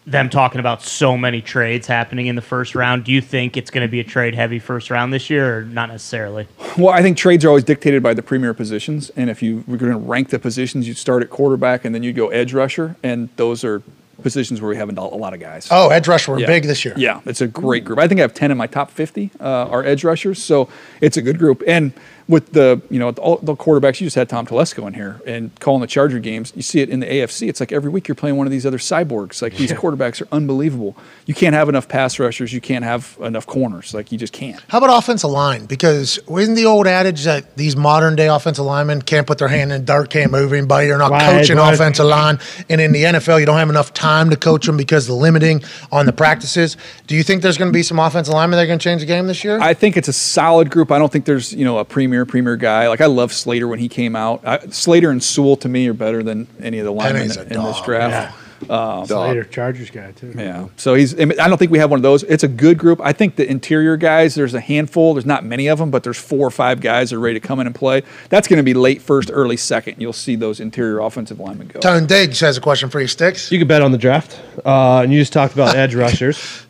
them talking about so many trades happening in the first round. Do you think it's going to be a trade-heavy first round this year, or not necessarily? Well, I think trades are always dictated by the premier positions, and if you were going to rank the positions, you'd start at quarterback, and then you'd go edge rusher, and those are positions where we have a lot of guys. Oh, edge rusher, we're big this year. Yeah, it's a great group. I think I have 10 in my top 50 are edge rushers, so it's a good group. And with all the quarterbacks, you just had Tom Telesco in here and calling the Charger games. You see it in the AFC. It's like every week you're playing one of these other cyborgs. Like these quarterbacks are unbelievable. You can't have enough pass rushers. You can't have enough corners. Like you just can't. How about offensive line? Because isn't the old adage that these modern day offensive linemen can't put their hand in the dirt, can't move anybody? They're not coaching offensive line. And in the NFL, you don't have enough time to coach them because of the limiting on the practices. Do you think there's going to be some offensive linemen that are going to change the game this year? I think it's a solid group. I don't think there's, you know, a premier guy. Like I love Slater when he came out. Slater and Sewell to me are better than any of the linemen in this draft. Yeah. Slater, Chargers guy too. Yeah. So I don't think we have one of those. It's a good group. I think the interior guys, there's a handful. There's not many of them, but there's 4 or 5 guys that are ready to come in and play. That's going to be late first, early second. You'll see those interior offensive linemen go. Tone Diggs has a question for you, Sticks. You could bet on the draft. And you just talked about edge rushers.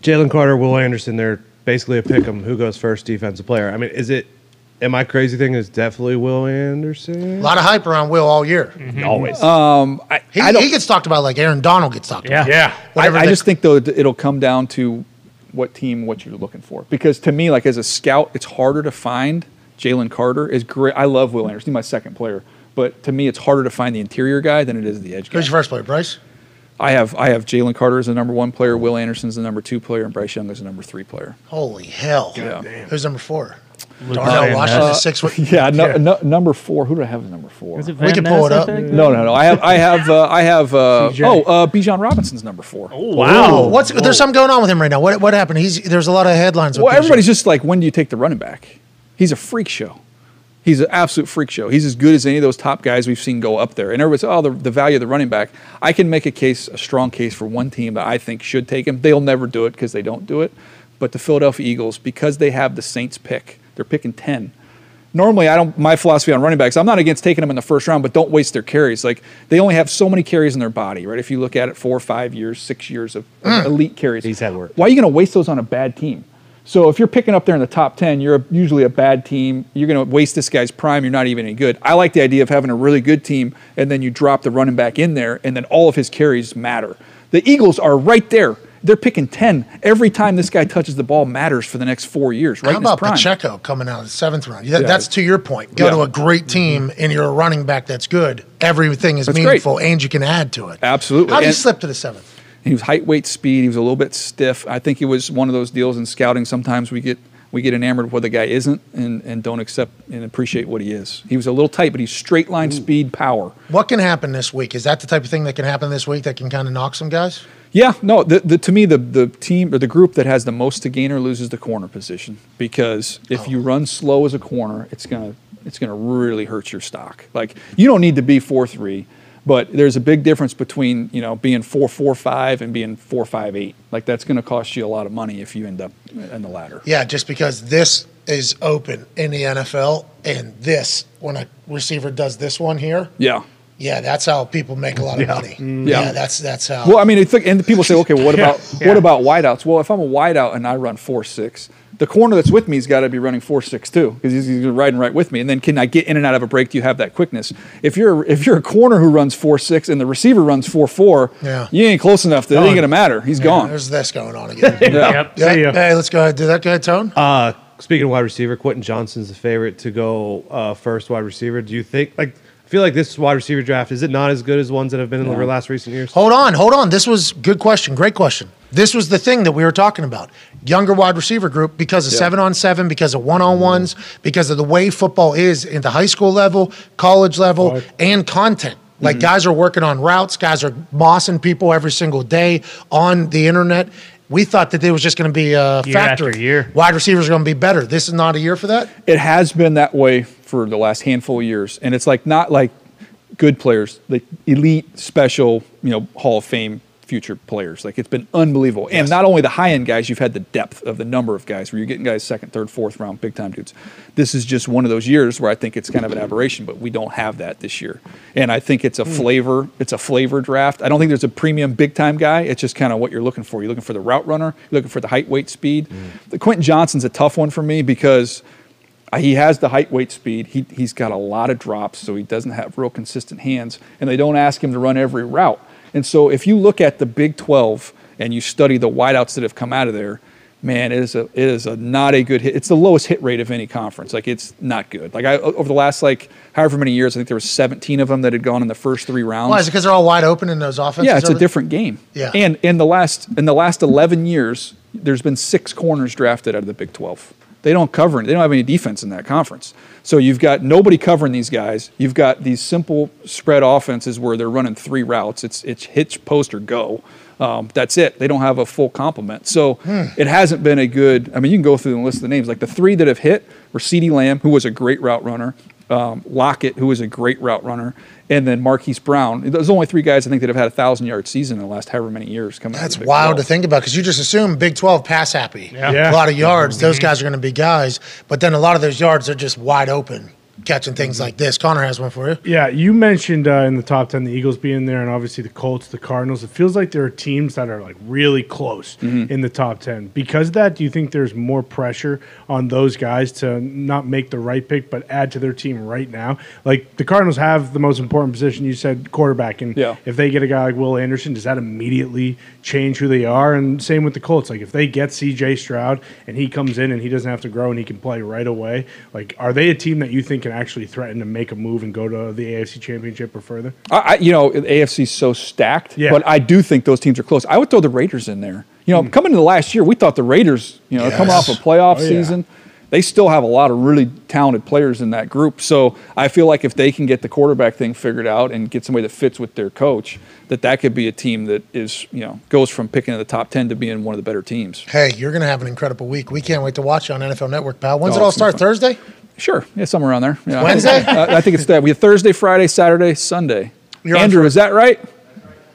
Jalen Carter, Will Anderson, they're basically a pick 'em. Who goes first defensive player? I mean, am I crazy thinking it's definitely Will Anderson? A lot of hype around Will all year. Mm-hmm. Always. He gets talked about like Aaron Donald gets talked about. Yeah. I just think, though, it'll come down to what you're looking for. Because to me, like as a scout, it's harder to find Jalen Carter. Is great. I love Will Anderson. He's my second player. But to me, it's harder to find the interior guy than it is the edge guy. Who's your first player, Bryce? I have Jalen Carter as the number 1 player, Will Anderson as the number 2 player, and Bryce Young as the number 3 player. Holy hell. Yeah. Who's number 4? Darnell Washington, 6 foot. Yeah, number 4. Who do I have as number 4? We can pull it up. No. I have Bijan Robinson's number 4. Oh, wow. There's something going on with him right now. What happened? There's a lot of headlines. Well, everybody's just like, when do you take the running back? He's a freak show. He's an absolute freak show. He's as good as any of those top guys we've seen go up there. And everybody's, the value of the running back. I can make a strong case for one team that I think should take him. They'll never do it because they don't do it. But the Philadelphia Eagles, because they have the Saints pick, they're picking 10. Normally, my philosophy on running backs, I'm not against taking them in the first round, but don't waste their carries. Like, they only have so many carries in their body, right? If you look at it, 4 or 5 years, 6 years of elite carries. He's had work. Why are you going to waste those on a bad team? So if you're picking up there in the top 10, you're usually a bad team. You're going to waste this guy's prime. You're not even any good. I like the idea of having a really good team, and then you drop the running back in there, and then all of his carries matter. The Eagles are right there. They're picking 10. Every time this guy touches the ball matters for the next 4 years. Right? How about Pacheco coming out of the 7th round? That's to your point. Go to a great team and you're a running back that's good. Everything is meaningful and you can add to it. Absolutely. How did he slip to the 7th? He was height, weight, speed. He was a little bit stiff. I think it was one of those deals in scouting. Sometimes we get enamored with what the guy isn't and don't accept and appreciate what he is. He was a little tight, but he's straight line, speed, power. What can happen this week? Is that the type of thing that can happen this week that can kind of knock some guys? Yeah, no, to me, the team or the group that has the most to gain or loses the corner position, because if you run slow as a corner, it's gonna really hurt your stock. Like, you don't need to be 4.3, but there's a big difference between, you know, being 4.45 and being 4.58. Like, that's gonna cost you a lot of money if you end up in the latter. Yeah, just because this is open in the NFL and this, when a receiver does this one here. Yeah. Yeah, that's how people make a lot of money. Yeah, that's how. Well, I mean, and people say, okay, well, what about wideouts? Well, if I'm a wideout and I run 4.6, the corner that's with me's got to be running 4.6 too, because he's riding right with me. And then can I get in and out of a break? Do you have that quickness? If you're a corner who runs 4.6 and the receiver runs 4.4, you ain't close enough. That ain't gonna matter. He's gone. There's this going on again. Hey, let's go ahead. Do that guy, Tone. Speaking of wide receiver, Quentin Johnson's the favorite to go first wide receiver. Do you think feel like this wide receiver draft, is it not as good as ones that have been in the last recent years? Hold on. This was good question. Great question. This was the thing that we were talking about. Younger wide receiver group because of 7-on-7, because of 1-on-1s, because of the way football is at the high school level, college level, and content. Like guys are working on routes, guys are mossing people every single day on the internet. We thought that it was just going to be a factory. Year. Wide receivers are going to be better. This is not a year for that? It has been that way for the last handful of years. And it's like not like good players, like elite, special, Hall of Fame future players. Like it's been unbelievable. Yes. And not only the high-end guys, you've had the depth of the number of guys where you're getting guys second, third, fourth round, big-time dudes. This is just one of those years where I think it's kind of an aberration, but we don't have that this year. And I think it's a flavor. It's a flavor draft. I don't think there's a premium big-time guy. It's just kind of what you're looking for. You're looking for the route runner. You're looking for the height, weight, speed. The Quentin Johnson's a tough one for me because he has the height, weight, speed. He's got a lot of drops, so he doesn't have real consistent hands. And they don't ask him to run every route. And so if you look at the Big 12 and you study the wideouts that have come out of there, man, it is not a good hit. It's the lowest hit rate of any conference. Like, it's not good. Like, over the last, however many years, I think there were 17 of them that had gone in the first three rounds. Why? Is it because they're all wide open in those offenses? Yeah, it's a different game. Yeah. And in the last 11 years, there's been 6 corners drafted out of the Big 12. They don't cover it. They don't have any defense in that conference. So you've got nobody covering these guys. You've got these simple spread offenses where they're running 3 routes. It's hitch, post, or go. That's it. They don't have a full complement. So it hasn't been a good – I mean, you can go through and list the names. Like the 3 that have hit were CeeDee Lamb, who was a great route runner, Lockett, who was a great route runner, and then Marquise Brown. Those are the only 3 guys I think that have had a 1,000-yard season in the last however many years. That's wild to think about because you just assume Big 12 pass happy. Yeah. Yeah. A lot of yards. Those guys are going to be guys. But then a lot of those yards are just wide open, catching things like this. Connor has one for you. Yeah, you mentioned in the top 10 the Eagles being there and obviously the Colts, the Cardinals. It feels like there are teams that are like really close in the top 10. Because of that, do you think there's more pressure on those guys to not make the right pick but add to their team right now? Like the Cardinals have the most important position, you said, quarterback. And if they get a guy like Will Anderson, does that immediately change who they are? And same with the Colts. Like if they get C.J. Stroud and he comes in and he doesn't have to grow and he can play right away, like are they a team that you think can actually threaten to make a move and go to the AFC Championship or further? The AFC's so stacked, but I do think those teams are close. I would throw the Raiders in there. Coming into last year, we thought the Raiders, coming off a playoff season, they still have a lot of really talented players in that group. So I feel like if they can get the quarterback thing figured out and get somebody that fits with their coach, that could be a team that is, goes from picking in the top 10 to being one of the better teams. Hey, you're going to have an incredible week. We can't wait to watch you on NFL Network, pal. When's it all start? Thursday? Sure. Yeah, somewhere around there. Yeah. Wednesday? I think it's that. We have Thursday, Friday, Saturday, Sunday. Andrew, is that right?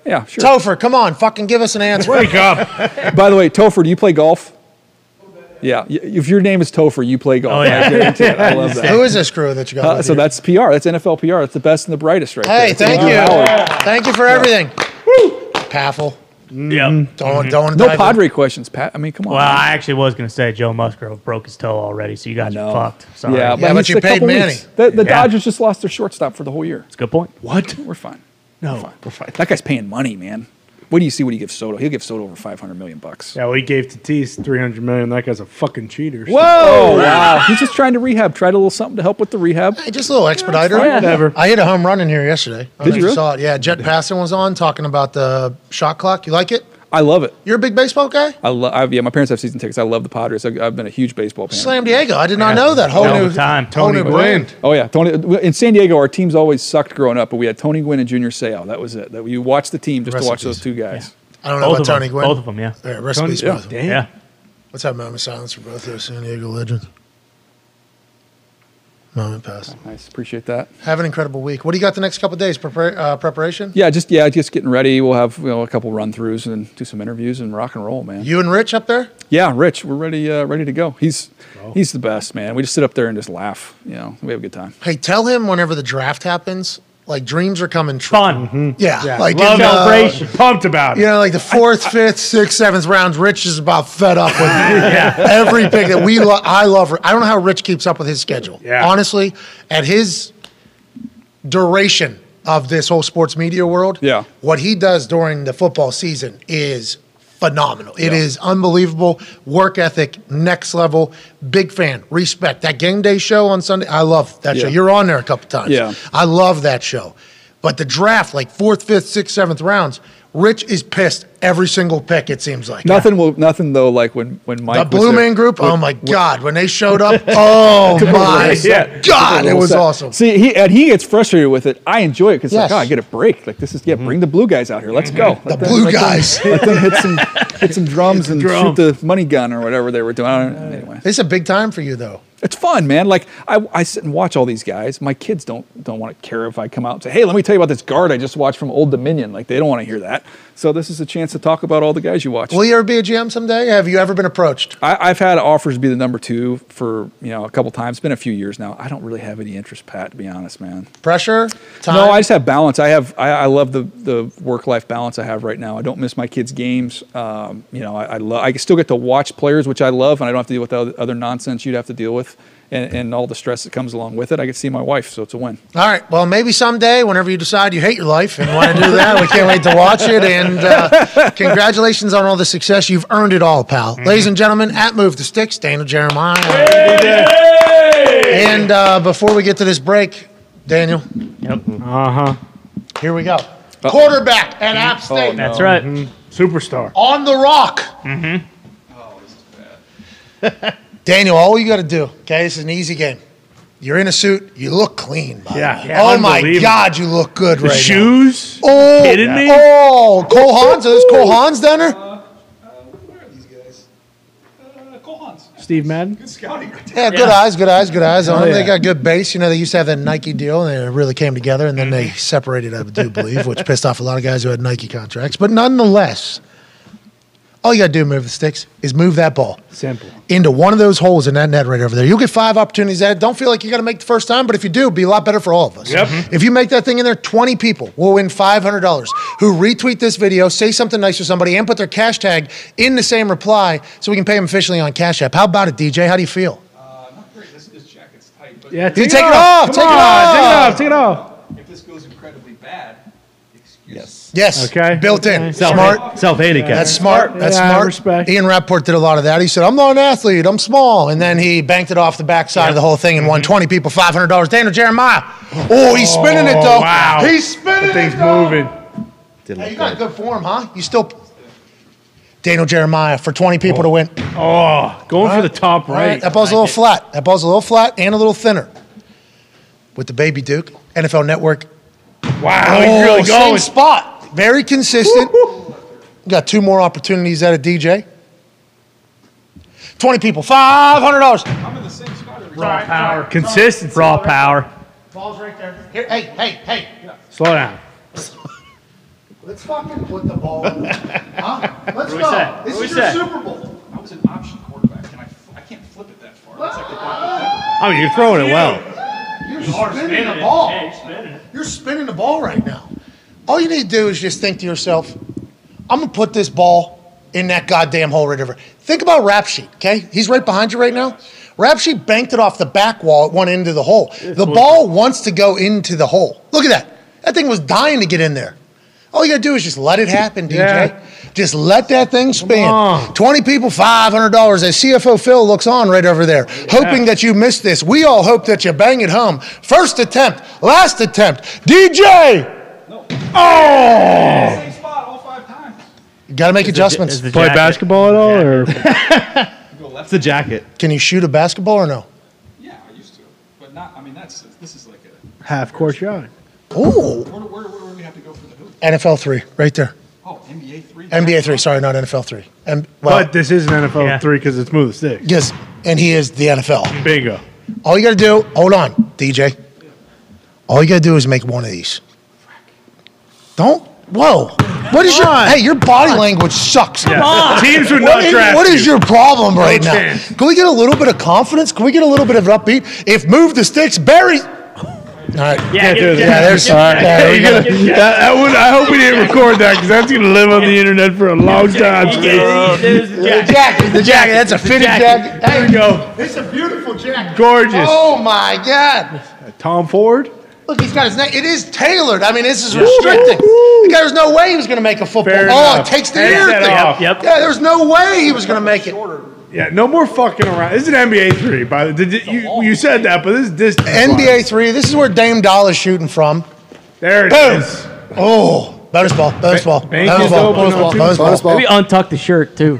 Yeah, sure. Topher, come on. Fucking give us an answer. Wake up. By the way, Topher, do you play golf? Yeah. If your name is Topher, you play golf. Oh, yeah. I love that. Who is this crew that you got with that's PR. That's NFL PR. That's the best and the brightest right there. Hey, thank you. Yeah. Thank you for everything. Woo! Paffle. Yeah. Don't no Padre questions, Pat. I mean, come on. Well, man. I actually was going to say Joe Musgrove broke his toe already, so you guys are fucked. Sorry. Yeah, but you paid Manny. The Dodgers just lost their shortstop for the whole year. That's a good point. What? We're fine. No. We're fine. That guy's paying money, man. What do you see when he gives Soto? He'll give Soto over $500 million bucks. Yeah, well, he gave Tatis $300 million. That guy's a fucking cheater. So. Whoa! Wow. He's just trying to rehab. Tried a little something to help with the rehab. Hey, just a little expediter. Whatever. I hit a home run in here yesterday. Did you really? Saw it. Yeah, Jet Passon was on talking about the shot clock. You like it? I love it. You're a big baseball guy? Yeah, my parents have season tickets. I love the Padres. I've been a huge baseball fan. San Diego. I did not know that. Tony Gwynn. Oh, yeah. Tony. In San Diego, our teams always sucked growing up, but we had Tony Gwynn and Junior Seau. That was it. You watched the team just to watch those two guys. Yeah. I don't know both about Tony Gwynn. Both of them, yeah. Recipes, both of them. Yeah. Let's have a moment of silence for both those San Diego legends. Moment passed. Nice. Appreciate that. Have an incredible week. What do you got the next couple of days? Preparation? Yeah, just getting ready. We'll have a couple run-throughs and do some interviews and rock and roll, man. You and Rich up there? Yeah, Rich. We're ready to go. He's the best, man. We just sit up there and just laugh. We have a good time. Hey, tell him whenever the draft happens Like, dreams are coming true. Fun. Mm-hmm. Yeah. Like, love celebration. Pumped about it. You know, like the fourth, fifth, sixth, seventh rounds, Rich is about fed up with every pick that we love. I love Rich. I don't know how Rich keeps up with his schedule. Yeah. Honestly, at his duration of this whole sports media world, what he does during the football season is phenomenal. It is unbelievable. Work ethic, next level. Big fan. Respect. That game day show on Sunday, I love that show. You're on there a couple times. Yeah. I love that show. But the draft, like fourth, fifth, sixth, seventh rounds, Rich is pissed every single pick, it seems like. Nothing though, like when Mike the Blue Man Group, oh my God, when they showed up, oh my God, it was awesome. See, he gets frustrated with it. I enjoy it because like, oh, I get a break. Like this is bring the blue guys out here. Let's go. The blue guys. Let them hit some drums and shoot the money gun or whatever they were doing. Anyway. It's a big time for you though. It's fun, man. Like I sit and watch all these guys. My kids don't want to care if I come out and say, hey, let me tell you about this guard I just watched from Old Dominion. Like they don't want to hear that. So this is a chance to talk about all the guys you watch. Will you ever be a GM someday? Have you ever been approached? I've had offers to be the number two for a couple times. It's been a few years now. I don't really have any interest, Pat, to be honest, man. Pressure? Time? No, I just have balance. I love the work-life balance I have right now. I don't miss my kids' games. I still get to watch players, which I love, and I don't have to deal with the other nonsense you'd have to deal with. And all the stress that comes along with it. I could see my wife, so it's a win. All right. Well, maybe someday, whenever you decide you hate your life and want to do that, we can't wait to watch it. And congratulations on all the success. You've earned it all, pal. Mm-hmm. Ladies and gentlemen, at Move the Sticks, Daniel Jeremiah. Hey! And before we get to this break, Daniel. Yep. Uh-huh. Here we go. Uh-oh. Quarterback at App State. Oh, no. That's right. Mm-hmm. Superstar. On the rock. Mm-hmm. Oh, this is bad. Daniel, all you got to do, okay, this is an easy game. You're in a suit. You look clean. Oh, my God, you look good right now. Shoes? Oh, kidding me? Oh, Cole Haans? Are those Cole Haans down there? Where are these guys? Cole Haans. Steve Madden? Good scouting right there. Yeah, good eyes. Oh, they got good base. You know, they used to have that Nike deal, and it really came together, and then they separated, I do believe, which pissed off a lot of guys who had Nike contracts. But nonetheless, all you got to do to move the sticks is move that ball. Simple. Into one of those holes in that net right over there. You'll get 5 opportunities at it. Don't feel like you got to make the first time, but if you do, it'll be a lot better for all of us. Yep. If you make that thing in there, 20 people will win $500 who retweet this video, say something nice to somebody, and put their cash tag in the same reply so we can pay them officially on Cash App. How about it, DJ? How do you feel? Not great. This jacket's tight. But yeah, take it off. Take it off. If this goes incredibly bad, Yes. Okay. Built in. Smart. Self-handicap. That's smart. That's smart. Respect. Ian Rapport did a lot of that. He said, I'm not an athlete. I'm small. And then he banked it off the backside of the whole thing and won 20 people $500. Daniel Jeremiah. Oh, he's spinning it, though. Wow. He's spinning it. Thing's moving. Hey, you got good form, huh? You still. Daniel Jeremiah for 20 people to win. Oh, going for the top right. That ball's a little flat. That ball's a little flat and a little thinner. With the Baby Duke, NFL Network. Wow, he's really going. Same spot. Very consistent. Got 2 more opportunities at a DJ. 20 people, $500. I'm in the same spot. Raw power. Consistency. Raw power. Ball's right there. Here, hey. Yeah. Slow down. Let's fucking put the ball in. Huh? Let's go. This is your Super Bowl. I was an option quarterback, and I can't flip it that far. I mean, you're throwing it well. You're spinning the ball. You're spinning the ball right now. All you need to do is just think to yourself, I'm going to put this ball in that goddamn hole right over. Think about Rap Sheet, okay? He's right behind you right now. Rap Sheet banked it off the back wall. It went into the hole. The ball wants to go into the hole. Look at that. That thing was dying to get in there. All you got to do is just let it happen, DJ. Yeah. Just let that thing spin. 20 people, $500. As CFO Phil looks on right over there, hoping that you missed this. We all hope that you bang it home. First attempt, last attempt. DJ! No. Oh! Same spot all 5 times. You got to make adjustments. Play basketball at all? Yeah. Or? It's the jacket. Can you shoot a basketball or no? Yeah, I used to. But not, I mean, this is like a half-court shot. Ooh. Where do we have to go for the hoop? NFL 3, right there. Oh, NBA 3. NBA 3, sorry, not NFL 3. But this is an NFL 3 because it's Move the Sticks. Yes, and he is the NFL. Bingo. All you got to do, hold on, DJ. All you got to do is make one of these. What is your, hey, your body language sucks. Come on. Teams would not draft. What is your problem right now? Can we get a little bit of confidence? Can we get a little bit of upbeat? If Move the Sticks, Barry. All right. Yeah, there's. I hope we didn't record that because that's gonna live on the internet for a long time. The jacket. That's a fitted jacket. There you go. It's a beautiful jacket. Gorgeous. Oh my God. Tom Ford. Look, he's got his neck. It is tailored. I mean, this is restricting. The guy, there's no way he was going to make a football. It takes the ear thing. Yep. Yeah, there's no way he was going to make it. Yeah, no more fucking around. This is an NBA 3. By the way, you said that, but this is distance. NBA 3. This is where Dame Dollar's shooting from. There it is. Oh. Bonus ball. Maybe untuck the shirt, too.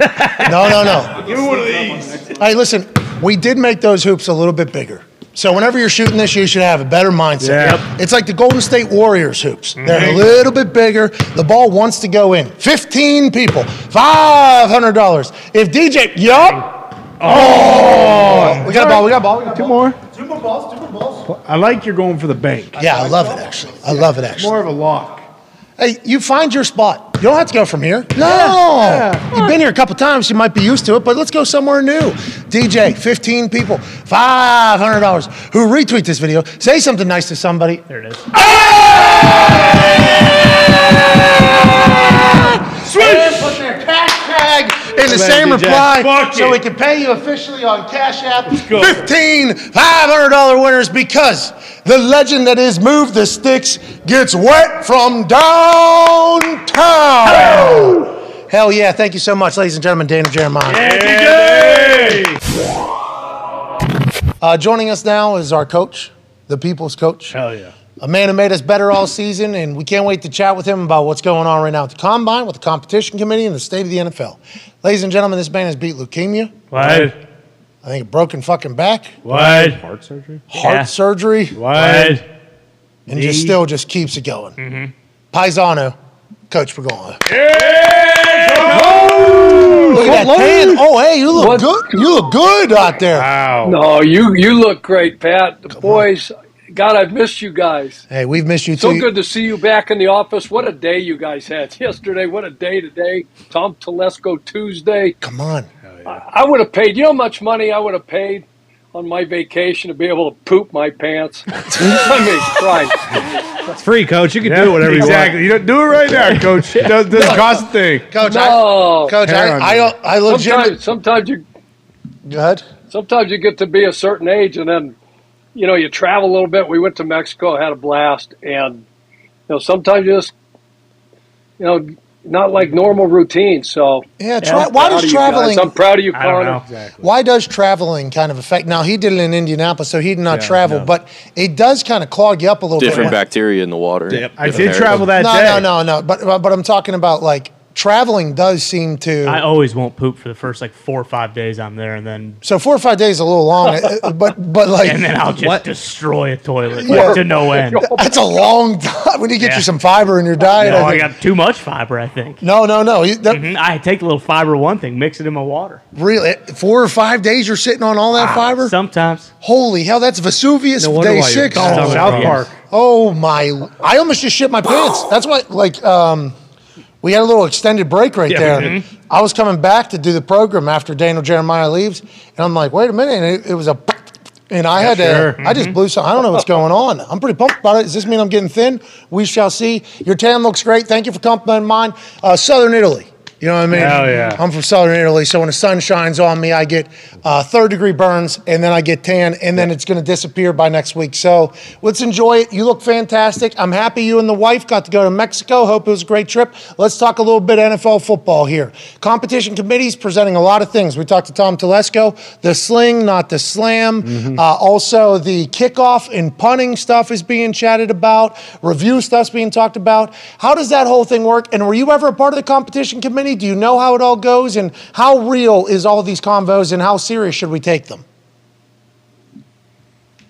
No. Give me one of these. Hey, listen. We did make those hoops a little bit bigger. So whenever you're shooting this, you should have a better mindset. Yep. It's like the Golden State Warriors hoops. They're a little bit bigger. The ball wants to go in. 15 people, $500. If DJ, we got a ball. Two more balls. I like you're going for the bank. Yeah, I love it, actually. More of a lock. Hey, you find your spot. You don't have to go from here. No. Yeah. You've been here a couple times. You might be used to it, but let's go somewhere new. DJ, 15 people, $500. Who retweet this video? Say something nice to somebody. There it is. Ah! Sweet. And put their cash tag in the same reply so we can pay you officially on Cash App. 15 $500 winners because the legend that is Move the Sticks gets wet from downtown. Hello. Hell yeah. Thank you so much, ladies and gentlemen. Daniel Jeremiah. Joining us now is our coach, the people's coach. Hell yeah. A man who made us better all season, and we can't wait to chat with him about what's going on right now at the Combine, with the Competition Committee, and the state of the NFL. Ladies and gentlemen, this man has beat leukemia. What? I think a broken fucking back. What? Heart surgery. Heart surgery. What? And just keeps it going. Paisano, Coach Pergola. Look at that tan. Oh, hey, you look good. You look good out there. Wow. No, you look great, Pat. The boys, God, I've missed you guys. Hey, we've missed you too. So good to see you back in the office. What a day you guys had yesterday. What a day today. Tom Telesco Tuesday. Come on. I would have paid. You know how much money I would have paid on my vacation to be able to poop my pants? I mean, Christ. It's free, Coach. You can do whatever you want. Exactly. Do it right now, Coach. It doesn't cost a thing. Coach, I legitimately... Sometimes you get to be a certain age and then, you know, you travel a little bit. We went to Mexico, had a blast. And, you know, sometimes you just, you know... Not like normal routine, so... Yeah, why does traveling... I'm proud of you, Connor. Exactly. Why does traveling kind of affect... Now, he did it in Indianapolis, so he did not travel, but it does kind of clog you up a little bit. Different bacteria in the water. Yep. I did travel that day. No. But I'm talking about, like, traveling does seem to... I always won't poop for the first, like, 4 or 5 days I'm there, and then... So 4 or 5 days is a little long, but like... And then I'll just destroy a toilet to no end. That's a long time. We need to get you some fiber in your diet. No, I got too much fiber, I think. No. I take a little fiber mix it in my water. Really? 4 or 5 days you're sitting on all that fiber? Sometimes. Holy hell, that's Vesuvius day 6. Oh, South Park. Oh, my... I almost just shit my pants. That's why, like... We had a little extended break there. I was coming back to do the program after Daniel Jeremiah leaves, and I'm like, wait a minute. And it was a... And I had to... I just blew something. I don't know what's going on. I'm pretty pumped about it. Does this mean I'm getting thin? We shall see. Your tan looks great. Thank you for complimenting mine. Southern Italy. You know what I mean? Hell yeah. I'm from Southern Italy, so when the sun shines on me, I get third-degree burns, and then I get tan, and then it's going to disappear by next week. So let's enjoy it. You look fantastic. I'm happy you and the wife got to go to Mexico. Hope it was a great trip. Let's talk a little bit NFL football here. Competition committees presenting a lot of things. We talked to Tom Telesco. The sling, not the slam. Also, the kickoff and punting stuff is being chatted about. Review stuff's being talked about. How does that whole thing work? And were you ever a part of the competition committee? Do you know how it all goes, and how real is all these convos, and how serious should we take them?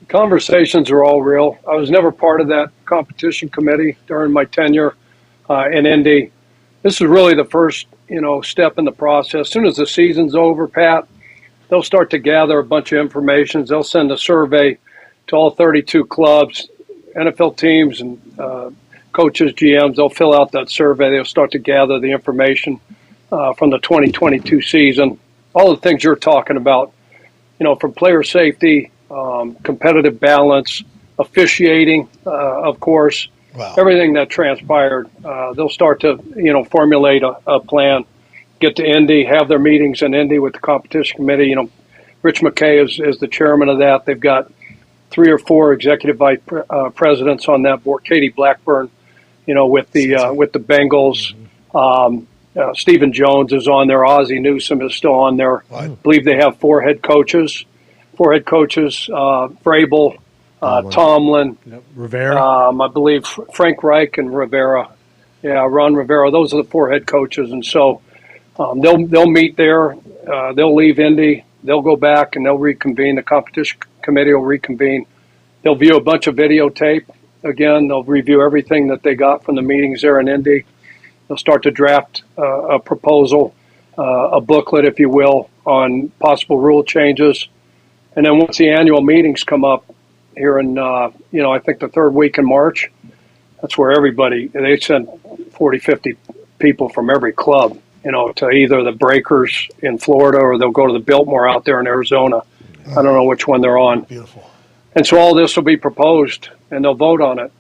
Conversations are all real. I was never part of that competition committee during my tenure in Indy. This is really the first, step in the process. As soon as the season's over, Pat, they'll start to gather a bunch of information. They'll send a survey to all 32 clubs, NFL teams, and coaches, GMs, they'll fill out that survey. They'll start to gather the information from the 2022 season. All the things you're talking about, from player safety, competitive balance, officiating, of course, wow. Everything that transpired. They'll start to, formulate a plan, get to Indy, have their meetings in Indy with the competition committee. Rich McKay is the chairman of that. They've got 3 or 4 executive vice presidents on that board. Katie Blackburn, with the Bengals. Mm-hmm. Stephen Jones is on there. Ozzie Newsome is still on there. Wow. I believe they have 4 head coaches. 4 head coaches, Vrabel, Tomlin, yep. Rivera. I believe Frank Reich and Rivera. Yeah, Ron Rivera. Those are the 4 head coaches. And so they'll meet there. They'll leave Indy. They'll go back and they'll reconvene. The competition committee will reconvene. They'll view a bunch of videotape. Again, they'll review everything that they got from the meetings there in Indy. They'll start to draft a proposal, a booklet, if you will, on possible rule changes. And then once the annual meetings come up here in, I think the 3rd week in March, that's where they send 40, 50 people from every club, to either the Breakers in Florida or they'll go to the Biltmore out there in Arizona. I don't know which one they're on. Beautiful. And so all this will be proposed, and they'll vote on it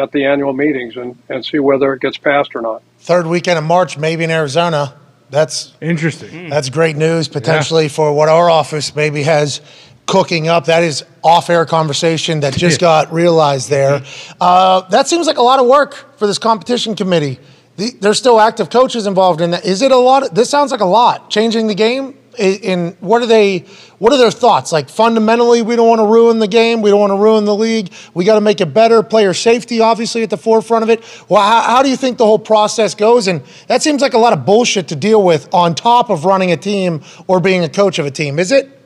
at the annual meetings and see whether it gets passed or not. 3rd weekend of March, maybe in Arizona. That's interesting. That's great news potentially for what our office maybe has cooking up. That is off-air conversation that just got realized there. That seems like a lot of work for this competition committee. There's still active coaches involved in that. Is it a lot? This sounds like a lot. Changing the game. And what are their thoughts? Like, fundamentally, we don't want to ruin the game. We don't want to ruin the league. We got to make it better. Player safety, obviously, at the forefront of it. Well, how do you think the whole process goes? And that seems like a lot of bullshit to deal with on top of running a team or being a coach of a team, is it?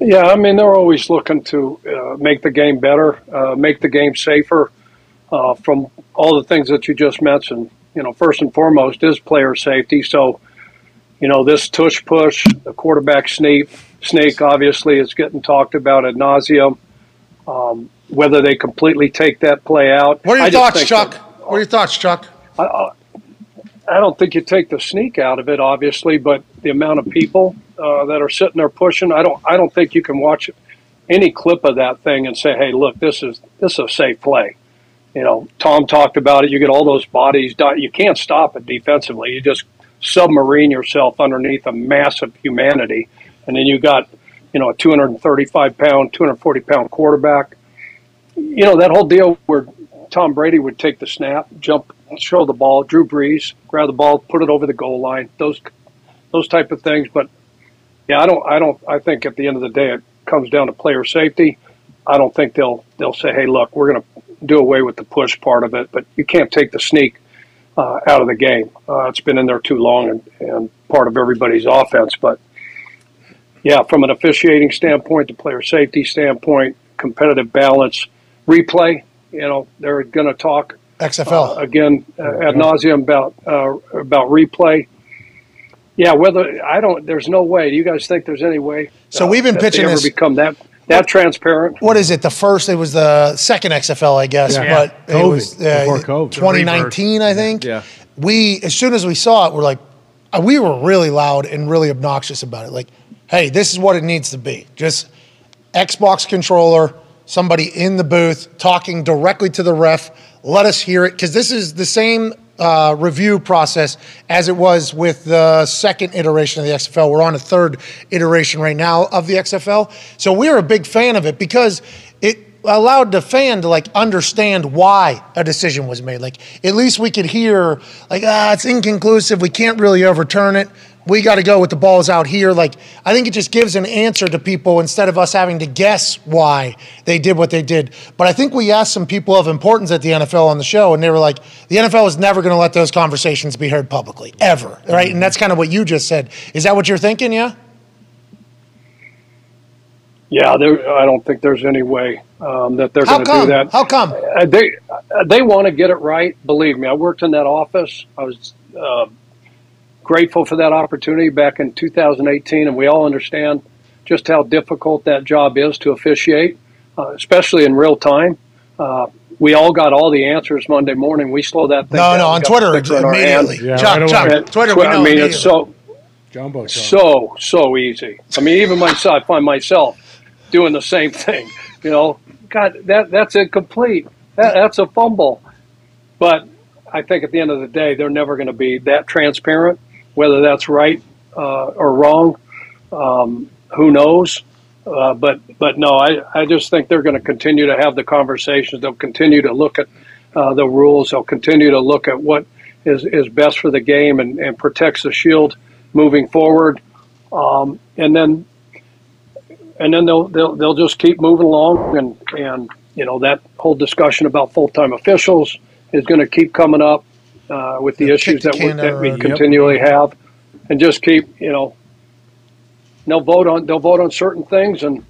Yeah, I mean, they're always looking to make the game better, make the game safer from all the things that you just mentioned. First and foremost is player safety. So, this tush push, the quarterback snake obviously is getting talked about ad nauseum. Whether they completely take that play out. What are your thoughts, Chuck? What are your thoughts, Chuck? I don't think you take the sneak out of it, obviously, but the amount of people that are sitting there pushing, I don't think you can watch any clip of that thing and say, hey, look, this is a safe play. Tom talked about it. You get all those bodies. You can't stop it defensively. You just submarine yourself underneath a mass of humanity, and then you got a 235-pound, 240-pound quarterback. That whole deal where Tom Brady would take the snap, jump, throw the ball, Drew Brees grab the ball, put it over the goal line. Those type of things. But yeah, I think at the end of the day it comes down to player safety. I don't think they'll say, hey, look, we're going to do away with the push part of it, but you can't take the sneak out of the game. It's been in there too long and part of everybody's offense. But, yeah, from an officiating standpoint, the player safety standpoint, competitive balance, replay, they're going to talk. XFL. Ad nauseum about replay. Yeah, there's no way. Do you guys think there's any way? So we've been pitching this. Become that transparent. What is it? It was the 2nd XFL, I guess, but COVID. It was before COVID. 2019, I think. Yeah. As soon as we saw it, we were really loud and really obnoxious about it. Like, hey, this is what it needs to be. Just Xbox controller, somebody in the booth talking directly to the ref. Let us hear it, because this is the same review process as it was with the 2nd iteration of the XFL. We're on a 3rd iteration right now of the XFL. So we're a big fan of it because it allowed the fan to understand why a decision was made. At least we could hear it's inconclusive. We can't really overturn it. We got to go with the balls out here. I think it just gives an answer to people instead of us having to guess why they did what they did. But I think we asked some people of importance at the NFL on the show, and they were like, the NFL is never going to let those conversations be heard publicly, ever, right? And that's kind of what you just said. Is that what you're thinking, yeah? Yeah, I don't think there's any way that they're going to do that. How come? They want to get it right. Believe me, I worked in that office. I was grateful for that opportunity back in 2018, and we all understand just how difficult that job is to officiate, especially in real time. We all got all the answers Monday morning. We slow that thing down. No, on Twitter, immediately. Chuck, Twitter, we know immediately. It's so easy. I mean, even myself, I find myself doing the same thing. God, that's incomplete. That's a fumble. But I think at the end of the day, they're never going to be that transparent, whether that's right or wrong. Who knows? But no, I just think they're going to continue to have the conversations. They'll continue to look at the rules. They'll continue to look at what is best for the game and protects the Shield moving forward. And then they'll just keep moving along, and you know, that whole discussion about full-time officials is going to keep coming up with the issues that we continually have, and just keep, you know, they'll vote on certain things, and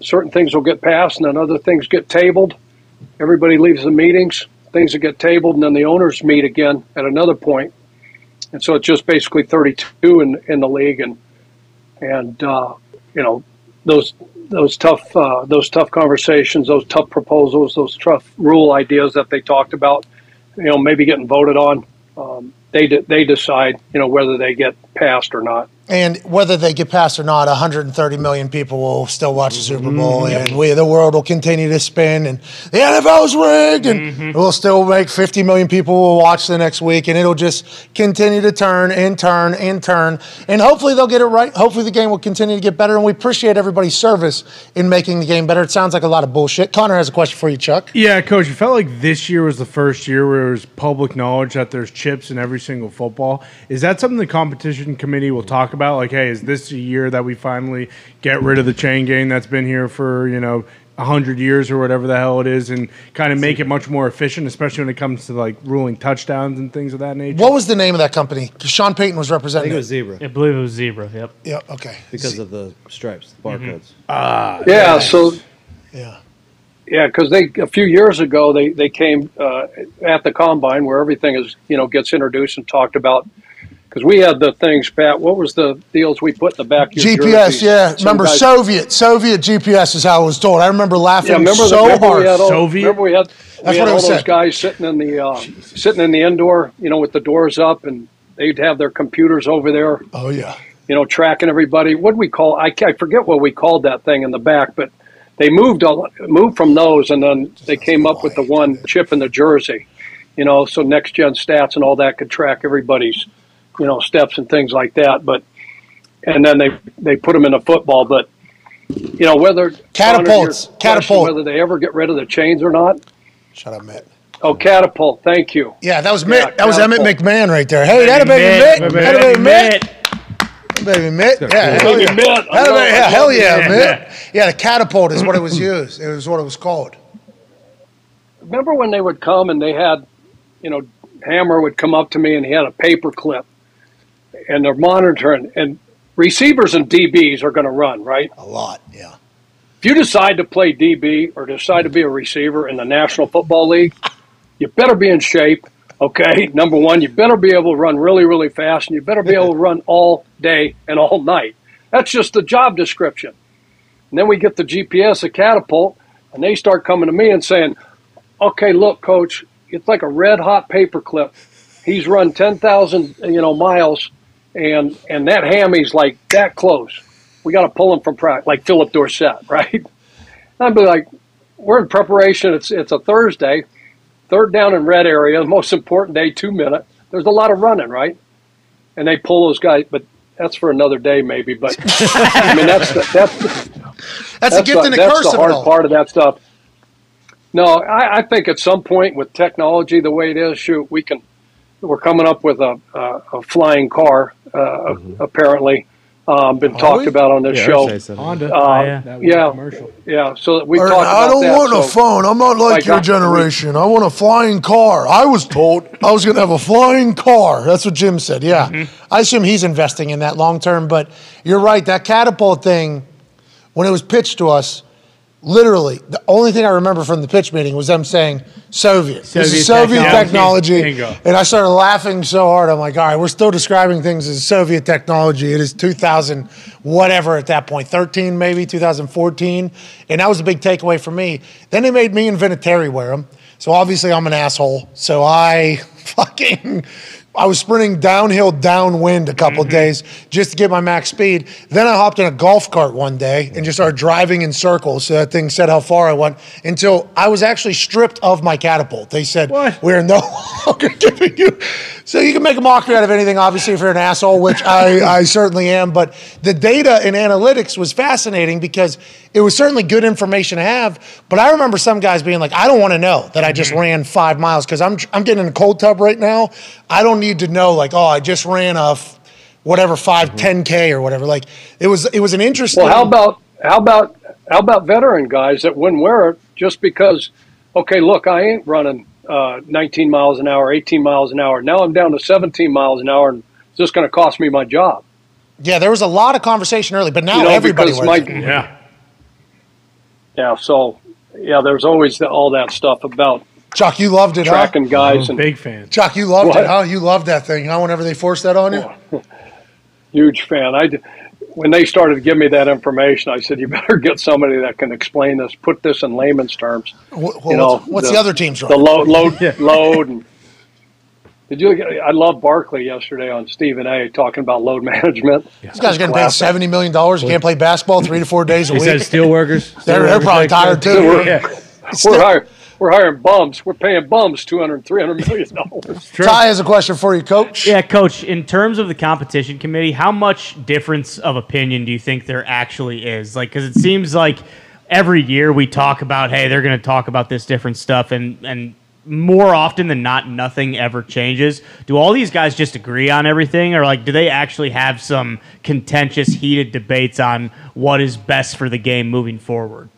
certain things will get passed, and then other things get tabled. Everybody leaves the meetings, things that get tabled, and then the owners meet again at another point. And so it's just basically 32 in the league, and you know, those tough conversations, those tough proposals, those tough rule ideas that they talked about, you know, maybe getting voted on. They decide, you know, whether they get passed or not. And whether they get passed or not, 130 million people will still watch the Super Bowl, and the world will continue to spin, and the NFL's rigged, and we'll still make 50 million people will watch the next week, and it'll just continue to turn and turn and turn. And hopefully they'll get it right. Hopefully the game will continue to get better, and we appreciate everybody's service in making the game better. It sounds like a lot of bullshit. Connor has a question for you, Chuck. Yeah, Coach, it felt like this year was the first year where it was public knowledge that there's chips in every single football. Is that something the competition committee will talk about, like, hey, is this a year that we finally get rid of the chain gang that's been here for, you know, 100 years or whatever the hell it is, and kind of make it much more efficient, especially when it comes to, like, ruling touchdowns and things of that nature? What was the name of that company? Sean Payton was representing. I think it was Zebra. I believe it was Zebra, yep. Yeah, okay. Because of the stripes, the barcodes. Yeah, because a few years ago, they came at the Combine, where everything is, you know, gets introduced and talked about. Because we had the things, Pat, what was the deals we put in the back of your GPS, jersey? Yeah. Remember, guys, Soviet GPS is how it was told. I remember laughing hard. Remember we had all those guys sitting in the indoor, you know, with the doors up, and they'd have their computers over there. Oh, yeah. You know, tracking everybody. What'd we call? I forget what we called that thing in the back, but they moved from those, and then they came up with the one chip in the jersey. You know, so next-gen stats and all that could track everybody's, you know, steps and things like that. But and then they put them in a football. But you know, whether catapult, whether they ever get rid of the chains or not. Shut up, Mitt. Oh, catapult. Thank you. Yeah, that was Mitt. That was Emmett McMahon right there. Hey, that a baby Mitt. That a baby Mitt. Baby Mitt. Yeah, hell yeah. Hell yeah, Mitt. Yeah, the catapult is what it was used. It was what it was called. Remember when they would come and they had, you know, Hammer would come up to me and he had a paper clip. And they're monitoring, and receivers and DBs are going to run, right? A lot, yeah. If you decide to play DB or decide to be a receiver in the National Football League, you better be in shape, okay? Number one, you better be able to run really, really fast, and you better be able to run all day and all night. That's just the job description. And then we get the GPS, the catapult, and they start coming to me and saying, okay, look, Coach, it's like a red-hot paperclip. He's run 10,000, you know, miles. And that hammy's like that close. We got to pull him from practice, like Philip Dorsett, right? And I'd be like, we're in preparation. It's a Thursday, third down in red area, the most important day, 2 minutes. There's a lot of running, right? And they pull those guys, but that's for another day maybe. But I mean, that's a gift and a curse. That's the hard part of that stuff. No, I think at some point with technology the way it is, shoot, we're coming up with a flying car, apparently, been talked about on this show. So. Honda. So we talked about that. I don't want a phone. I'm not like your generation. I want a flying car. I was told I was going to have a flying car. That's what Jim said, yeah. Mm-hmm. I assume he's investing in that long term, but you're right. That catapult thing, when it was pitched to us, literally, the only thing I remember from the pitch meeting was them saying, Soviet technology. And I started laughing so hard. I'm like, all right, we're still describing things as Soviet technology. It is 2000 whatever at that point, 13 maybe, 2014. And that was a big takeaway for me. Then they made me and Vinatieri wear them. So obviously I'm an asshole. So I fucking I was sprinting downhill, downwind a couple of days just to get my max speed. Then I hopped in a golf cart one day and just started driving in circles so that thing said how far I went until I was actually stripped of my catapult. They said, what? We're no longer giving you. So you can make a mockery out of anything, obviously, if you're an asshole, which I certainly am. But the data and analytics was fascinating because it was certainly good information to have. But I remember some guys being like, I don't want to know that I just ran 5 miles because I'm getting in a cold tub right now. I don't need to know, like, oh, I just ran off whatever 5, 10K or whatever. Like it was an interesting. Well, how about veteran guys that wouldn't wear it just because, okay, look, I ain't running 19 miles an hour, 18 miles an hour. Now I'm down to 17 miles an hour, and it's just going to cost me my job. Yeah, there was a lot of conversation early, but now everybody wears it. Yeah, so, yeah, there's always all that stuff about Chuck, you loved it, tracking guys. And big fan. Chuck, you loved it, huh? You loved that thing, huh, whenever they forced that on you? Huge fan. When they started to give me that information, I said, you better get somebody that can explain this, put this in layman's terms. What's the other team's running? The load. Load. And I love Barkley yesterday on Stephen A. talking about load management. Yeah. These guys are getting paid $70 million. You can't play basketball 3 to 4 days a week. He said steel workers. They're probably tired, too. We're hiring bums. We're paying bums $200, $300 million. Ty has a question for you, Coach. Yeah, Coach, in terms of the competition committee, how much difference of opinion do you think there actually is? Like, because it seems like every year we talk about, hey, they're going to talk about this different stuff, and more often than not, nothing ever changes. Do all these guys just agree on everything, or like, do they actually have some contentious, heated debates on what is best for the game moving forward?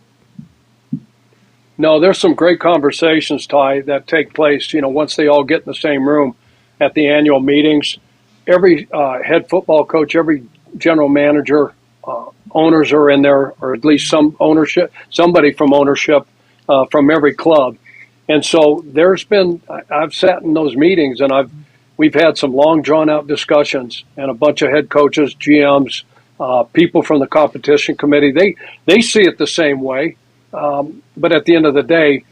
No, there's some great conversations, Ty, that take place, you know, once they all get in the same room at the annual meetings. Every head football coach, every general manager, owners are in there, or at least some ownership, somebody from ownership from every club. And so there's been, I've sat in those meetings, and we've had some long, drawn-out discussions, and a bunch of head coaches, GMs, people from the competition committee, they see it the same way. But at the end of the day,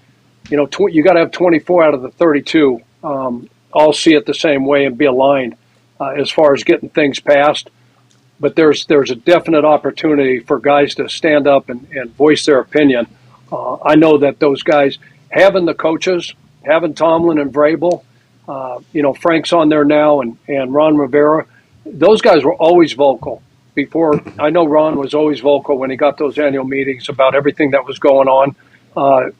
you know, you got to have 24 out of the 32 all see it the same way and be aligned as far as getting things passed. But there's a definite opportunity for guys to stand up and voice their opinion. I know that those guys, having the coaches, having Tomlin and Vrabel, you know, Frank's on there now and Ron Rivera, those guys were always vocal. Before, I know Ron was always vocal when he got those annual meetings about everything that was going on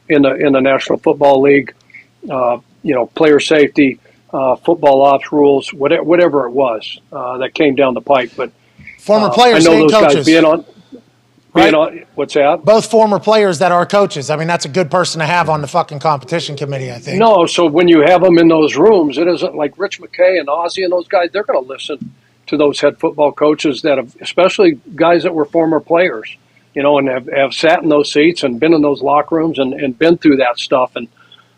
in the National Football League, you know, player safety, football ops rules, whatever it was that came down the pipe. But former players, I know those coaches. Guys being on, what's that? Both former players that are coaches. I mean, that's a good person to have on the fucking competition committee, I think. No, so when you have them in those rooms, it isn't like Rich McKay and Ozzie and those guys. They're going to listen to those head football coaches that have, especially guys that were former players, you know, and have sat in those seats and been in those locker rooms and been through that stuff. And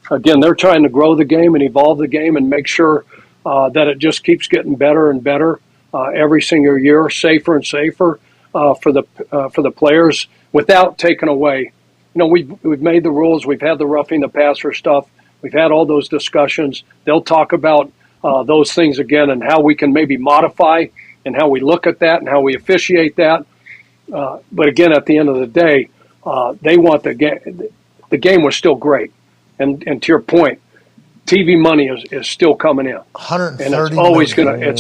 again, they're trying to grow the game and evolve the game and make sure that it just keeps getting better and better every single year, safer and safer for the players without taking away. You know, we've made the rules. We've had the roughing the passer stuff. We've had all those discussions. They'll talk about those things again, and how we can maybe modify and how we look at that and how we officiate that. But again, at the end of the day, they want the game. The game was still great. And to your point, TV money is still coming in. It's always going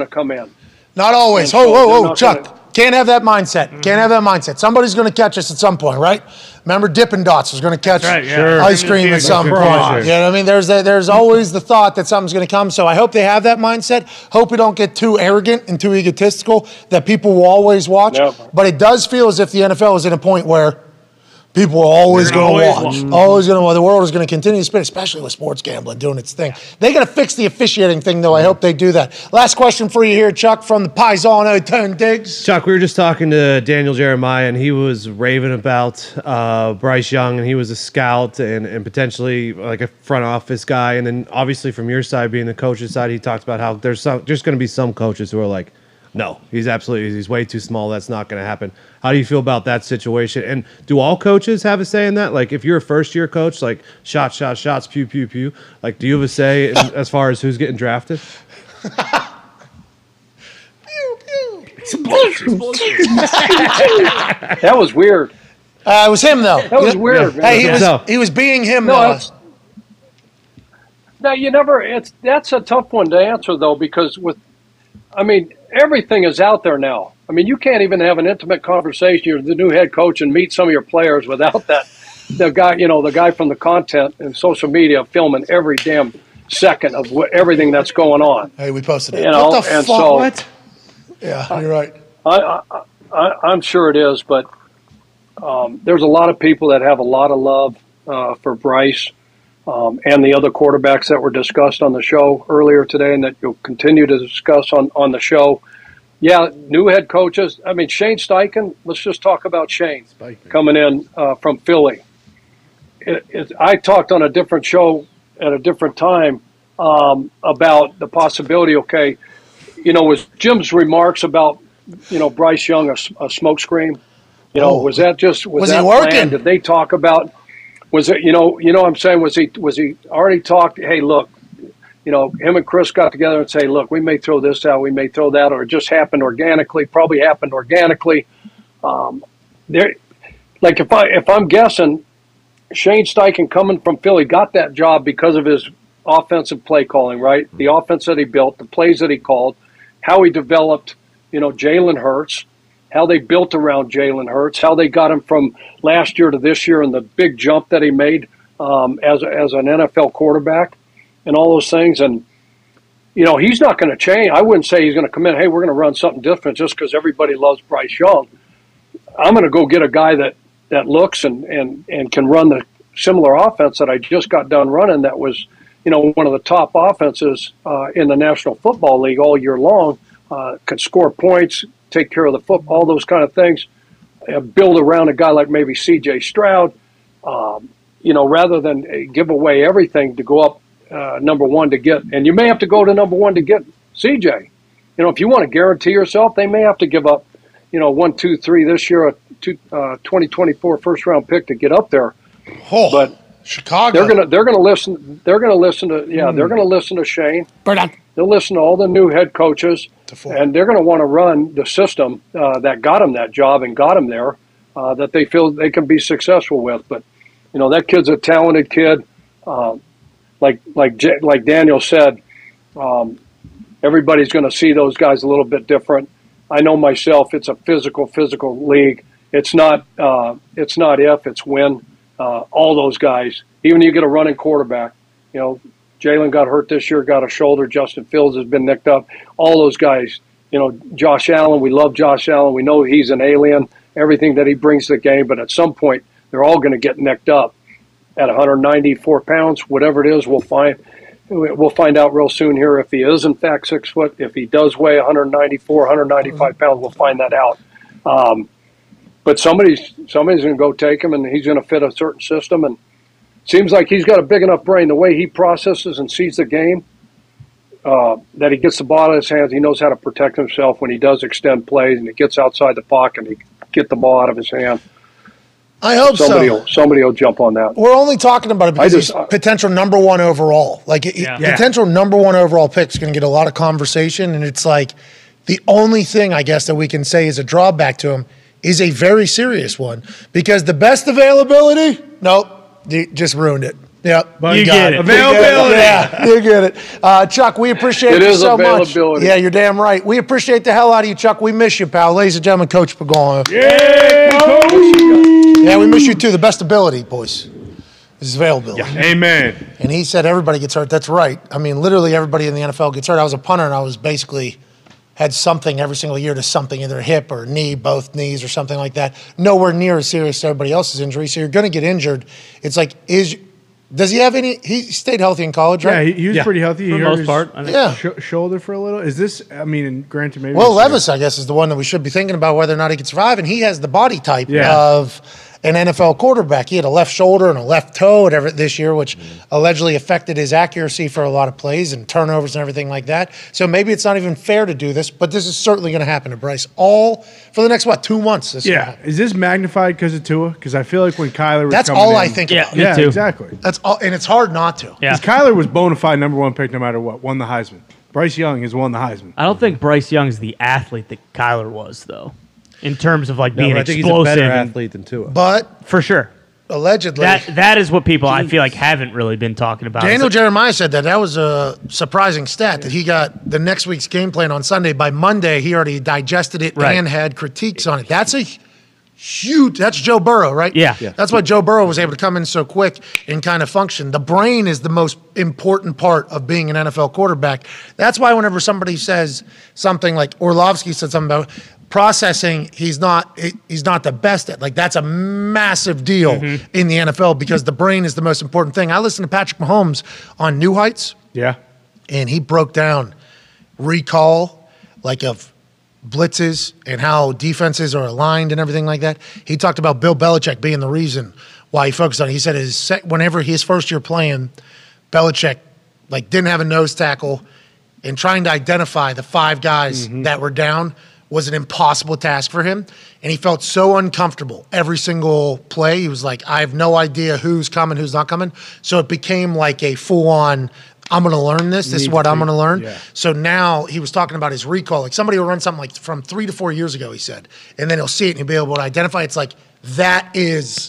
to come in. Not always. So whoa, Chuck. Can't have that mindset. Can't have that mindset. Somebody's going to catch us at some point, right? Remember Dippin' Dots was going to catch ice cream at some point. You know what I mean? There's always the thought that something's going to come. So I hope they have that mindset. Hope we don't get too arrogant and too egotistical that people will always watch. Yep. But it does feel as if the NFL is at a point where people are always going to watch. Always going to watch. The world is going to continue to spin, especially with sports gambling doing its thing. They got to fix the officiating thing, though. I hope they do that. Last question for you here, Chuck, from the Paisano 10 Digs. Chuck, we were just talking to Daniel Jeremiah, and he was raving about Bryce Young, and he was a scout and potentially like a front office guy. And then obviously from your side, being the coach's side, he talked about how there's going to be some coaches who are like, No, he's absolutely, he's way too small. That's not going to happen. How do you feel about that situation? And do all coaches have a say in that? Like, if you're a first-year coach, like, shot, shot, shots, pew, pew, pew, like, do you have a say as far as who's getting drafted? Pew, pew. Explosion. That was weird. It was him, though. That was weird. Yeah. Hey, he was being him. No, now, you never, that's a tough one to answer, though, because with, I mean, everything is out there now. I mean, you can't even have an intimate conversation with the new head coach and meet some of your players without that. The guy, you know, the guy from the content and social media filming every damn second of everything that's going on. Hey, we posted it. You know, what the fuck? So, what? Yeah, you're right. I'm sure it is, but there's a lot of people that have a lot of love for Bryce and the other quarterbacks that were discussed on the show earlier today and that you'll continue to discuss on the show. Yeah, new head coaches. I mean, Shane Steichen, let's just talk about Shane coming in from Philly. I talked on a different show at a different time about the possibility, okay, you know, was Jim's remarks about, you know, Bryce Young a smokescreen? You know, was that just, was that he working? Planned? Did they talk about, was it, you know what I'm saying? Was he already talked, hey, look, you know, him and Chris got together and say, look, we may throw this out, we may throw that, or it just happened organically, probably happened organically. There, like if I'm guessing, Shane Steichen coming from Philly got that job because of his offensive play calling, right? The offense that he built, the plays that he called, how he developed, you know, Jalen Hurts, how they built around Jalen Hurts, how they got him from last year to this year and the big jump that he made as an NFL quarterback. And all those things, and you know he's not going to change. I wouldn't say he's going to come in, hey, we're going to run something different just because everybody loves Bryce Young. I'm going to go get a guy that looks and can run the similar offense that I just got done running. That was, you know, one of the top offenses in the National Football League all year long. Could score points, take care of the football, all those kind of things. Build around a guy like maybe C.J. Stroud, you know, rather than give away everything to go up. Number one to get, and you may have to go to number one to get CJ. You know, if you want to guarantee yourself, they may have to give up, you know, 1, 2, 3 this year, a 2024 first round pick to get up there. Oh, but Chicago, they're gonna listen to they're gonna listen to Shane. They'll listen to all the new head coaches, and they're gonna want to run the system that got him that job and got him there that they feel they can be successful with. But you know, that kid's a talented kid. Like Daniel said, everybody's going to see those guys a little bit different. I know myself; it's a physical league. It's not if, it's when. All those guys, even you get a running quarterback. You know, Jalen got hurt this year, got a shoulder. Justin Fields has been nicked up. All those guys. You know, Josh Allen. We love Josh Allen. We know he's an alien. Everything that he brings to the game, but at some point, they're all going to get nicked up. At 194 pounds, whatever it is, we'll find out real soon here if he is in fact 6 foot. If he does weigh 194, 195 pounds, we'll find that out. But somebody's going to go take him, and he's going to fit a certain system. And it seems like he's got a big enough brain. The way he processes and sees the game, that he gets the ball out of his hands, he knows how to protect himself when he does extend plays, and he gets outside the pocket, and he get the ball out of his hand. I hope somebody will jump on that. We're only talking about it because he's potential number one overall. Like, potential number one overall pick is going to get a lot of conversation, and it's like the only thing, I guess, that we can say is a drawback to him is a very serious one because the best availability, nope, you just ruined it. Yep. You get it. Availability. Yeah, you get it. Chuck, we appreciate you so much. Yeah, you're damn right. We appreciate the hell out of you, Chuck. We miss you, pal. Ladies and gentlemen, Coach Pagano. Yeah, Coach. Yeah, we miss you too. The best ability, boys, is availability. Yeah. Amen. And he said everybody gets hurt. That's right. I mean, literally everybody in the NFL gets hurt. I was a punter, and I was basically had something every single year to something, either hip or knee, both knees or something like that. Nowhere near as serious as everybody else's injury, so you're going to get injured. It's like, does he have any – he stayed healthy in college, right? Yeah, he was pretty healthy. For the most part. I think shoulder for a little. Is this – I mean, granted, maybe – Well, Levis, I guess, is the one that we should be thinking about whether or not he can survive, and he has the body type of an NFL quarterback. He had a left shoulder and a left toe and this year, which allegedly affected his accuracy for a lot of plays and turnovers and everything like that. So maybe it's not even fair to do this, but this is certainly going to happen to Bryce all for the next, what, 2 months? Is this magnified because of Tua? Because I feel like when Kyler was coming in, that's all I think about. Yeah, too. Exactly. That's all, and it's hard not to. Because Kyler was bona fide #1 pick no matter what, won the Heisman. Bryce Young has won the Heisman. I don't think Bryce Young's the athlete that Kyler was, though, in terms of like being explosive. I think he's a better athlete than Tua. But for sure. Allegedly. That is what people, I feel like, haven't really been talking about. Daniel Jeremiah said that. That was a surprising stat, that he got the next week's game plan on Sunday. By Monday, he already digested it and had critiques on it. That's a huge – that's Joe Burrow, right? Yeah. That's why Joe Burrow was able to come in so quick and kind of function. The brain is the most important part of being an NFL quarterback. That's why whenever somebody says something like – Orlovsky said something about – processing, he's not the best at. Like, that's a massive deal in the NFL because the brain is the most important thing. I listened to Patrick Mahomes on New Heights. Yeah. And he broke down recall, like, of blitzes and how defenses are aligned and everything like that. He talked about Bill Belichick being the reason why he focused on it. He said whenever his first year playing, Belichick, like, didn't have a nose tackle, and trying to identify the 5 guys that were down was an impossible task for him, and he felt so uncomfortable every single play. He was like, I have no idea who's coming, who's not coming. So it became like a full-on, I'm going to learn this. This is what I'm going to learn. Yeah. So now he was talking about his recall. Like, somebody will run something like from 3 to 4 years ago, he said, and then he'll see it and he'll be able to identify. It's like, that's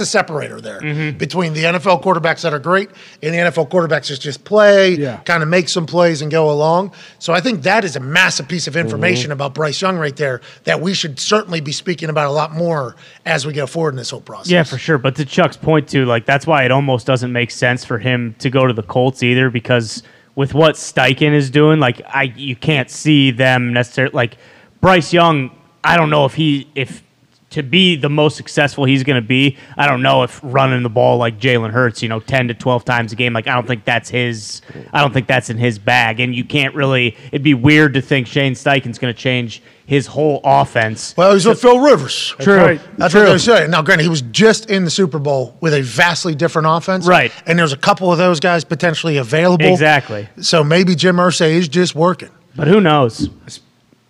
a separator there between the NFL quarterbacks that are great and the NFL quarterbacks that just play, kind of make some plays and go along. So I think that is a massive piece of information about Bryce Young right there that we should certainly be speaking about a lot more as we go forward in this whole process. Yeah, for sure. But to Chuck's point, too, like, that's why it almost doesn't make sense for him to go to the Colts either, because with what Steichen is doing, like, you can't see them necessarily. Like, Bryce Young, I don't know if to be the most successful he's going to be, I don't know if running the ball like Jalen Hurts, 10 to 12 times a game, like, I don't think that's in his bag. And you can't really, it'd be weird to think Shane Steichen's going to change his whole offense. Well, he's with Phil Rivers. True. That's what they say. Now, granted, he was just in the Super Bowl with a vastly different offense. Right. And there's a couple of those guys potentially available. Exactly. So maybe Jim Irsay is just working. But who knows?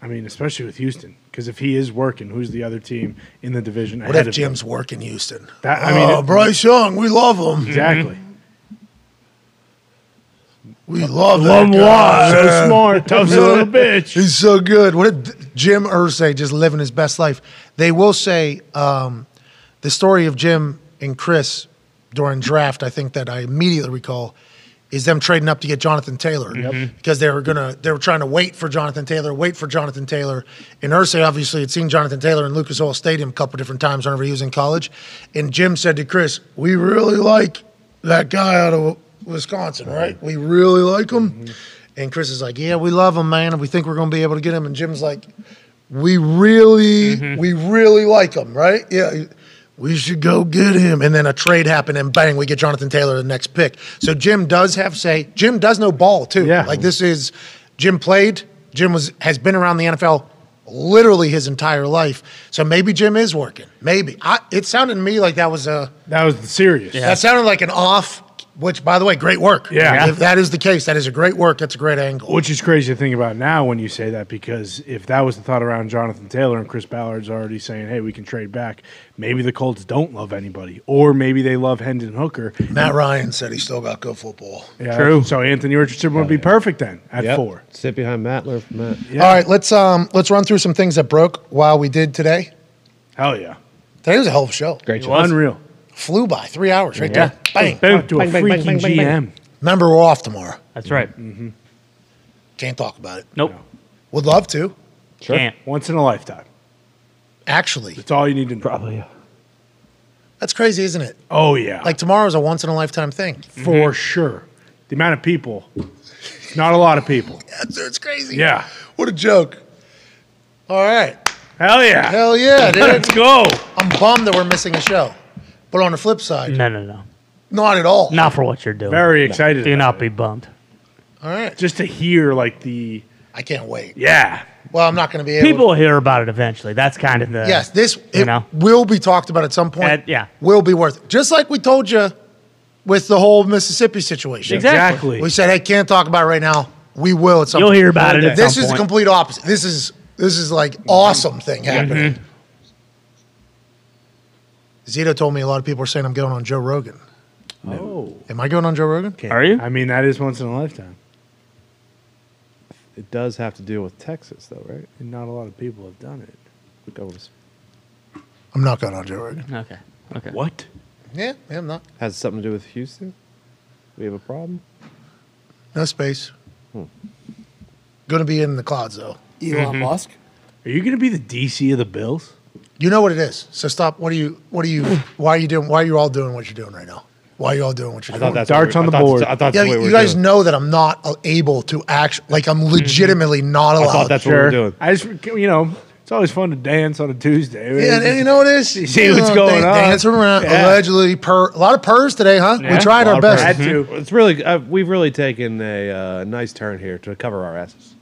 I mean, especially with Houston. Because if he is working, who's the other team in the division? What if Jim's working Houston? Bryce Young, we love him. Exactly. We love him. So smart, tough little bitch. He's so good. What if Jim Irsay just living his best life? They will say the story of Jim and Chris during draft, I think that I immediately recall, is them trading up to get Jonathan Taylor because they were trying to wait for Jonathan Taylor. And Irsay obviously had seen Jonathan Taylor in Lucas Oil Stadium a couple different times whenever he was in college. And Jim said to Chris, we really like that guy out of Wisconsin, right? We really like him. And Chris is like, yeah, we love him, man, and we think we're going to be able to get him. And Jim's like, we really like him, right? Yeah. We should go get him. And then a trade happened, and bang, we get Jonathan Taylor the next pick. So Jim does have say. Jim does know ball, too. Yeah. Like, this is – Jim played. Jim has been around the NFL literally his entire life. So maybe Jim is working. Maybe. It sounded to me like that was a – that was serious. Yeah. That sounded like an off, which, by the way, great work. Yeah. If that is the case, that is a great work. That's a great angle. Which is crazy to think about now when you say that, because if that was the thought around Jonathan Taylor and Chris Ballard's already saying, hey, we can trade back, maybe the Colts don't love anybody, or maybe they love Hendon Hooker. Matt Ryan said he's still got good football. Yeah, true. So Anthony Richardson would be perfect then at 4. Sit behind Matt. Learn from Matt. Yeah. All right, let's run through some things that broke while we did today. Hell yeah. Today was a hell of a show. Great show. Unreal. Flew by 3 hours right there. Bang. Boom. To a freaking GM. Remember, we're off tomorrow. That's right. Can't talk about it. Nope. No. Would love to. Sure. Can't. Once in a lifetime. Actually. That's all you need to know. Probably. That's crazy, isn't it? Oh, yeah. Like, tomorrow's a once-in-a-lifetime thing. For sure. The amount of people. Not a lot of people. It's crazy. Yeah. What a joke. All right. Hell yeah. Hell yeah, dude. Let's go. I'm bummed that we're missing a show. But on the flip side. No. Not at all. Not for what you're doing. Very excited. Do not be bummed. All right. Just to hear, like, the I can't wait. Yeah. Well, I'm not going to be able to. People will hear about it eventually. That's kind of the... Yes, this will be talked about at some point. Yeah. Will be worth it. Just like we told you with the whole Mississippi situation. Exactly. We said, hey, can't talk about it right now. We will at some point. You'll hear about it at some point. This is the complete opposite. This is like awesome thing happening. Mm-hmm. Zito told me a lot of people are saying I'm going on Joe Rogan. Oh. Am I going on Joe Rogan? Okay. Are you? I mean, that is once in a lifetime. It does have to deal with Texas, though, right? And not a lot of people have done it. I'm not going on Joe Rogan. Okay. What? Yeah, I'm not. Has something to do with Houston? We have a problem? No space. Going to be in the clouds, though. Elon Musk? Are you going to be the DC of the Bills? You know what it is. So stop. Why are you all doing what you're doing right now? Why are you all doing what you're doing? Darts on the board. You guys know that I'm not able to actually, like, I'm legitimately not allowed. I thought that's what we're doing. I just, it's always fun to dance on a Tuesday. Right? Yeah, and you know what it is? You see what's going on. Dancing around, allegedly. A lot of purrs today, huh? Yeah. We tried our best. Had to. It's really, we've really taken a nice turn here to cover our asses.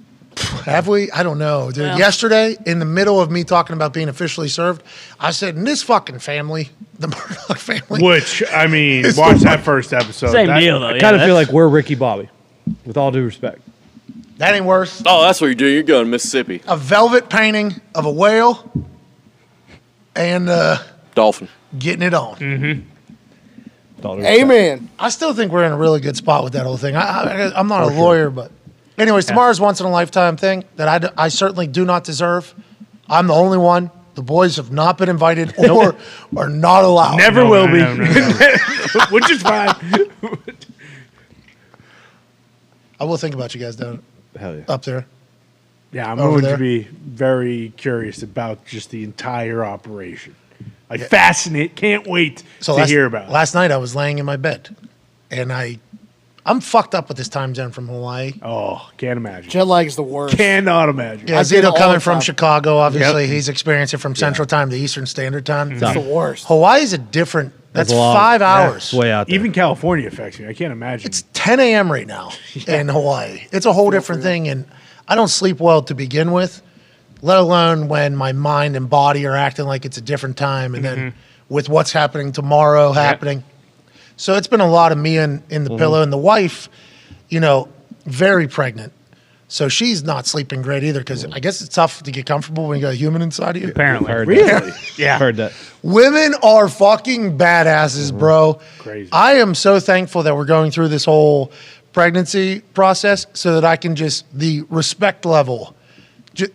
Have we? I don't know, dude. Yeah. Yesterday, in the middle of me talking about being officially served, I said, in this fucking family, the Murdoch family. Which, I mean, watch that first episode. Same deal, though. I kind of feel like we're Ricky Bobby, with all due respect. That ain't worse. Oh, that's what you do. You're going to Mississippi. A velvet painting of a whale and dolphin. Getting it on. Mm-hmm. Amen. I still think we're in a really good spot with that whole thing. I'm not a lawyer, but... Anyways, tomorrow's once-in-a-lifetime thing that I certainly do not deserve. I'm the only one. The boys have not been invited or are not allowed. Never will be. No. Which is fine. I will think about you guys down up there. Yeah, I'm going to be very curious about just the entire operation. Like, fascinated. Can't wait to hear about it. Last night I was laying in my bed, and I'm fucked up with this time zone from Hawaii. Oh, can't imagine. Jet lag is the worst. Cannot imagine. Yeah, Zito coming from Chicago, obviously. Yep. He's experiencing from Central Time to Eastern Standard Time. It's the worst. Hawaii is a different. That's 5 hours. Yeah, way out there. Even California affects me. I can't imagine. It's 10 a.m. right now in Hawaii. It's a whole different thing, and I don't sleep well to begin with, let alone when my mind and body are acting like it's a different time, and then with what's happening tomorrow happening. So it's been a lot of me in the pillow, and the wife, very pregnant. So she's not sleeping great either, because I guess it's tough to get comfortable when you got a human inside of you. Apparently. Really? Yeah. Heard that. Women are fucking badasses, bro. Crazy. I am so thankful that we're going through this whole pregnancy process so that I can just, the respect level, let's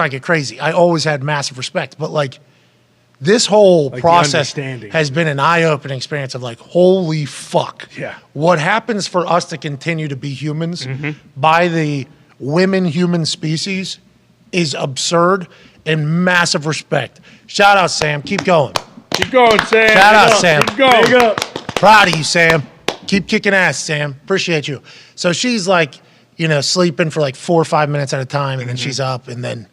not get crazy. I always had massive respect, but like, this whole process has been an eye-opening experience of like, holy fuck. Yeah. What happens for us to continue to be humans by the human species is absurd, and massive respect. Shout out, Sam. Keep going. Keep going, Sam. Shout out, Sam. Keep going. Proud of you, Sam. Keep kicking ass, Sam. Appreciate you. So she's like, sleeping for like 4 or 5 minutes at a time, and then she's up, and then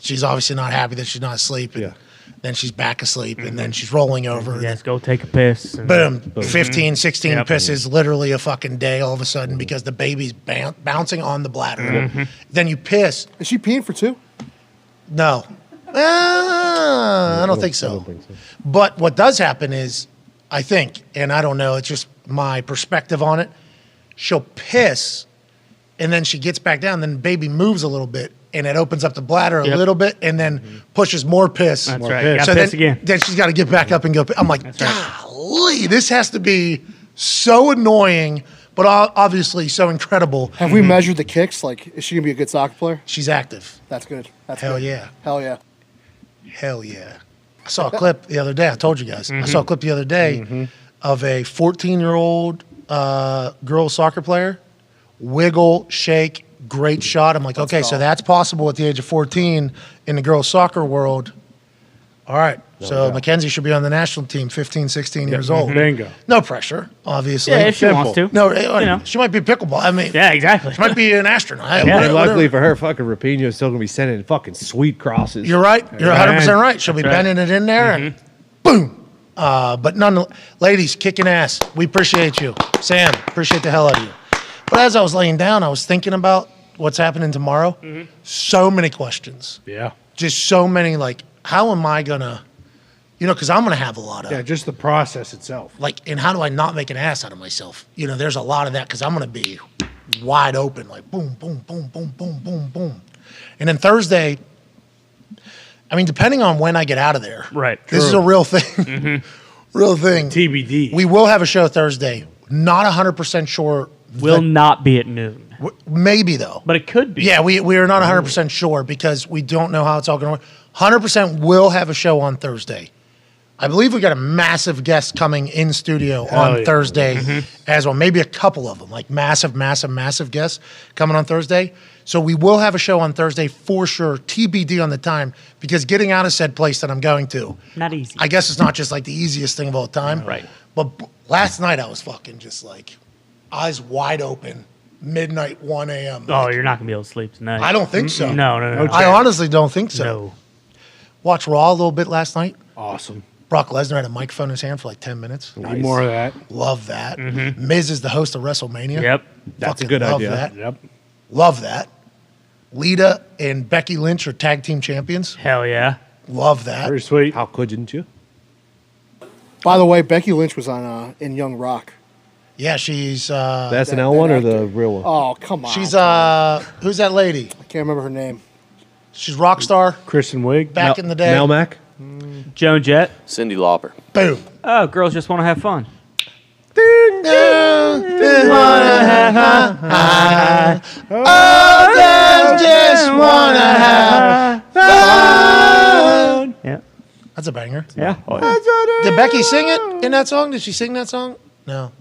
she's obviously not happy that she's not sleeping. Yeah. Then she's back asleep, and then she's rolling over. Yes, go take a piss. And boom. 15, 16 pisses literally a fucking day all of a sudden because the baby's bouncing on the bladder. Then you piss. Is she peeing for two? No. I don't think so. But what does happen is, I think, and I don't know, it's just my perspective on it, she'll piss, and then she gets back down, then the baby moves a little bit, and it opens up the bladder a little bit, and then pushes more piss. That's right. So then she's got to get back up and go. I'm like, golly, this has to be so annoying, but obviously so incredible. Have we measured the kicks? Like, is she going to be a good soccer player? She's active. That's good. Hell yeah. I saw a clip the other day. I told you guys. I saw a clip the other day of a 14-year-old girl soccer player, wiggle, shake, great shot. I'm like, okay, so that's possible at the age of 14 in the girls' soccer world. All right, so Mackenzie should be on the national team, 15, 16 years old. Bingo. No pressure, obviously. Yeah, if she wants to. No, she might be pickleball. I mean, yeah, exactly. She might be an astronaut. Luckily for her, fucking Rapinoe's still gonna be sending fucking sweet crosses. You're right. You're 100% right. She'll be bending it in there, and boom. But ladies, kicking ass. We appreciate you, Sam. Appreciate the hell out of you. But as I was laying down, I was thinking about what's happening tomorrow, so many questions. Yeah. Just so many, like, how am I going to, you know, because I'm going to have a lot of. Yeah, just the process itself. Like, and how do I not make an ass out of myself? You know, there's a lot of that because I'm going to be wide open, like boom, boom, boom, boom, boom, boom, boom. And then Thursday, I mean, depending on when I get out of there. Right. This is a real thing. Real thing. TBD. We will have a show Thursday. Not 100% sure. Will not be at noon. Maybe, though. But it could be. Yeah, we are not 100% sure because we don't know how it's all going to work. 100% will have a show on Thursday. I believe we got a massive guest coming in studio on Thursday as well. Maybe a couple of them, like massive, massive, massive guests coming on Thursday. So we will have a show on Thursday for sure, TBD on the time, because getting out of said place that I'm going to. Not easy. I guess it's not just like the easiest thing of all time. Right. But last night I was fucking just like eyes wide open. Midnight, 1 a.m. Oh, like, you're not going to be able to sleep tonight. I don't think so. No. I honestly don't think so. No. Watched Raw a little bit last night. Awesome. Brock Lesnar had a microphone in his hand for like 10 minutes. Nice. Need more of that. Love that. Miz is the host of WrestleMania. Yep. That's a good idea. That. Yep. Love that. Lita and Becky Lynch are tag team champions. Hell yeah. Love that. Very sweet. How couldn't you? By the way, Becky Lynch was on in Young Rock. Yeah, she's... the SNL one or the real one? Oh, come on. She's... who's that lady? I can't remember her name. She's rock star. Kristen Wiig. Back in the day. Mel Mac. Joan Jett. Cyndi Lauper. Boom. Oh, girls just want to have fun. Ding, dong, just want to have fun. Oh, girls just want to have fun. Yeah. That's a banger. Yeah. Oh, yeah. Did Becky sing it in that song? Did she sing that song? No.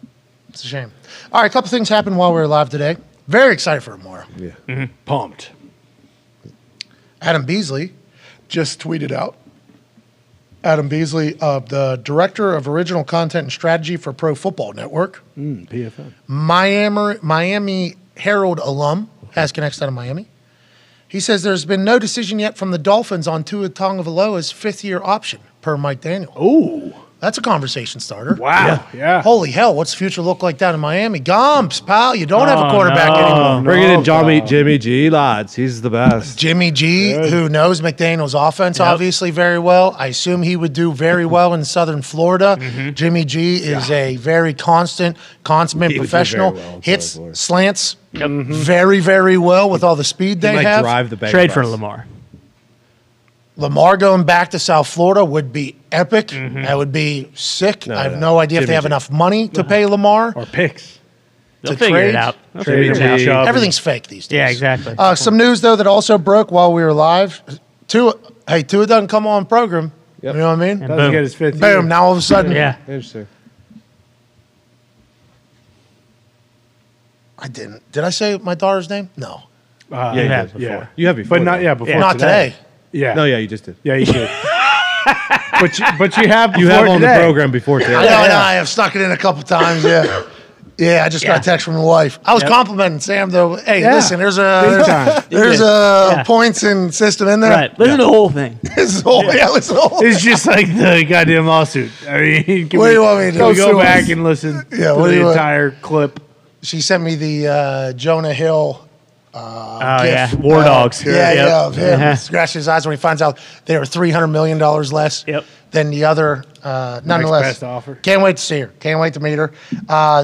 It's a shame. All right, a couple things happened while we were live today. Very excited for tomorrow. Yeah. Pumped. Adam Beasley just tweeted out. Adam Beasley, the director of original content and strategy for Pro Football Network. PFN. Miami Herald alum, has connects out of Miami. He says there's been no decision yet from the Dolphins on Tua Tagovailoa's fifth-year option, per Mike Daniel. Ooh. That's a conversation starter. Wow. Yeah. Holy hell, what's the future look like down in Miami? Gomps, pal, you don't have a quarterback anymore. Bringing in Jimmy G, lads. He's the best. Jimmy G, who knows McDaniel's offense obviously very well. I assume he would do very well in Southern Florida. Jimmy G is a very consummate professional. Well hits, slants very, very well with all the speed they have. Drive the trade for Lamar. Lamar going back to South Florida would be epic. That would be sick. No, I have no idea if they have enough money to pay Lamar. Or picks. They'll figure it out. Everything's fake these days. Yeah, exactly. Some news, though, that also broke while we were live. Tua doesn't come on program. You know what I mean? Doesn't get his fifth year. Now all of a sudden. Interesting. I didn't. Did I say my daughter's name? No. Yeah, you have before. You have before. But not, before not today. Yeah. No, you just did. Yeah, you did. but you have before on the program before today. I have stuck it in a couple times, I just got a text from my wife. I was complimenting Sam, though. Hey, listen, there's a points and system in there. Right. Listen to the whole thing. Listen to the whole thing. It's just like the goddamn lawsuit. I mean, what do you want me to do? Go back and listen to the entire clip. She sent me the Jonah Hill... War Dogs. He scratched his eyes when he finds out they are $300 million less than the other. Nonetheless, best offer. Can't wait to see her. Can't wait to meet her.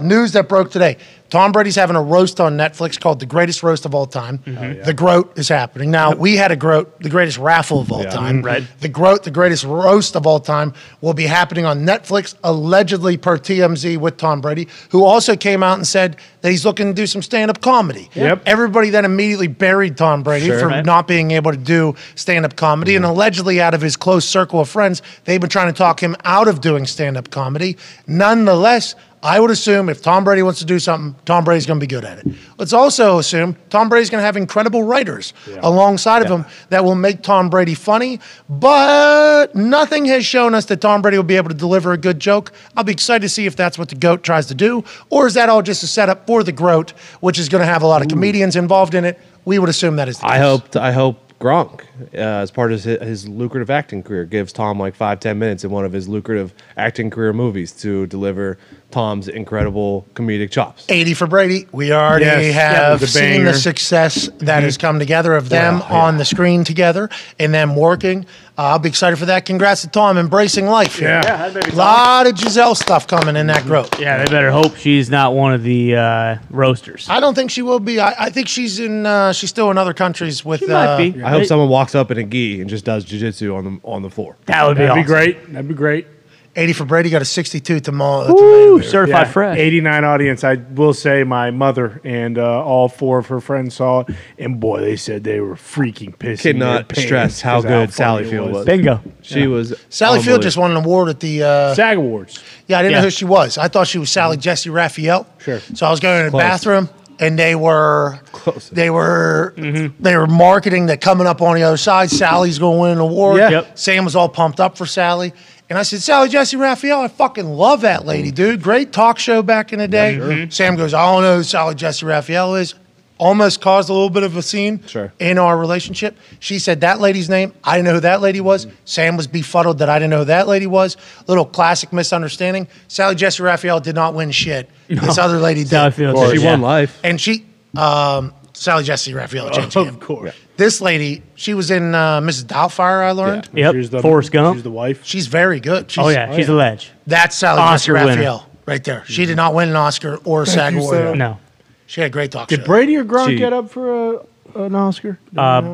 News that broke today. Tom Brady's having a roast on Netflix called The Greatest Roast of All Time. The GROAT is happening. Now, we had a GROAT, The Greatest Raffle of All Time. The GROAT, The Greatest Roast of All Time, will be happening on Netflix, allegedly per TMZ with Tom Brady, who also came out and said that he's looking to do some stand-up comedy. Everybody then immediately buried Tom Brady for not being able to do stand-up comedy. And allegedly, out of his close circle of friends, they've been trying to talk him out of doing stand-up comedy. Nonetheless, I would assume if Tom Brady wants to do something, Tom Brady's going to be good at it. Let's also assume Tom Brady's going to have incredible writers alongside of him that will make Tom Brady funny, but nothing has shown us that Tom Brady will be able to deliver a good joke. I'll be excited to see if that's what the GOAT tries to do, or is that all just a setup for the GROAT, which is going to have a lot of comedians involved in it. We would assume that is the case. I hope Gronk as part of his lucrative acting career, gives Tom like 5-10 minutes in one of his lucrative acting career movies to deliver Tom's incredible comedic chops. 80 for Brady. We already have seen the success that has come together of them on the screen together and them working. I'll be excited for that. Congrats to Tom embracing life. Yeah, a lot of Giselle stuff coming in that group. Yeah, they better hope she's not one of the roasters. I don't think she will be. I think she's in. She's still in other countries with. She might be. I hope someone walks up in a gi and just does jiu-jitsu on the floor. That would be awesome. Great. That'd be great. 80 for Brady, got a 62 tomorrow. Woo, certified fresh. 89 audience. I will say my mother and all four of her friends saw it, and boy, they said they were freaking pissed. Cannot stress how good Sally Field was. Bingo. She was. Sally Field just won an award at the SAG Awards. Yeah, I didn't know who she was. I thought she was Sally Jesse Raphael. Sure. So I was going to the bathroom. And they were marketing that coming up on the other side, Sally's going to win an award. Yeah. Yep. Sam was all pumped up for Sally. And I said, Sally Jesse Raphael, I fucking love that lady, dude. Great talk show back in the day. Mm-hmm. Sam goes, I don't know who Sally Jesse Raphael is. Almost caused a little bit of a scene in our relationship. She said that lady's name. I didn't know who that lady was. Mm-hmm. Sam was befuddled that I didn't know who that lady was. Little classic misunderstanding. Sally Jesse Raphael did not win shit. No. This other lady did. She won life. And she, Sally Jesse Raphael. Of course. Yeah. This lady, she was in Mrs. Doubtfire, I learned. Yeah. Yep. Forrest Gump. She's the wife. She's very good. She's a ledge. That's Sally Jesse Raphael right there. Mm-hmm. She did not win an Oscar or a SAG award. No. She had a great talk show. Did Brady or Gronk get up for an Oscar?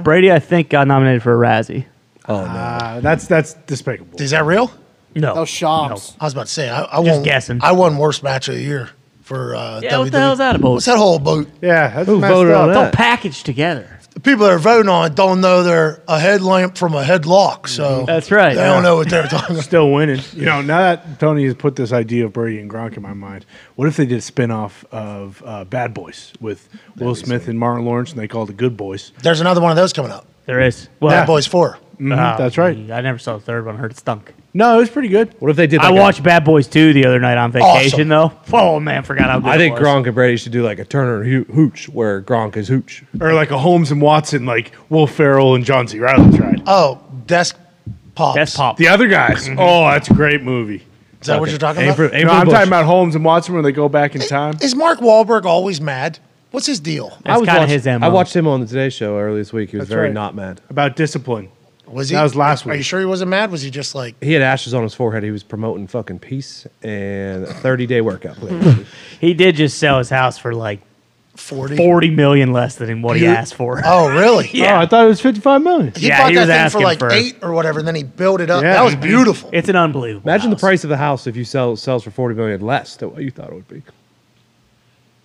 Brady, I think, got nominated for a Razzie. Oh, no. That's despicable. Is that real? No. Those shops. No. I was about to say, I won worst match of the year for WWE. What the hell is that about? What's that whole boat? Yeah, that's voted on that. Don't package together. The people that are voting on it don't know they're a headlamp from a headlock, so that's right. They don't know what they're talking about. Still winning. You know, now that Tony has put this idea of Brady and Gronk in my mind, what if they did a spinoff of Bad Boys with Will Smith and Martin Lawrence, and they called it Good Boys? There's another one of those coming up. There is. Well, Bad Boys 4. Mm-hmm, that's right. I never saw the third one. I heard it stunk. No, it was pretty good. What if they did? Like I watched Bad Boys 2 the other night on vacation, though. Oh man, forgot how good I think it was. Gronk and Brady should do like a Turner Hooch, where Gronk is Hooch, or like a Holmes and Watson, like Will Ferrell and John C. Reilly tried. Oh, Desk Pop. The other guys. Oh, that's a great movie. Is that what you're talking about? I'm talking about Holmes and Watson when they go back in time. Is Mark Wahlberg always mad? What's his deal? That's kind of his MO. I watched him on the Today Show earlier this week. He was very not mad about discipline. Was he? That was last week. Are you sure he wasn't mad? Was he just like... He had ashes on his forehead. He was promoting fucking peace and a 30-day workout plan. He did just sell his house for like 40 million less than what he asked for. Oh, really? Yeah. Oh, I thought it was 55 million. He bought that thing for like 8 or whatever, and then he built it up. Yeah, that was beautiful. It's an unbelievable Imagine the price of the house if you sells for 40 million less than what you thought it would be.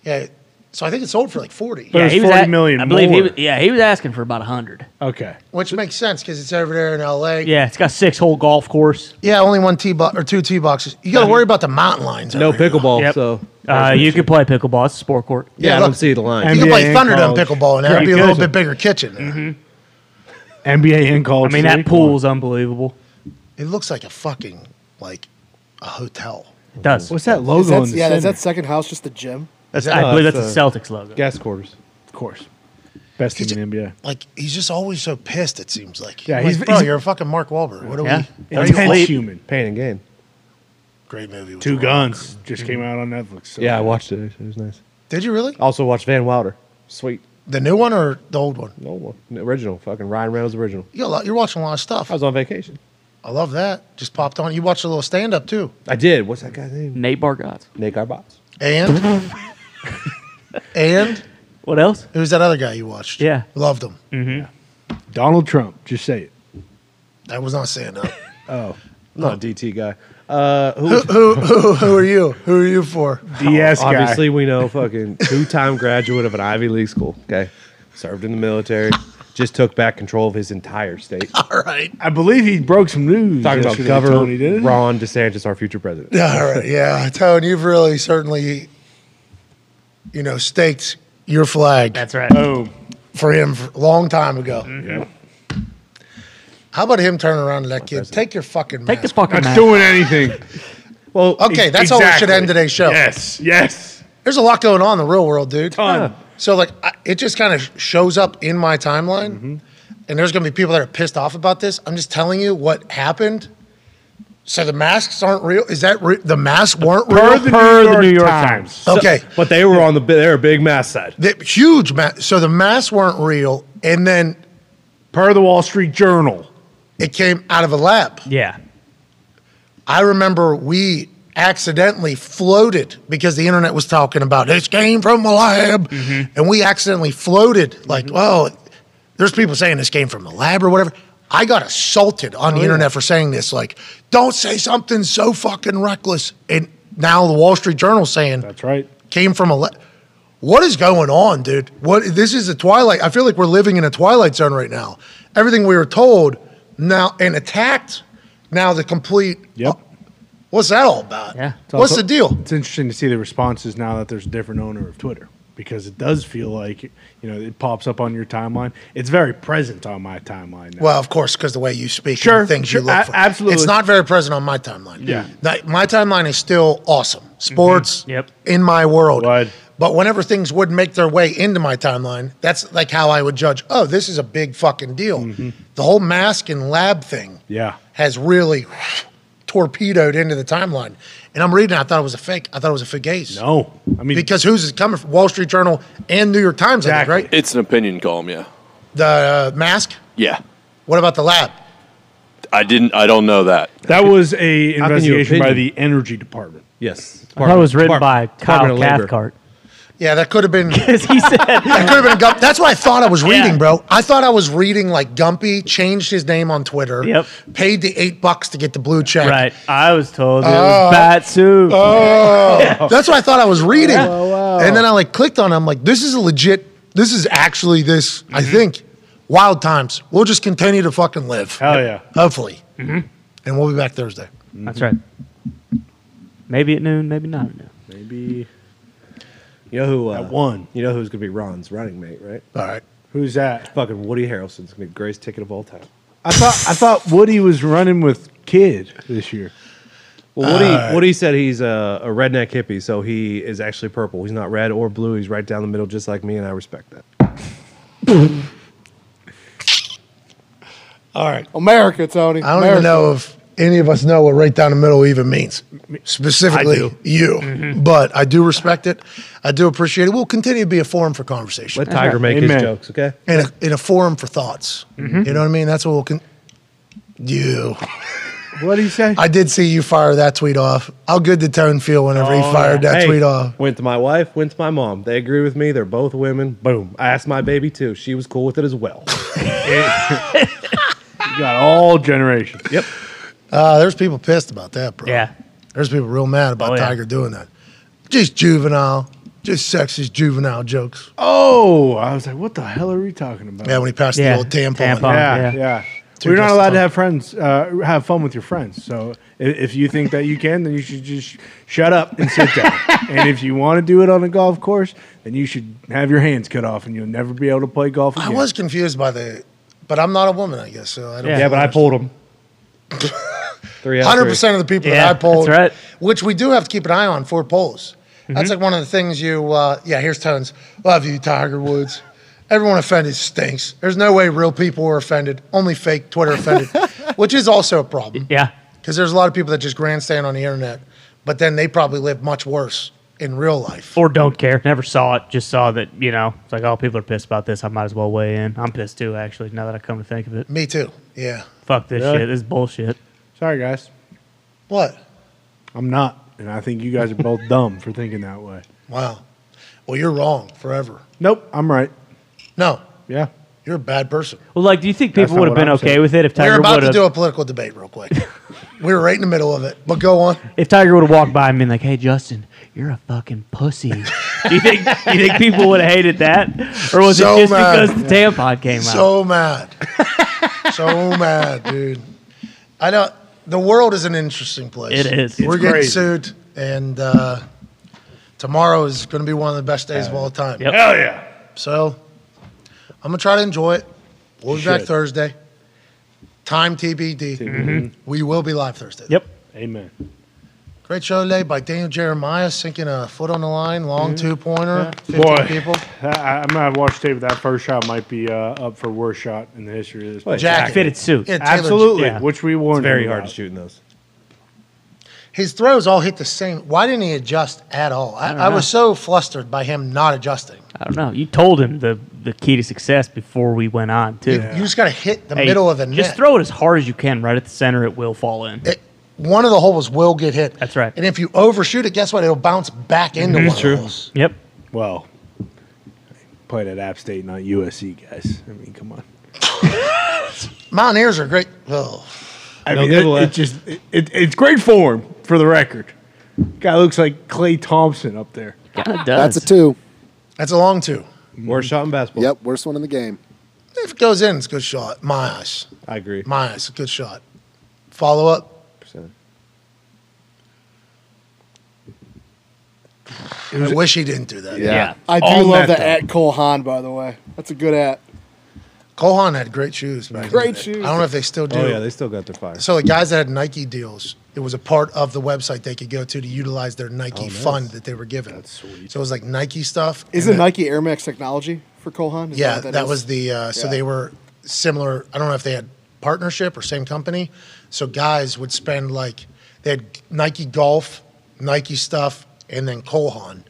Yeah. So I think it sold for like 40. But yeah, it was 40 million. I believe he was, he was asking for about 100. Okay, which makes sense because it's over there in LA. Yeah, it's got 6-hole golf course. Yeah, only 2 tee boxes. You got to worry about the mountain lines. No pickleball. Yep. So you could play pickleball. It's a sport court. Yeah, I don't see the line. You could play Thunderdome pickleball, and that'd be a little bit bigger kitchen. There. Mm-hmm. NBA and college. I mean, that pool's unbelievable. It looks like a fucking a hotel. It does. What's that logo? Is that second house just the gym? I believe that's the Celtics logo. Gas quarters. Of course. Best team in the NBA. He's just always so pissed, it seems like. Yeah, he's you're a fucking Mark Wahlberg. What are we? He's human. Pain and Gain. Great movie. Two Guns just came out on Netflix. So I watched it. It was nice. Did you really? Also watched Van Wilder. Sweet. The new one or the old one? The old one. The original. Fucking Ryan Reynolds original. You're watching a lot of stuff. I was on vacation. I love that. Just popped on. You watched a little stand-up, too. I did. What's that guy's name? Nate Bargatze. And? And what else? Who's that other guy you watched? Yeah, loved him. Mm-hmm. Yeah. Donald Trump. Just say it. I was not saying that. Not a DT guy. Who are you? Who are you for? DS guy. Obviously, we know fucking 2-time graduate of an Ivy League school. Okay, served in the military. Just took back control of his entire state. All right. I believe he broke some news. Talking about Governor Ron DeSantis, our future president. All right. Yeah, Tone, you've really certainly. Staked your flag. That's right. Oh, for him, a long time ago. Mm-hmm. Yeah. How about him turning around to that kid? Take your fucking mask. Take the fucking mask. Not doing anything. Well, okay, that's how we should end today's show. Yes. There's a lot going on in the real world, dude. Ton. So, it just kind of shows up in my timeline. Mm-hmm. and there's going to be people that are pissed off about this. I'm just telling you what happened. So the masks aren't real? Is that the masks weren't real? Per the New York Times. Okay. So, but they were on they were big mask side. Huge mask. So the masks weren't real, and then per the Wall Street Journal, it came out of a lab. Yeah. I remember we accidentally floated, because the internet was talking about this came from a lab, and we accidentally floated like, well, there's people saying this came from the lab or whatever. I got assaulted on the internet for saying this. Like, don't say something so fucking reckless. And now the Wall Street Journal saying that's right, came from a. What is going on, dude? What, this is a twilight. I feel like we're living in a twilight zone right now. Everything we were told now and attacked. Now the complete. Yep. What's that all about? Yeah. What's the deal? It's interesting to see the responses now that there's a different owner of Twitter, because it does feel like, you know, it pops up on your timeline. It's very present on my timeline now. Well, of course, because the way you speak and things you look for. Absolutely. It's not very present on my timeline. Yeah. My timeline is still awesome. Sports in my world. Right. But whenever things would make their way into my timeline, that's like how I would judge, oh, this is a big fucking deal. The whole mask and lab thing has really torpedoed into the timeline. And I'm reading it, I thought it was a fake. I thought it was a fugazi. No. I mean, because who's it coming from? Wall Street Journal and New York Times, I think, right? It's an opinion column, yeah. The mask? Yeah. What about the lab? I don't know that. That was a investigation by the energy department. Yes. That was written by Kyle Cathcart. Yeah, that could have been. Because he said that could have been Gump. That's what I thought I was reading, bro. I thought I was reading like Gumpy changed his name on Twitter. Yep. Paid the $8 to get the blue check. Right. I was told it was Batsuit. Oh, that's what I thought I was reading. Yeah. Oh, wow. And then I like clicked on it. I'm like, this is a legit. This is actually this. I think wild times. We'll just continue to fucking live. Hell yeah. Hopefully. And we'll be back Thursday. That's right. Maybe at noon. Maybe not at noon. Maybe. You know who won? You know who's going to be Ron's running mate, right? All right. Who's that? Fucking Woody Harrelson's going to be the greatest ticket of all time. I thought Woody was running with Kid this year. Well, Woody said he's a redneck hippie, so he is actually purple. He's not red or blue. He's right down the middle, just like me, and I respect that. All right. America, Tony. I don't even know if any of us know what right down the middle even means, specifically you. But I do respect it. I do appreciate it. We'll continue to be a forum for conversation. Let Tiger make his jokes, okay? And a forum for thoughts. You know what I mean? That's what we'll do. What did he say? I did see you fire that tweet off. How good did Tone feel whenever he fired that tweet off? Went to my wife, went to my mom. They agree with me. They're both women. Boom. I asked my baby, too. She was cool with it as well. You got all generations. Yep. There's people pissed about that, bro. Yeah. There's people real mad about Tiger doing that. Just juvenile, just sexist juvenile jokes. Oh, I was like, what the hell are we talking about? Yeah, when he passed the old tampon. Yeah. We're not allowed to have friends, have fun with your friends. So if you think that you can, then you should just shut up and sit down. And if you want to do it on a golf course, then you should have your hands cut off and you'll never be able to play golf again. I was confused by the, but I'm not a woman, I guess. So I don't but I pulled him. 100% of the people that I polled, that's right. Which we do have to keep an eye on for polls. That's like one of the things you, here's tons. Love you, Tiger Woods. Everyone offended stinks. There's no way real people were offended. Only fake Twitter offended, which is also a problem. Yeah. Because there's a lot of people that just grandstand on the internet, but then they probably live much worse in real life. Or don't care. Never saw it. Just saw that, you know, it's like, oh, people are pissed about this. I might as well weigh in. I'm pissed too, actually, now that I come to think of it. Me too. Yeah. Fuck this shit. This is bullshit. Sorry, guys. What? I'm not, and I think you guys are both dumb for thinking that way. Wow. Well, you're wrong forever. Nope, I'm right. No. Yeah. You're a bad person. Well, like, do you think people would have been okay with it if Tiger would have... We're about to do a political debate real quick. We were right in the middle of it, but go on. If Tiger would have walked by and been like, hey, Justin, you're a fucking pussy. you think people would have hated that? Or was it just mad. Because the tampon came out? So mad. So mad, dude. I know. The world is an interesting place. It is. We're getting sued, and tomorrow is going to be one of the best days of all time. Yep. Hell yeah. So I'm going to try to enjoy it. We'll be back Thursday. Time TBD. We will be live Thursday. Yep. Amen. Great relay by Daniel Jeremiah, sinking a foot on the line, long two-pointer, 15 people. I'm going to watch tape of that first shot. Might be up for worst shot in the history of this. Well, jacket. Fitted suit. Yeah, absolutely, which we warned him about. It's very hard to shoot in those. His throws all hit the same. Why didn't he adjust at all? I was so flustered by him not adjusting. I don't know. You told him the key to success before we went on, too. You just got to hit the middle of the net. Just throw it as hard as you can right at the center. It will fall in. One of the holes will get hit. That's right. And if you overshoot it, guess what? It'll bounce back into one of the holes. Yep. Well, played at App State, not USC, guys. I mean, come on. Mountaineers are great. Oh. I mean, it's great form, for the record. Guy looks like Clay Thompson up there. Kind of does. That's a two. That's a long two. Worst shot in basketball. Yep, worst one in the game. If it goes in, it's a good shot. Myers. I agree. Myers, a good shot. Follow up. I wish he didn't do that. Yeah. I do love the at Cole Haan, by the way. That's a good at. Cole Haan had great shoes. Great shoes. I don't know if they still do. Oh, yeah, they still got their fire. So the guys that had Nike deals, it was a part of the website they could go to utilize their Nike fund that they were given. That's sweet. So it was like Nike stuff. Is it Nike Air Max technology for Cole Haan? Is that was the so they were similar. I don't know if they had partnership or same company. So guys would spend like they had Nike golf, Nike stuff, and then Cole Haan.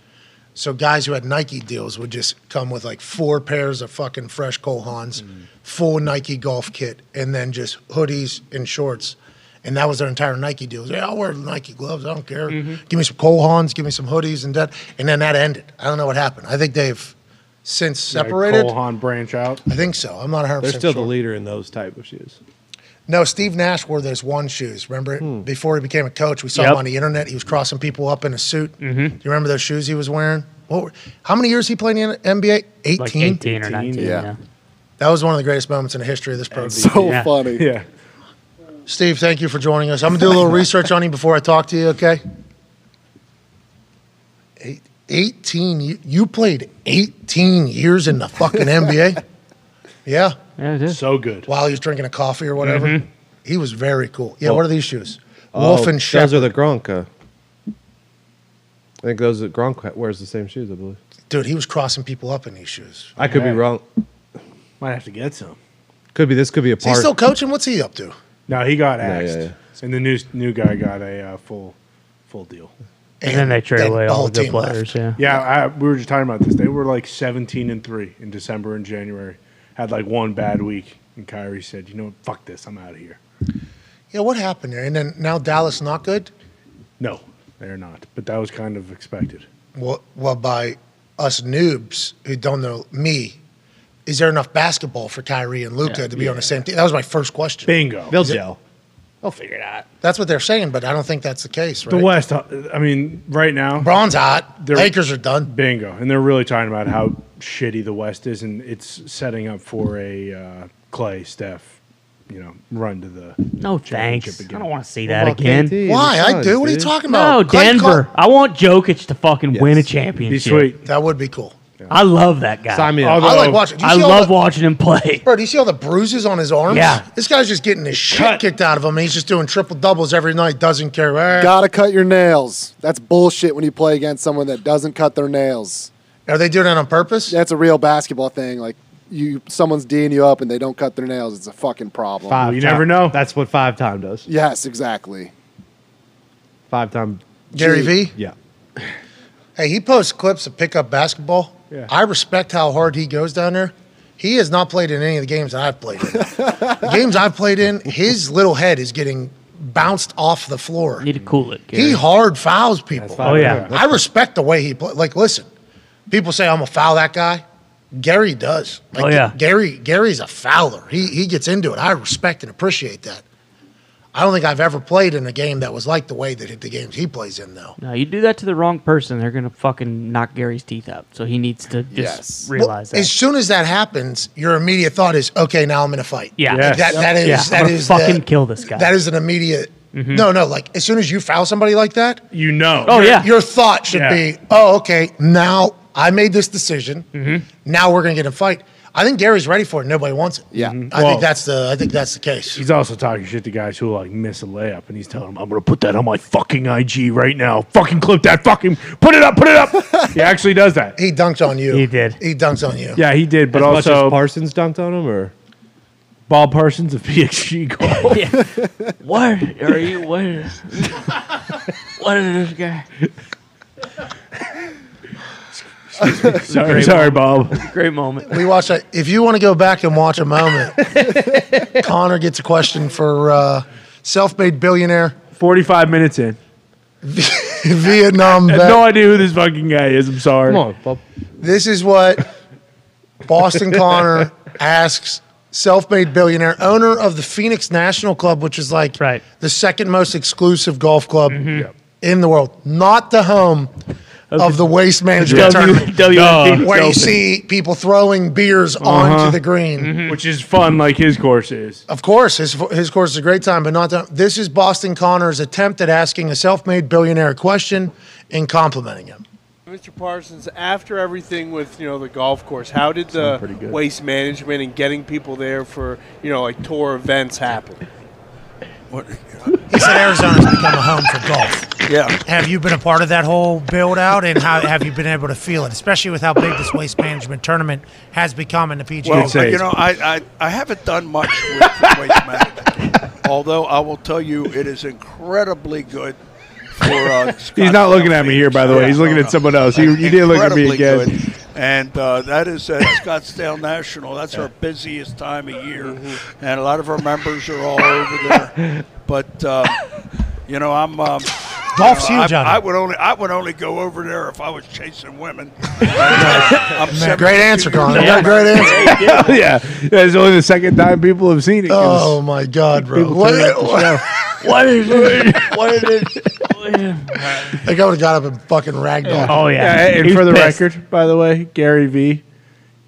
So guys who had Nike deals would just come with like 4 pairs of fucking fresh Cole Haans, full Nike golf kit, and then just hoodies and shorts. And that was their entire Nike deals. Yeah, I'll wear Nike gloves. I don't care. Give me some Cole Haans. Give me some hoodies and that. And then that ended. I don't know what happened. I think they've since separated. Cole Haan branch out? I think so. I'm not 100% sure. They're still the leader in those type of shoes. No, Steve Nash wore those one shoes. Remember, before he became a coach, we saw him on the internet. He was crossing people up in a suit. Do you remember those shoes he was wearing? What were, how many years he played in the NBA? 18? Like 18 or 19. Yeah. That was one of the greatest moments in the history of this program. So funny. Yeah. Steve, thank you for joining us. I'm going to do a little research on you before I talk to you, okay? 18. You played 18 years in the fucking NBA? Yeah. Yeah, it is. So good. While he was drinking a coffee or whatever. He was very cool. Yeah, what are these shoes? Wolf and Shepherd. Those are the Gronk. I think those are Gronk wears the same shoes, I believe. Dude, he was crossing people up in these shoes. I could be wrong. Might have to get some. Could be. This could be a part. Is he still coaching? What's he up to? No, he got axed. Yeah, yeah, yeah. And the new guy got a full deal. And then they traded away all the good players. Yeah, we were just talking about this. They were like 17-3 in December and January. Had like one bad week, and Kyrie said, "You know what? Fuck this. I'm out of here." Yeah, what happened there? And then now Dallas not good. No, they're not. But that was kind of expected. Well, by us noobs who don't know me, is there enough basketball for Kyrie and Luka to be on the same team? That was my first question. Bingo. They'll gel. They'll figure it out. That's what they're saying, but I don't think that's the case. Right? The West. I mean, right now, LeBron's hot. Lakers are done. Bingo, and they're really talking about how shitty the West is, and it's setting up for a Clay, Steph, run to the championship again. I don't want to see that again. KT? Why? I do. What are you talking about? No, Denver. I want Jokic to fucking win a championship. Be sweet. That would be cool. Yeah. I love that guy. Sign me up. I like watching. I love watching him play. Bro, do you see all the bruises on his arms? Yeah. This guy's just getting his shit kicked out of him, and he's just doing triple doubles every night. Doesn't care. Gotta cut your nails. That's bullshit when you play against someone that doesn't cut their nails. Are they doing it on purpose? That's a real basketball thing. Like, someone's D'ing you up and they don't cut their nails. It's a fucking problem. You never know. That's what 5-time does. Yes, exactly. 5-time. Gary V? Yeah. Hey, he posts clips of pickup basketball. Yeah. I respect how hard he goes down there. He has not played in any of the games that I've played in. The games I've played in, his little head is getting bounced off the floor. Need to cool it, Gary. He hard fouls people. Oh, yeah. I respect the way he plays. Like, listen. People say, I'm going to foul that guy. Gary does. Like, oh, yeah. Gary's a fouler. He gets into it. I respect and appreciate that. I don't think I've ever played in a game that was like the way that the games he plays in, though. No, you do that to the wrong person, they're going to fucking knock Gary's teeth out. So he needs to just realize that. As soon as that happens, your immediate thought is, okay, now I'm in a fight. Yeah. Yes. That is fucking kill this guy. That is an immediate... No, like, as soon as you foul somebody like that... You know. Oh, yeah. Your thought should be, oh, okay, now... I made this decision. Now we're going to get in a fight. I think Gary's ready for it. Nobody wants it. Yeah, I think that's the case. He's also talking shit to guys who like miss a layup, and he's telling them, "I'm gonna put that on my fucking IG right now. Fucking clip that. Fucking put it up. Put it up." He actually does that. He dunked on you. He did. He dunked on you. Yeah, he did. But as also, much as Parsons dunked on him, or Bob Parsons of PXG goal. Yeah. What are you? What is? What is this guy? Sorry, Bob. Great moment. We watched that. If you want to go back and watch a moment, Connor gets a question for self-made billionaire. 45 minutes in. Vietnam. I have no idea who this fucking guy is. I'm sorry. Come on, Bob. This is what Boston Connor asks self-made billionaire, owner of the Phoenix National Club, which is like the second most exclusive golf club in the world. Not the home of the Waste Management Tournament, where you see people throwing beers onto the green. Which is fun, like his course is. Of course, his course is a great time, but not that. This is Boston Connor's attempt at asking a self-made billionaire a question and complimenting him. Mr. Parsons, after everything with, you know, the golf course, how did the waste management and getting people there for, you know, like tour events happen? What? He said Arizona's become a home for golf. Yeah. Have you been a part of that whole build-out, and how have you been able to feel it, especially with how big this waste management tournament has become in the PGA? Well, you know, I haven't done much with waste management, although I will tell you it is incredibly good for He's not looking at me here, by the way. He's looking at someone else. He did look at me again. Good. And that is at Scottsdale National. That's our busiest time of year. And a lot of our members are all over there. But, you know, I'm golf's huge on it. I would only go over there if I was chasing women. Great answer, Connor. Yeah. Great answer. Yeah, it's only the second time people have seen it. Oh my God, bro! What is it? Like I would have got up and fucking ragdolled. Oh yeah. And for the record, by the way, Gary V.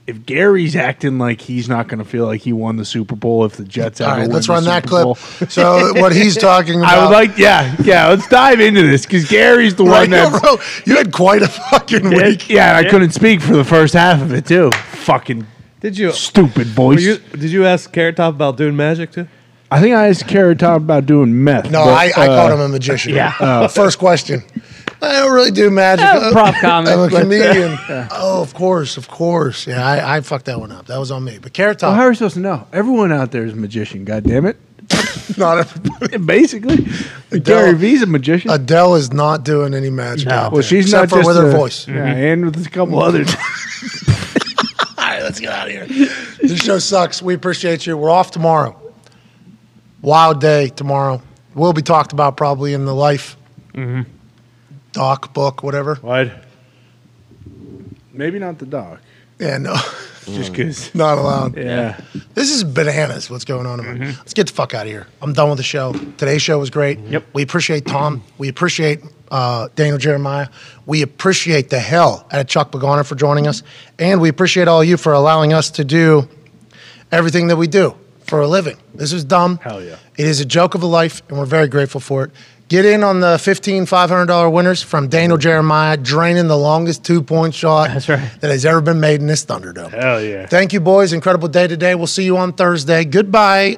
If Gary's acting like he's not going to feel like he won the Super Bowl if the Jets ever win the Super Bowl. All right, let's run that clip. So what he's talking about. I would like, let's dive into this because Gary's the one that. You had quite a fucking week. Yeah, and I couldn't speak for the first half of it, too. Fucking stupid voice. Did you ask Carrot Top about doing magic, too? I think I asked Carrot Top about doing meth. No, I called him a magician. Yeah. First question. I don't really do magic. Prop comic. I'm a comedian. Oh, of course. Yeah, I fucked that one up. That was on me. But Carrot Top. Well, how are you supposed to know? Everyone out there is a magician, goddammit. Not everybody. Basically. Gary V's a magician. Adele is not doing any magic out there. Well, she's not just with her voice. Yeah, and with a couple others. All right, let's get out of here. This show sucks. We appreciate you. We're off tomorrow. Wild day tomorrow. Will be talked about probably in the life. Mm-hmm. Doc, book, whatever. What? Maybe not the doc. Yeah, no. Just because. Not allowed. Yeah. This is bananas, what's going on. Let's get the fuck out of here. I'm done with the show. Today's show was great. Yep. We appreciate Tom. We appreciate Daniel Jeremiah. We appreciate the hell out of Chuck Pagano for joining us. And we appreciate all you for allowing us to do everything that we do for a living. This is dumb. Hell yeah. It is a joke of a life, and we're very grateful for it. Get in on the $500 winners from Daniel Jeremiah, draining the longest two-point shot that has ever been made in this Thunderdome. Hell yeah. Thank you, boys. Incredible day today. We'll see you on Thursday. Goodbye.